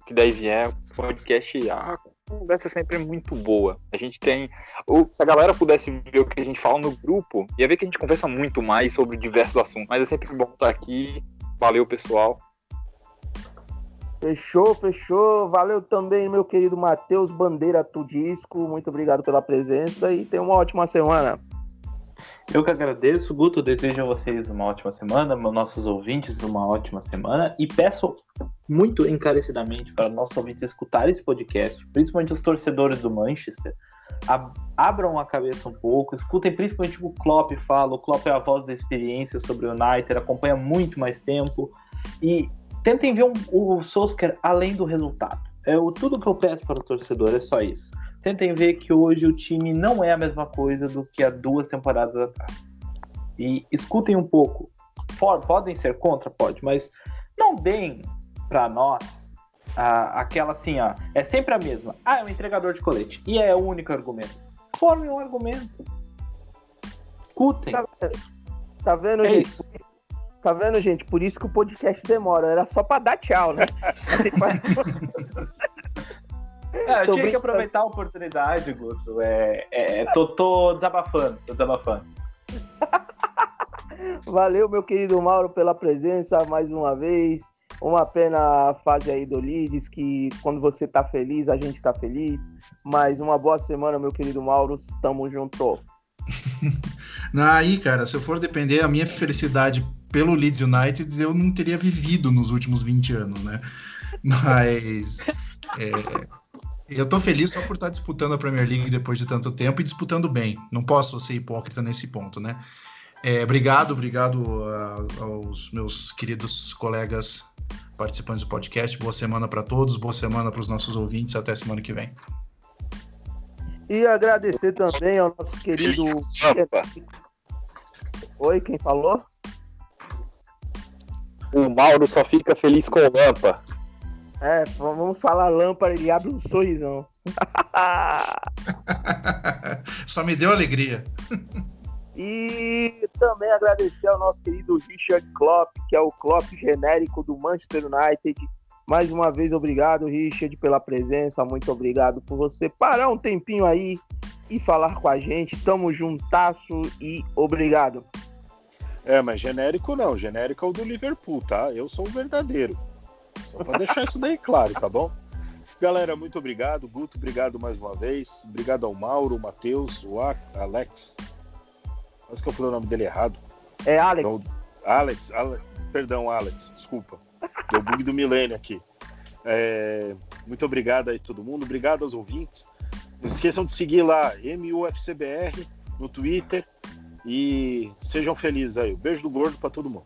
que daí vier. O podcast, a conversa sempre é muito boa. A gente tem... Se a galera pudesse ver o que a gente fala no grupo, ia ver que a gente conversa muito mais sobre diversos assuntos. Mas é sempre bom estar aqui. Valeu, pessoal. Fechou. Valeu também, meu querido Matheus Bandeira Tudisco. Muito obrigado pela presença e tenha uma ótima semana. Eu que agradeço, Guto. Desejo a vocês uma ótima semana, nossos ouvintes uma ótima semana. E peço muito encarecidamente para nossos ouvintes escutarem esse podcast, principalmente os torcedores do Manchester. Abram a cabeça um pouco, escutem principalmente o que o Klopp fala. O Klopp é a voz da experiência sobre o United, acompanha muito mais tempo e... Tentem ver o Solskjaer além do resultado. Tudo que eu peço para o torcedor é só isso. Tentem ver que hoje o time não é a mesma coisa do que há 2 temporadas atrás. E escutem um pouco. Podem ser contra? Pode. Mas não deem para nós aquela assim, é sempre a mesma. É um entregador de colete. E é o único argumento. Formem um argumento. Escutem. Tá vendo, gente? Isso. Tá vendo, gente? Por isso que o podcast demora. Era só pra dar tchau, né? Eu tinha que aproveitar a oportunidade, Guto. Tô desabafando. Valeu, meu querido Mauro, pela presença mais uma vez. Uma pena a fase aí do Leeds, que quando você tá feliz, a gente tá feliz. Mas uma boa semana, meu querido Mauro. Tamo junto. Aí, cara, se eu for depender da minha felicidade pelo Leeds United, eu não teria vivido nos últimos 20 anos, né? Mas Eu tô feliz só por estar disputando a Premier League depois de tanto tempo e disputando bem. Não posso ser hipócrita nesse ponto, né? Obrigado aos meus queridos colegas participantes do podcast. Boa semana para todos, boa semana para os nossos ouvintes. Até semana que vem. E agradecer também ao nosso querido... Oi, quem falou? O Mauro só fica feliz com o Lampa. É, vamos falar Lampa, ele abre um sorrisão. Só me deu alegria. E também agradecer ao nosso querido Richard Klopp, que é o Klopp genérico do Manchester United. Mais uma vez, obrigado, Richard, pela presença. Muito obrigado por você parar um tempinho aí e falar com a gente. Tamo juntasso e obrigado. É, mas genérico não. Genérico é o do Liverpool, tá? Eu sou o verdadeiro. Só pra deixar isso daí claro, tá bom? Galera, muito obrigado. Guto, obrigado mais uma vez. Obrigado ao Mauro, o Matheus, o Alex. Acho que eu falei o nome dele errado. É Alex. Então, Alex, desculpa. Deu bug do milênio aqui. Muito obrigado aí todo mundo. Obrigado aos ouvintes. Não esqueçam de seguir lá, MUFCBR, no Twitter. E sejam felizes aí. Um beijo do gordo pra todo mundo.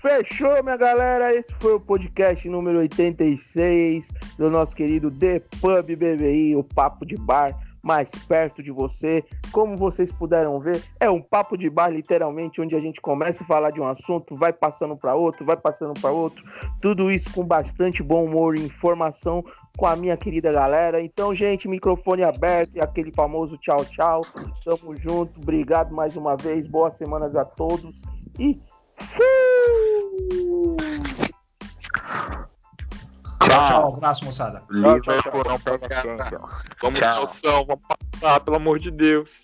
Fechou, minha galera. Esse foi o podcast número 86 do nosso querido The Pub BBI, o papo de bar mais perto de você. Como vocês puderam ver, é um papo de bar literalmente, onde a gente começa a falar de um assunto, vai passando para outro, tudo isso com bastante bom humor e informação com a minha querida galera. Então, gente, microfone aberto e aquele famoso tchau, tchau. Tamo junto, obrigado mais uma vez, boas semanas a todos e tchau, abraço, moçada. Vamos, calção, vamos passar, pelo amor de Deus.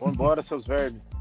Vambora, seus vermes.